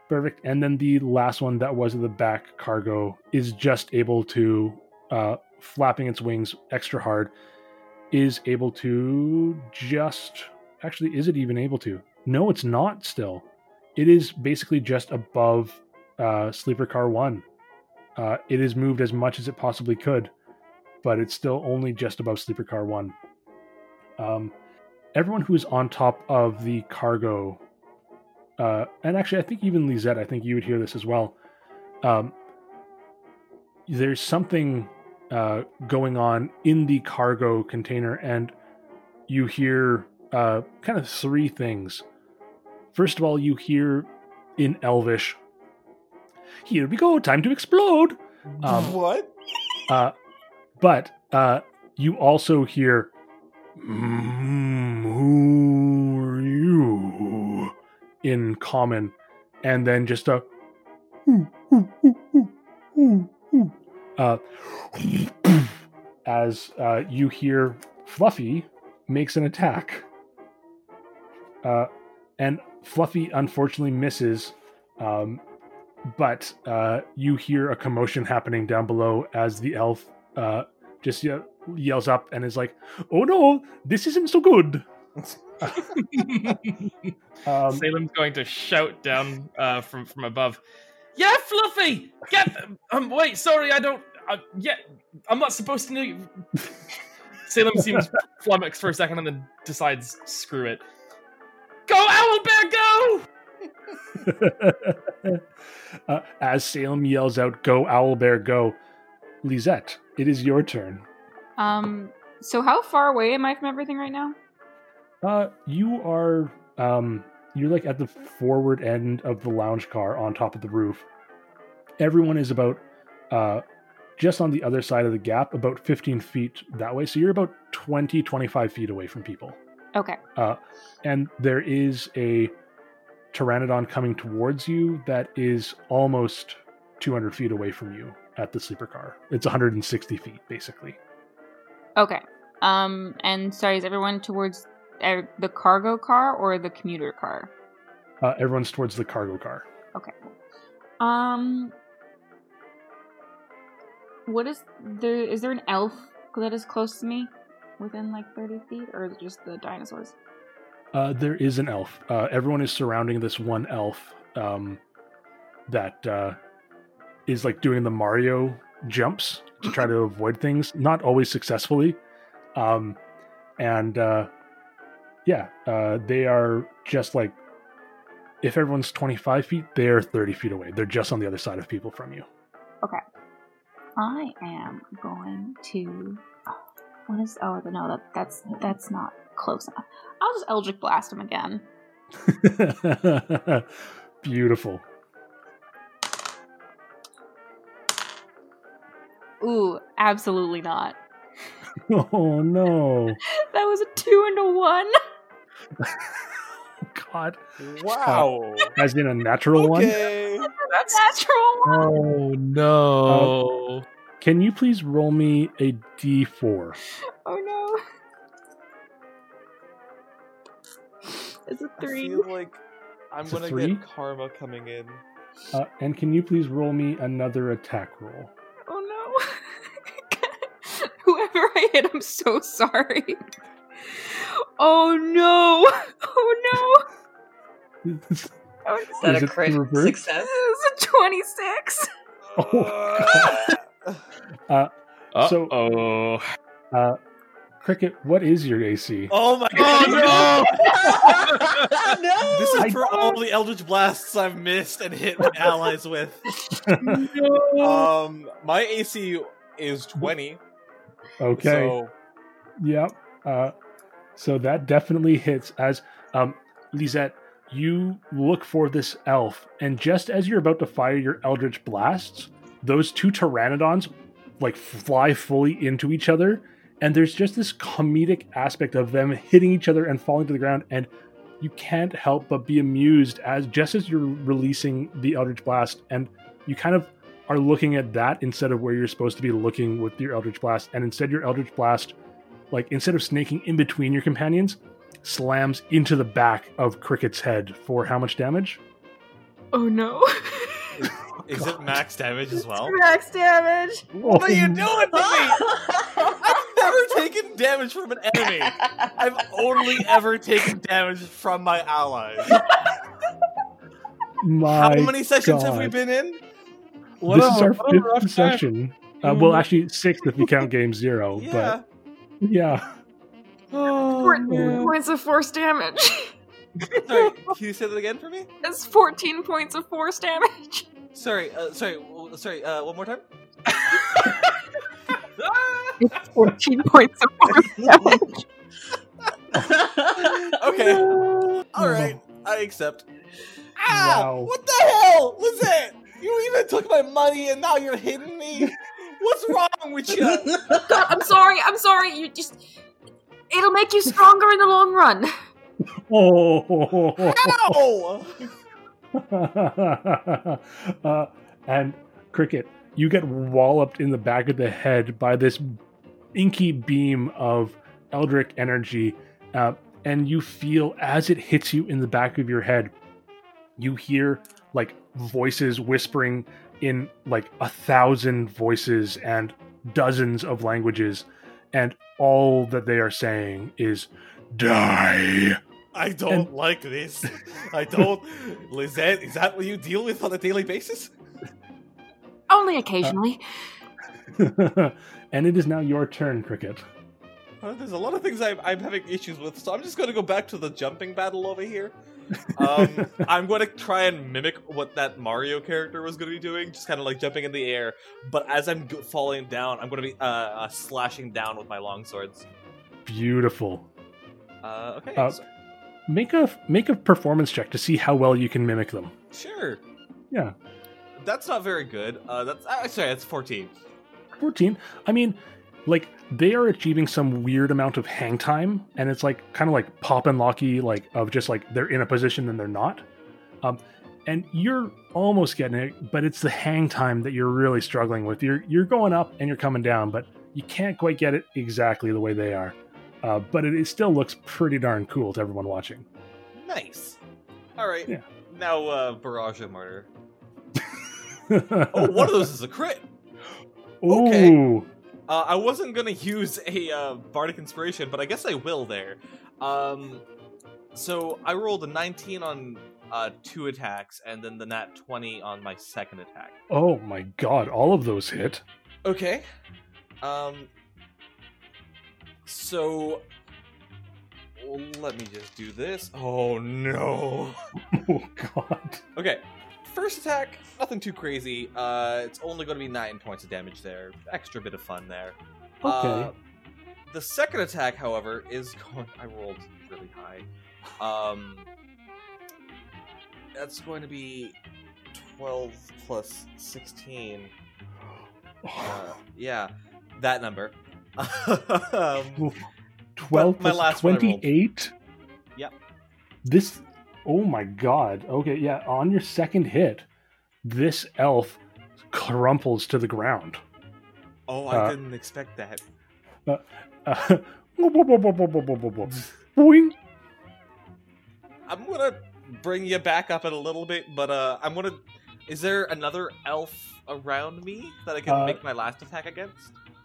perfect. And then the last one that was in the back cargo is just able to, uh, flapping its wings extra hard, is able to just... Actually, is it even able to? No, it's not still. It is basically just above uh, Sleeper Car one. Uh, it is moved as much as it possibly could, but it's still only just above Sleeper Car one. Um, everyone who is on top of the cargo, uh, and actually I think even Lisette, I think you would hear this as well. Um, there's something uh, going on in the cargo container, and you hear uh, kind of three things. First of all, you hear in Elvish, "Here we go, time to explode." Um, what? Uh, but uh, you also hear, mm, "Who are you?" in common, and then just a, uh, as uh, you hear Fluffy makes an attack, uh, and Fluffy unfortunately misses. Um, But uh, you hear a commotion happening down below as the elf uh, just ye- yells up and is like, "Oh no, this isn't so good." um, Salem's going to shout down uh, from from above. Yeah, Fluffy. Get. Um, wait, sorry, I don't. Uh, yeah, I'm not supposed to know. Salem seems flummoxed for a second and then decides, screw it. Go, Owlbear, go! uh, as Salem yells out, go, Owlbear, go, Lisette, it is your turn. Um. So how far away am I from everything right now? Uh, you are, um, you're like at the forward end of the lounge car on top of the roof. Everyone is about, uh, just on the other side of the gap, about fifteen feet that way. So you're about twenty, twenty-five feet away from people. Okay. Uh, and there is a pteranodon coming towards you that is almost two hundred feet away from you at the sleeper car. It's one hundred sixty feet, basically. Okay. Um, and sorry, is everyone towards the cargo car or the commuter car? Uh, everyone's towards the cargo car. Okay. Um, what is there? Is there an elf that is close to me within like thirty feet, or is it just the dinosaurs? Uh, there is an elf. Uh, everyone is surrounding this one elf, um, that, uh, is like doing the Mario jumps to try to avoid things, not always successfully. Um, and, uh, yeah, uh, they are just like, if everyone's twenty-five feet, they're thirty feet away. They're just on the other side of people from you. Okay. I am going to, oh, what is, oh, no, that, that's, that's not close enough. I'll just Eldritch Blast him again. Beautiful. Ooh, absolutely not. Oh, no. That was a two and a one. God. Wow. Uh, as in a natural okay. one? That's a natural one. Oh, no. Uh, can you please roll me a d four? Oh, no. It's a three. I feel like I'm going to get karma coming in. Uh, and can you please roll me another attack roll? Oh, no. Whoever I hit, I'm so sorry. Oh no! Oh no! Is that a crit success? It's a twenty-six. Oh. uh, so, oh, uh, Cricket, what is your A C? Oh my God! Oh, no! no! This is I for don't... all the Eldritch Blasts I've missed and hit my allies with. No. Um, my A C is twenty. Okay. So. Yep. Uh, so that definitely hits. As um, Lisette, you look for this elf, and just as you're about to fire your Eldritch Blasts, those two pteranodons like fly fully into each other, and there's just this comedic aspect of them hitting each other and falling to the ground, and you can't help but be amused as just as you're releasing the Eldritch Blast, and you kind of are looking at that instead of where you're supposed to be looking with your Eldritch Blast, and instead your Eldritch Blast, like, instead of snaking in between your companions, slams into the back of Cricket's head for how much damage? Oh, no. Is, oh, is it max damage as well? It's max damage! Whoa. What are you doing to me? I've never taken damage from an enemy. I've only ever taken damage from my allies. My how many sessions God. have we been in? What this up, is our fifth up, session. Uh, well, actually, sixth if you count game zero. Yeah. But yeah. Oh, fourteen points of force damage. Sorry, can you say that again for me? That's fourteen points of force damage. Sorry, uh, sorry, sorry. Uh, one more time. It's fourteen points of force damage. Okay. No. All right, I accept. Ah! Wow. What the hell was that? You even took my money and now you're hitting me? What's wrong with you? God, I'm sorry, I'm sorry. You just. It'll make you stronger in the long run. Oh! Ow! uh, and Cricket, you get walloped in the back of the head by this inky beam of Eldritch energy, uh, and you feel as it hits you in the back of your head, you hear, like, voices whispering in like a thousand voices and dozens of languages, and all that they are saying is die I don't and... like this. I don't. Lisette, is that what you deal with on a daily basis? Only occasionally. Uh, and it is now your turn, Cricket. Uh, there's a lot of things I'm, I'm having issues with, so I'm just going to go back to the jumping battle over here. um, I'm going to try and mimic what that Mario character was going to be doing, just kind of like jumping in the air. But as I'm go- falling down, I'm going to be uh, uh, slashing down with my longswords. Beautiful. Uh, okay. Uh, so. Make a make a performance check to see how well you can mimic them. Sure. Yeah. That's not very good. Uh, that's uh, sorry. That's fourteen. Fourteen. I mean, like they are achieving some weird amount of hang time, and it's like kind of like pop and locky, like of just like they're in a position and they're not. Um, and you're almost getting it, but it's the hang time that you're really struggling with. You're you're going up and you're coming down, but you can't quite get it exactly the way they are. Uh, but it, it still looks pretty darn cool to everyone watching. Nice. All right. Yeah. Now, uh, barrage of murder. Oh, one of those is a crit. Ooh. Okay. Uh, I wasn't going to use a uh, bardic inspiration, but I guess I will there. Um, so I rolled a nineteen on uh, two attacks, and then the nat twenty on my second attack. Oh my god, all of those hit. Okay. Um... So, let me just do this. Oh, no. Oh, God. Okay. First attack, nothing too crazy. Uh, it's only going to be nine points of damage there. Extra bit of fun there. Okay. Uh, the second attack, however, is going... I rolled really high. Um, that's going to be twelve plus sixteen. Uh, yeah, that number. um, twelve plus twenty-eight? Yep. This, oh my god. Okay, yeah, on your second hit, this elf crumples to the ground. Oh, I uh, didn't expect that. Uh, uh, I'm gonna bring you back up in a little bit, but uh, I'm gonna... Is there another elf around me that I can uh, make my last attack against?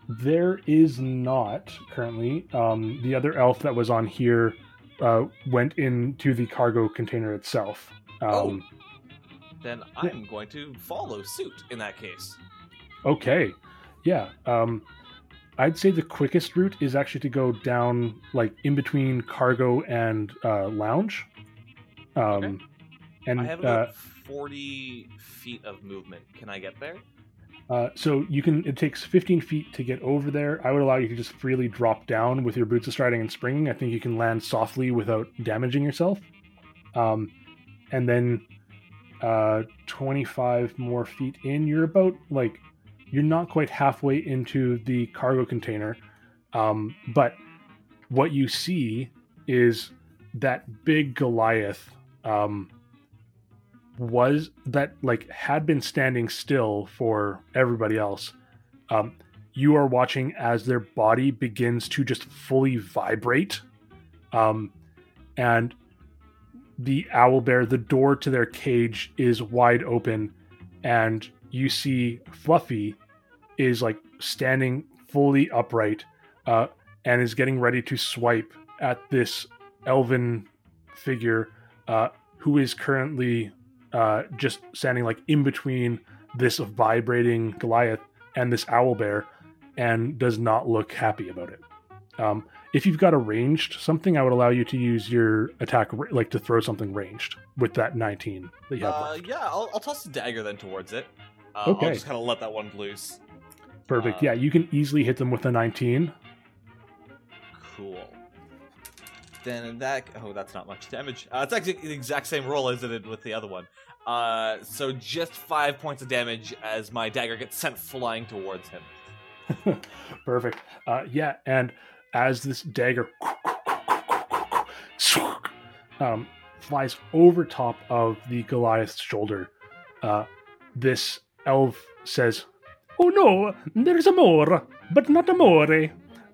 There is not currently. Um, the other elf that was on here uh, went into the cargo container itself. Um, oh. Then I'm yeah. going to follow suit in that case. Okay. Yeah. Um, I'd say the quickest route is actually to go down, like, in between cargo and uh, lounge. Um, okay. And I have about uh, forty feet of movement. Can I get there? Uh, so you can, it takes fifteen feet to get over there. I would allow you to just freely drop down with your boots of striding and springing. I think you can land softly without damaging yourself. Um, and then uh, twenty-five more feet in, you're about, like, you're not quite halfway into the cargo container. Um, but what you see is that big Goliath, um, was that like had been standing still for everybody else. Um, you are watching as their body begins to just fully vibrate. Um, and the owlbear, the door to their cage is wide open, and you see Fluffy is like standing fully upright, uh, and is getting ready to swipe at this elven figure, uh, who is currently Uh, just standing like in between this vibrating Goliath and this owlbear, and does not look happy about it. Um, if you've got a ranged something, I would allow you to use your attack, like to throw something ranged with that nineteen that you have. Uh, yeah, I'll, I'll toss a dagger then towards it. Uh, okay. I'll just kind of let that one loose. Perfect. Uh, yeah, you can easily hit them with a nineteen. Cool. Then that... Oh, that's not much damage. Uh, it's actually the exact same roll as it did with the other one. Uh, so just five points of damage as my dagger gets sent flying towards him. Perfect. Uh, yeah, and as this dagger um, flies over top of the Goliath's shoulder, uh, this elf says, "Oh no, there's a more, but not a more."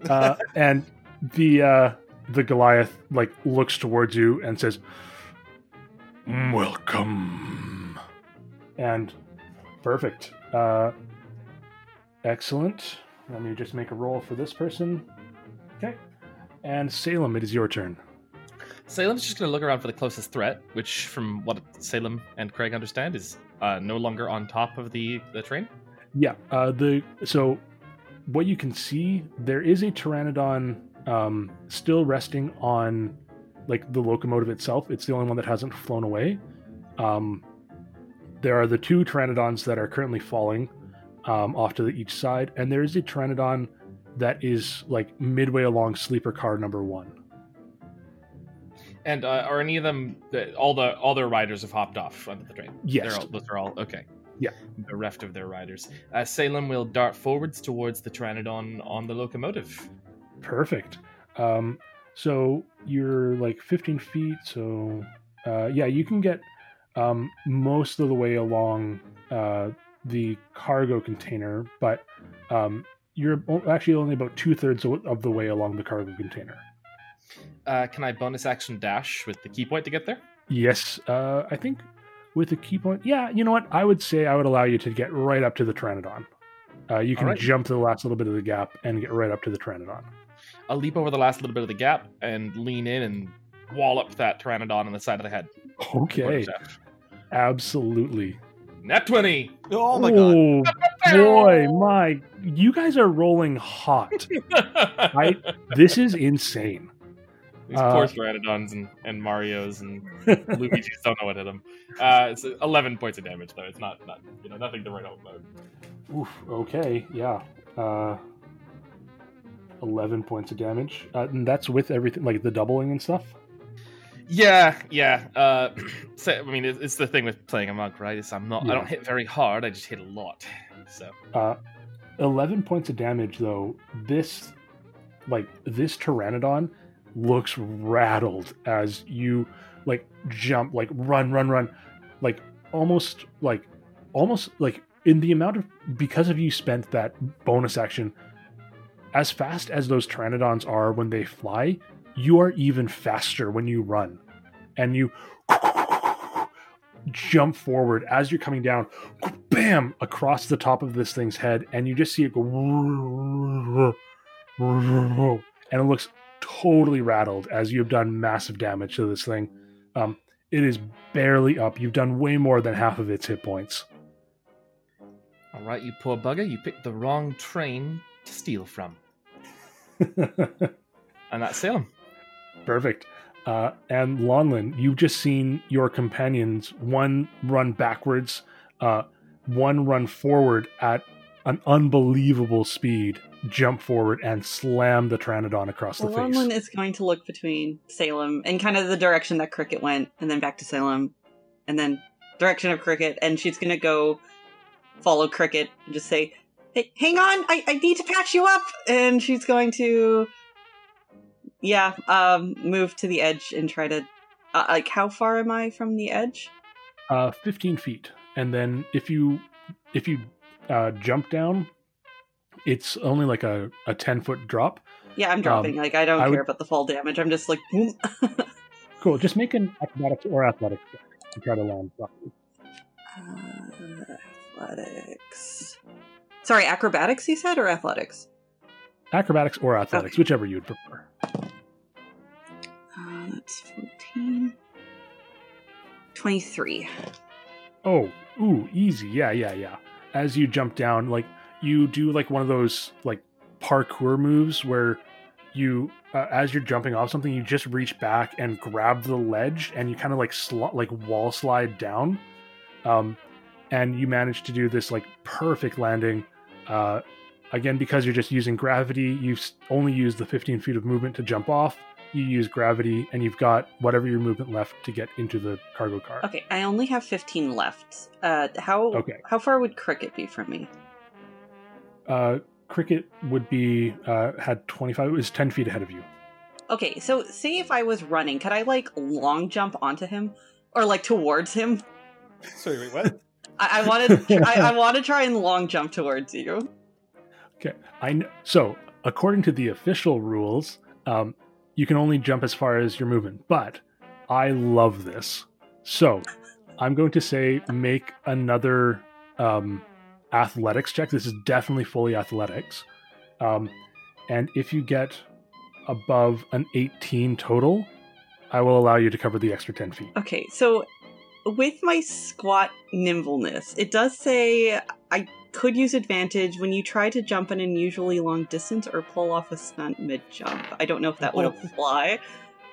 Uh, and the... Uh, The Goliath, like, looks towards you and says, "Welcome." And perfect. Uh, excellent. Let me just make a roll for this person. Okay. And Salem, it is your turn. Salem's just going to look around for the closest threat, which, from what Salem and Craig understand, is uh, no longer on top of the, the train. Yeah. Uh, the so what you can see, there is a pteranodon um, still resting on like the locomotive itself. It's the only one that hasn't flown away. Um, there are the two pteranodons that are currently falling um, off to the each side, and there is a pteranodon that is like midway along sleeper car number one. And uh, are any of them, all the all their riders have hopped off onto the train? Yes. All, those are all, okay. Yeah. Bereft of their riders. Uh, Salem will dart forwards towards the Pteranodon on the locomotive. Perfect. Um, so you're like fifteen feet, so uh, yeah, you can get um, most of the way along uh, the cargo container, but um, you're actually only about two-thirds of the way along the cargo container. Uh, can I bonus action dash with the key point to get there? Yes, uh, I think with the key point... Yeah, you know what? I would say I would allow you to get right up to the Pteranodon. Uh, you can right. jump to the last little bit of the gap and get right up to the Pteranodon. I'll leap over the last little bit of the gap and lean in and wallop that Pteranodon on the side of the head. Okay. Absolutely. Net twenty! Oh my oh, god. Boy, my... You guys are rolling hot. I, this is insane. These uh, poor Pteranodons and, and Marios and Luigi's don't know what hit them. Uh, it's eleven points of damage, though. It's not, not you know, nothing to write home about. Oof, okay, yeah. Uh, eleven points of damage. Uh, and that's with everything, like the doubling and stuff? Yeah, yeah. Uh, so, I mean, it's the thing with playing a monk, right? It's I'm not, yeah. I don't hit very hard, I just hit a lot. So uh, eleven points of damage, though. This, like, this Pteranodon looks rattled as you like jump, like run, run, run, like almost like almost like in the amount of because of you spent that bonus action, as fast as those Pteranodons are when they fly, you are even faster when you run. And you jump forward as you're coming down, bam, across the top of this thing's head, and you just see it go, and it looks totally rattled as you've done massive damage to this thing. Um, it is barely up. You've done way more than half of its hit points. All right, you poor bugger. You picked the wrong train to steal from. And that's Salem. Perfect. Uh, and Lonlin, you've just seen your companions, one run backwards, uh, one run forward at an unbelievable speed, jump forward and slam the Pteranodon across the face. Lonlin is going to look between Salem and kind of the direction that Cricket went, and then back to Salem, and then direction of Cricket, and she's going to go follow Cricket and just say, "Hey, hang on, I, I need to patch you up!" And she's going to, yeah, um, move to the edge and try to, uh, like, how far am I from the edge? Uh, fifteen feet. And then if you, if you uh, jump down, it's only like a, a ten-foot drop. Yeah, I'm dropping. Um, like, I don't I care would... about the fall damage. I'm just like, boom. Cool. Just make an acrobatics or athletics check to try to land properly. Uh, athletics. Sorry, acrobatics, you said, or athletics? Acrobatics or athletics, okay. Whichever you'd prefer. Uh, that's fourteen. twenty-three. Oh, ooh, easy. Yeah, yeah, yeah. As you jump down, like, you do like one of those like parkour moves where you, uh, as you're jumping off something, you just reach back and grab the ledge and you kind of like sl- like wall slide down. Um, and you manage to do this like perfect landing. Uh, again, because you're just using gravity, you've only used the fifteen feet of movement to jump off. You use gravity and you've got whatever your movement left to get into the cargo car. Okay, I only have fifteen left. Uh, how okay. how far would Cricket be from me? Uh, Cricket would be, uh, had twenty-five, it was ten feet ahead of you. Okay, so say if I was running, could I, like, long jump onto him? Or, like, towards him? Sorry, wait, what? I, I want to, I, I want to try and long jump towards you. Okay, I know, so, according to the official rules, um, you can only jump as far as your movement, but I love this. So, I'm going to say make another, um... athletics check. This is definitely fully athletics. Um, and if you get above an eighteen total, I will allow you to cover the extra ten feet. Okay, so with my squat nimbleness, it does say I could use advantage when you try to jump an unusually long distance or pull off a stunt mid-jump. I don't know if that would apply.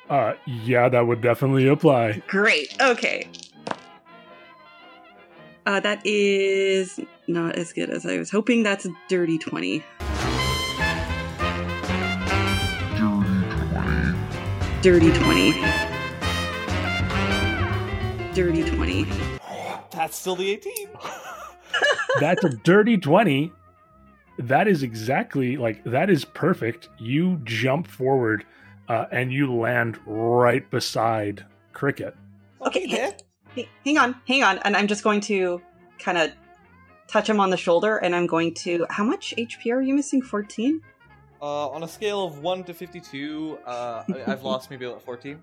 Uh, yeah, that would definitely apply. Great, okay. Uh, that is not as good as I was hoping. That's a dirty twenty. Dirty twenty. Dirty twenty. That's still the eighteen. That's a dirty twenty. That is exactly, like, that is perfect. You jump forward uh, and you land right beside Cricket. Okay, okay. H- hang on, hang on. And I'm just going to kind of touch him on the shoulder and I'm going to, how much H P are you missing? fourteen? Uh, on a scale of one to fifty-two, uh, I've lost maybe about fourteen.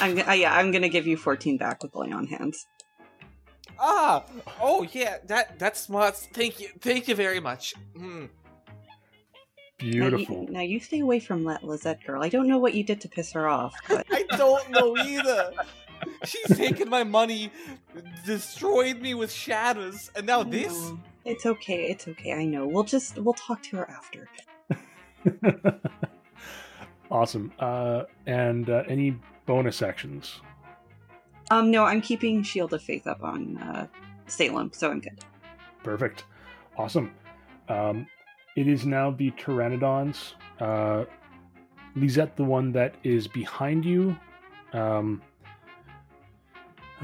I'm, uh, yeah, I'm gonna give you fourteen back with lay on hands. Ah! Oh, yeah, that that's smart. Thank you, thank you very much. Mm. Beautiful. Now you, now you stay away from that Lisette girl. I don't know what you did to piss her off, but... I don't know either! She's taken my money, destroyed me with shadows, and now this? It's okay, it's okay, I know. We'll just, we'll talk to her after. Awesome. Uh, and uh, any bonus actions? Um, no, I'm keeping Shield of Faith up on uh, Salem, so I'm good. Perfect. Awesome. Um, it is now the Pteranodons. Uh, Lisette, the one that is behind you, um,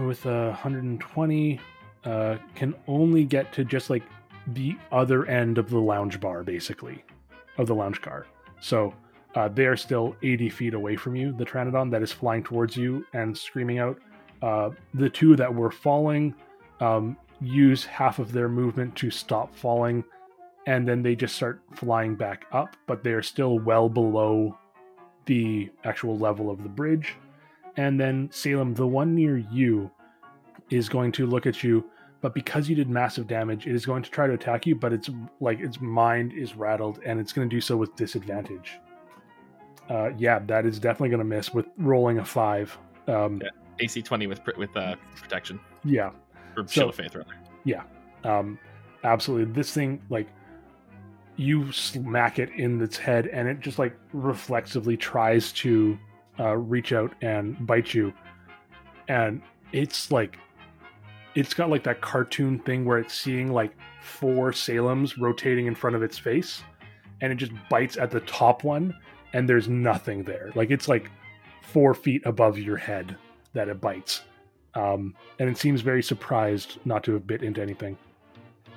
with uh, one hundred twenty, uh, can only get to just like the other end of the lounge bar, basically. Of the lounge car. So uh, they are still eighty feet away from you, the Pteranodon that is flying towards you and screaming out. Uh, the two that were falling um, use half of their movement to stop falling, and then they just start flying back up, but they are still well below the actual level of the bridge. And then Salem, the one near you, is going to look at you, but because you did massive damage, it is going to try to attack you, but it's like its mind is rattled, and it's going to do so with disadvantage. Uh, yeah, that is definitely going to miss with rolling a five. Um, yeah, A C twenty with with uh, protection. Yeah. Or so, Shield of Faith, rather. Yeah, um, absolutely. This thing, like, you smack it in its head, and it just, like, reflexively tries to uh, reach out and bite you. And it's, like... It's got like that cartoon thing where it's seeing like four Salems rotating in front of its face, and it just bites at the top one, and there's nothing there. Like it's like four feet above your head that it bites. Um, and it seems very surprised not to have bit into anything.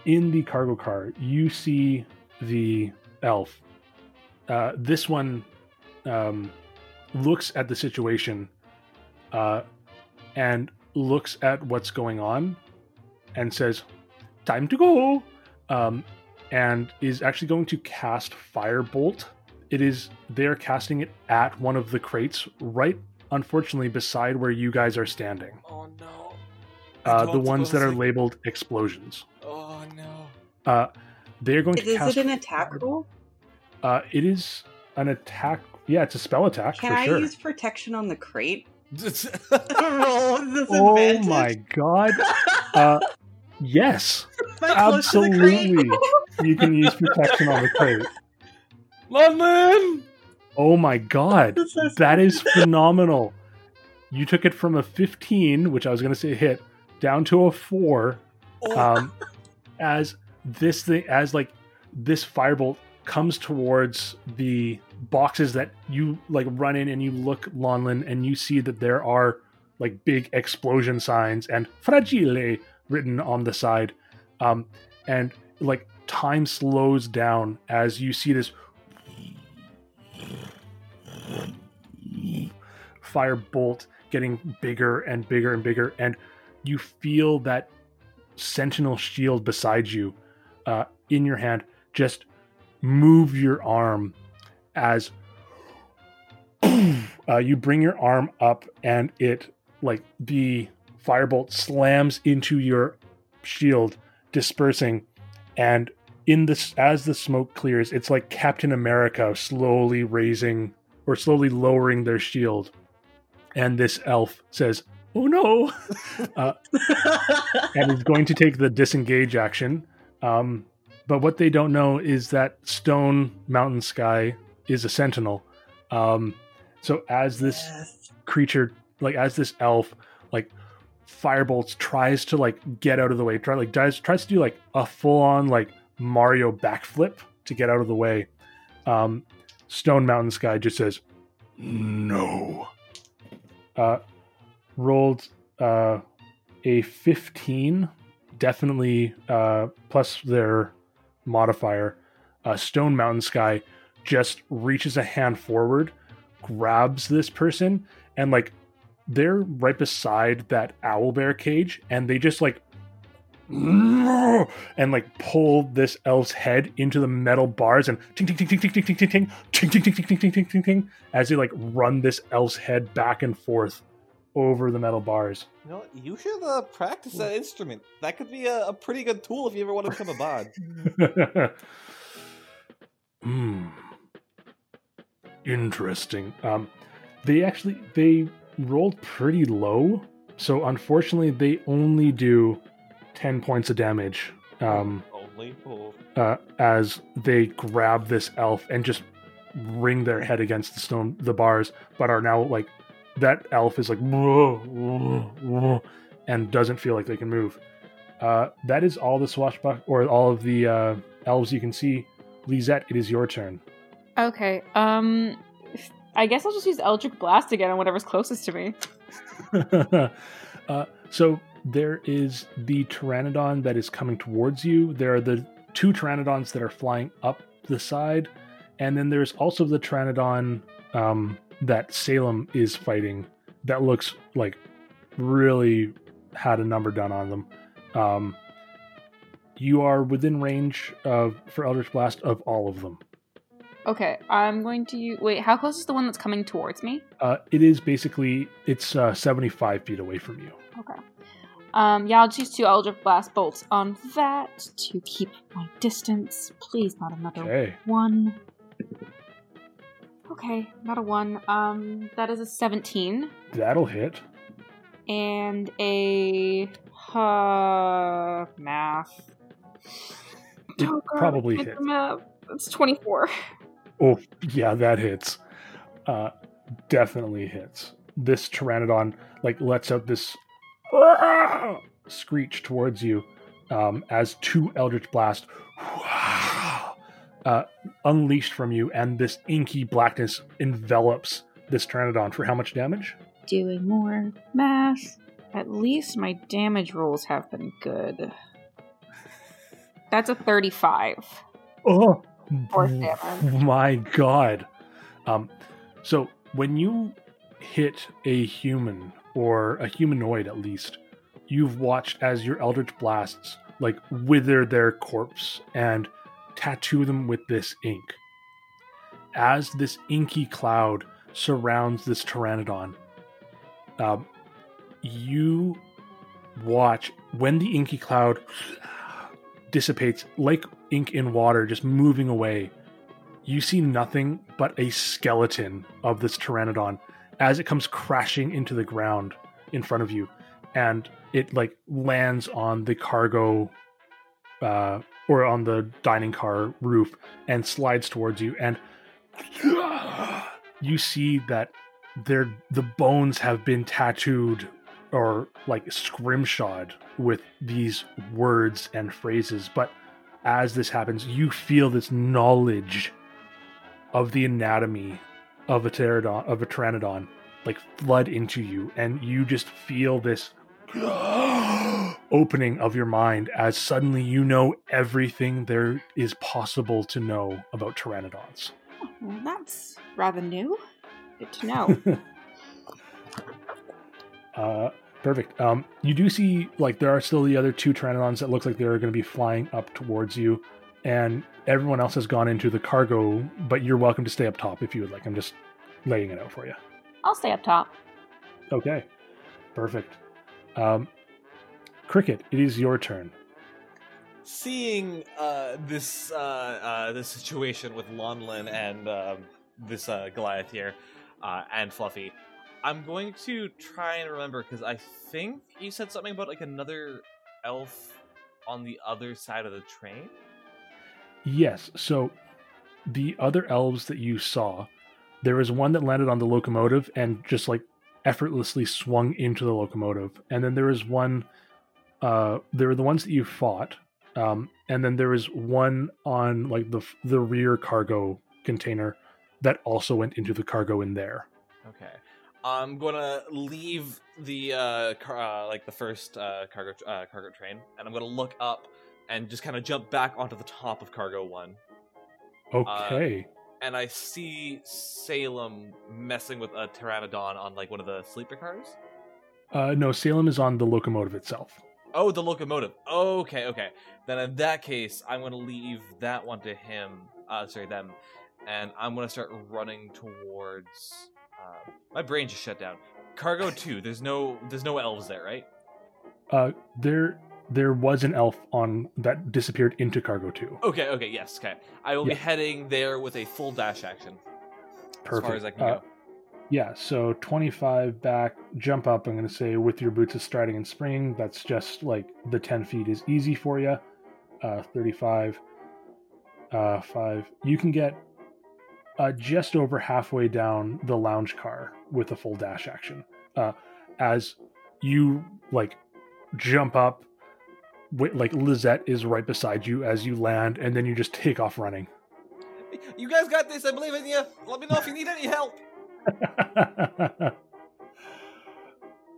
In the cargo car, you see the elf. Uh, this one um, looks at the situation uh, and looks at what's going on and says, time to go, um, and is actually going to cast Firebolt. It is, they're casting it at one of the crates, right, unfortunately, beside where you guys are standing. Oh, no. Uh, the ones that are like... labeled explosions. Oh, no. Uh, they're going is, to is cast... Is it an attack roll? Uh, it is an attack... Yeah, it's a spell attack, Can for I sure. Can I use protection on the crate? Oh my god. Uh, yes. Absolutely. You can use protection on the crate. Lonlin! Oh my god. So that is phenomenal. You took it from a fifteen, which I was going to say hit, down to a four. Oh. Um, as this thing, as like this firebolt comes towards the boxes that you like run in, and you look, Lonlin, and you see that there are like big explosion signs and fragile written on the side. Um, and like time slows down as you see this fire bolt getting bigger and bigger and bigger. And you feel that sentinel shield beside you uh, in your hand. Just move your arm as uh, you bring your arm up, and it, like, the firebolt slams into your shield, dispersing, and in this, as the smoke clears, it's like Captain America slowly raising, or slowly lowering their shield And this elf says, oh no. Uh, and is going to take the disengage action. Um, but what they don't know is that Stone Mountain Sky is a sentinel. Um, so as this yes. creature, like as this elf, like firebolts, tries to like get out of the way, try like tries, tries to do like a full on like Mario backflip to get out of the way. Um, Stone Mountain Sky just says, no. Uh, rolled uh, a fifteen, definitely uh, plus their modifier. Uh, Stone Mountain Sky just reaches a hand forward, grabs this person, and like they're right beside that owlbear cage, and they just like and like pull this elf's head into the metal bars and ting ting ting ting ting ting ting ting ting ting ting ting ting ting ting ting ting as they like run this elf's head back and forth over the metal bars. You know, you should uh, practice that instrument. That could be a, a pretty good tool if you ever want to become a bard. Hmm. Interesting. Um, they actually they rolled pretty low, so unfortunately they only do ten points of damage um, Only? Oh. uh, as they grab this elf and just ring their head against the stone, the bars, but are now like, that elf is like, whoa, whoa, whoa, and doesn't feel like they can move. Uh, that is all the swashbuck, or all of the uh, elves you can see. Lisette, it is your turn. Okay, um, I guess I'll just use Eldritch Blast again on whatever's closest to me. uh, so... There is the Pteranodon that is coming towards you. There are the two Pteranodons that are flying up the side. And then there's also the Pteranodon um, that Salem is fighting that looks like really had a number done on them. Um, you are within range of for Eldritch Blast of all of them. Okay, I'm going to... Use, wait, how close is the one that's coming towards me? Uh, it is basically... It's uh, seventy-five feet away from you. Okay. Um, yeah, I'll choose two Eldritch Blast bolts on that to keep my distance. Please, not another okay. one. Okay, not a one. Um, that is a seventeen. That'll hit. And a... Uh, math. It oh, God, probably hit. It's twenty-four. Oh, yeah, that hits. Uh, definitely hits. This Pteranodon, like, lets out this... screech towards you um, as two Eldritch Blast uh, unleashed from you, and this inky blackness envelops this Pteranodon for how much damage? Doing more math. At least my damage rolls have been good. That's a thirty-five. Oh, my God. Um, so when you hit a human, or a humanoid at least, you've watched as your Eldritch Blasts like wither their corpse and tattoo them with this ink. As this inky cloud surrounds this Pteranodon, um, you watch when the inky cloud dissipates, like ink in water, just moving away. You see nothing but a skeleton of this Pteranodon as it comes crashing into the ground in front of you, and it like lands on the cargo uh, or on the dining car roof and slides towards you, and you see that there the bones have been tattooed or like scrimshawed with these words and phrases. But as this happens, you feel this knowledge of the anatomy of a pterodon, of a Pteranodon, like flood into you, and you just feel this opening of your mind as suddenly you know everything there is possible to know about Pteranodons. Oh, well, that's rather new. Good to know. uh, perfect. Um, you do see, like, there are still the other two Pteranodons that look like they're going to be flying up towards you, and everyone else has gone into the cargo, but you're welcome to stay up top if you would like. I'm just laying it out for you. I'll stay up top. Okay. Perfect. Um, Cricket, it is your turn. Seeing uh, this uh, uh, this situation with Lonlin and um, this uh, Goliath here uh, and Fluffy, I'm going to try and remember, because I think you said something about, like, another elf on the other side of the train? Yes, so the other elves that you saw, there was one that landed on the locomotive and just, like, effortlessly swung into the locomotive. And then there was one, uh, there were the ones that you fought, um, and then there was one on, like, the the rear cargo container that also went into the cargo in there. Okay. I'm gonna leave the uh, car, uh like the first uh cargo uh, cargo train, and I'm gonna look up and just kind of jump back onto the top of cargo one. Okay. Uh, and I see Salem messing with a pteranodon on like one of the sleeper cars. Uh, no, Salem is on the locomotive itself. Oh, the locomotive. Okay, okay. Then in that case, I'm gonna leave that one to him. Uh, sorry, them, and I'm gonna start running towards. Uh, my brain just shut down. Cargo two. There's no. There's no elves there, right? Uh, there. There was an elf on that disappeared into Cargo two. Okay. Okay. Yes. Okay. I will yeah. be heading there with a full dash action. Perfect. As far as I can uh, go. Yeah. So twenty-five back, jump up. I'm going to say with your boots of striding and springing. That's just like the ten feet is easy for you. Uh, thirty-five. Uh, five. You can get. Uh, just over halfway down the lounge car with a full dash action. Uh, as you, like, jump up, wait, like, Lisette is right beside you as you land, and then you just take off running. You guys got this, I believe in you! Let me know if you need any help!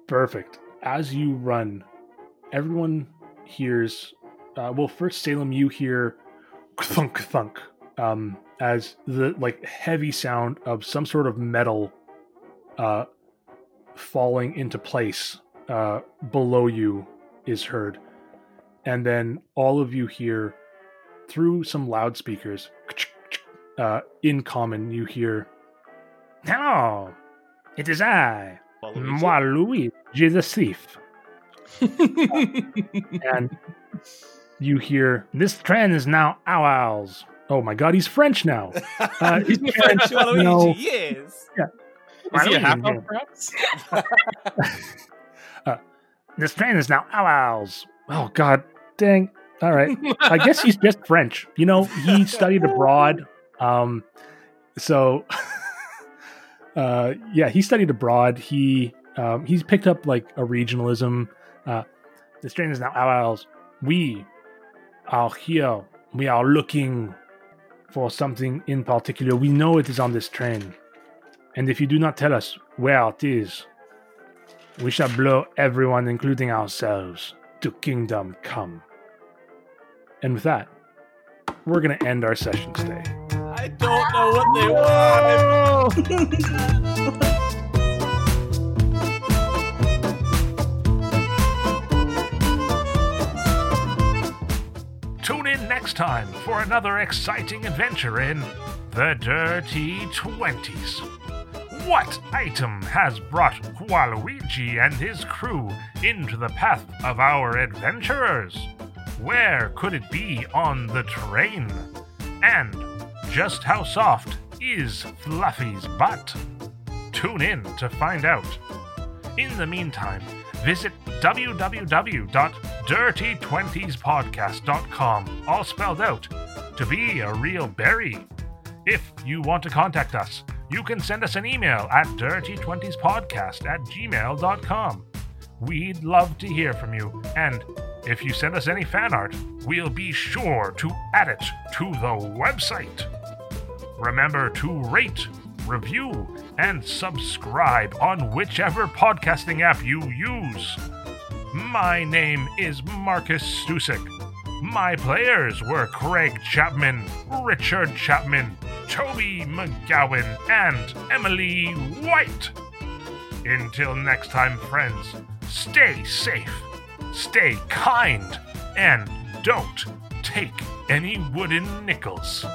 Perfect. As you run, everyone hears... Uh, well, first, Salem, you hear... Thunk, thunk. Um... as the, like, heavy sound of some sort of metal uh, falling into place uh, below you is heard. And then all of you hear, through some loudspeakers, uh, in common, you hear, "Hello, it is I, Maluigi the thief." And you hear, "This train is now ours." Oh my God, he's French now. Uh, he's French. Maluigi, no. Yes. Yeah. Is he a half-elf, perhaps? uh, this train is now ours. Oh God, dang. All right. I guess he's just French. You know, he studied abroad. Um, so, uh, yeah, he studied abroad. He um, he's picked up like a regionalism. Uh, this train is now ours. We are here. We are looking for something in particular. We know it is on this train. And if you do not tell us where it is, we shall blow everyone, including ourselves, to kingdom come. And with that, we're going to end our session today. I don't know what they want. Tune in next time for another exciting adventure in The Dirty Twenties. What item has brought Waluigi and his crew into the path of our adventurers? Where could it be on the train? And just how soft is Fluffy's butt? Tune in to find out. In the meantime, visit w w w dot dirty twenties podcast dot com, all spelled out, to be a real berry. If you want to contact us, you can send us an email at dirty twenties podcast at gmail dot com. We'd love to hear from you, and if you send us any fan art, we'll be sure to add it to the website. Remember to rate, review, and subscribe on whichever podcasting app you use. My name is Marcus Stusik. My players were Craig Chapman, Richard Chapman, Toby McGowan, and Emily White. Until next time, friends, stay safe, stay kind, and don't take any wooden nickels.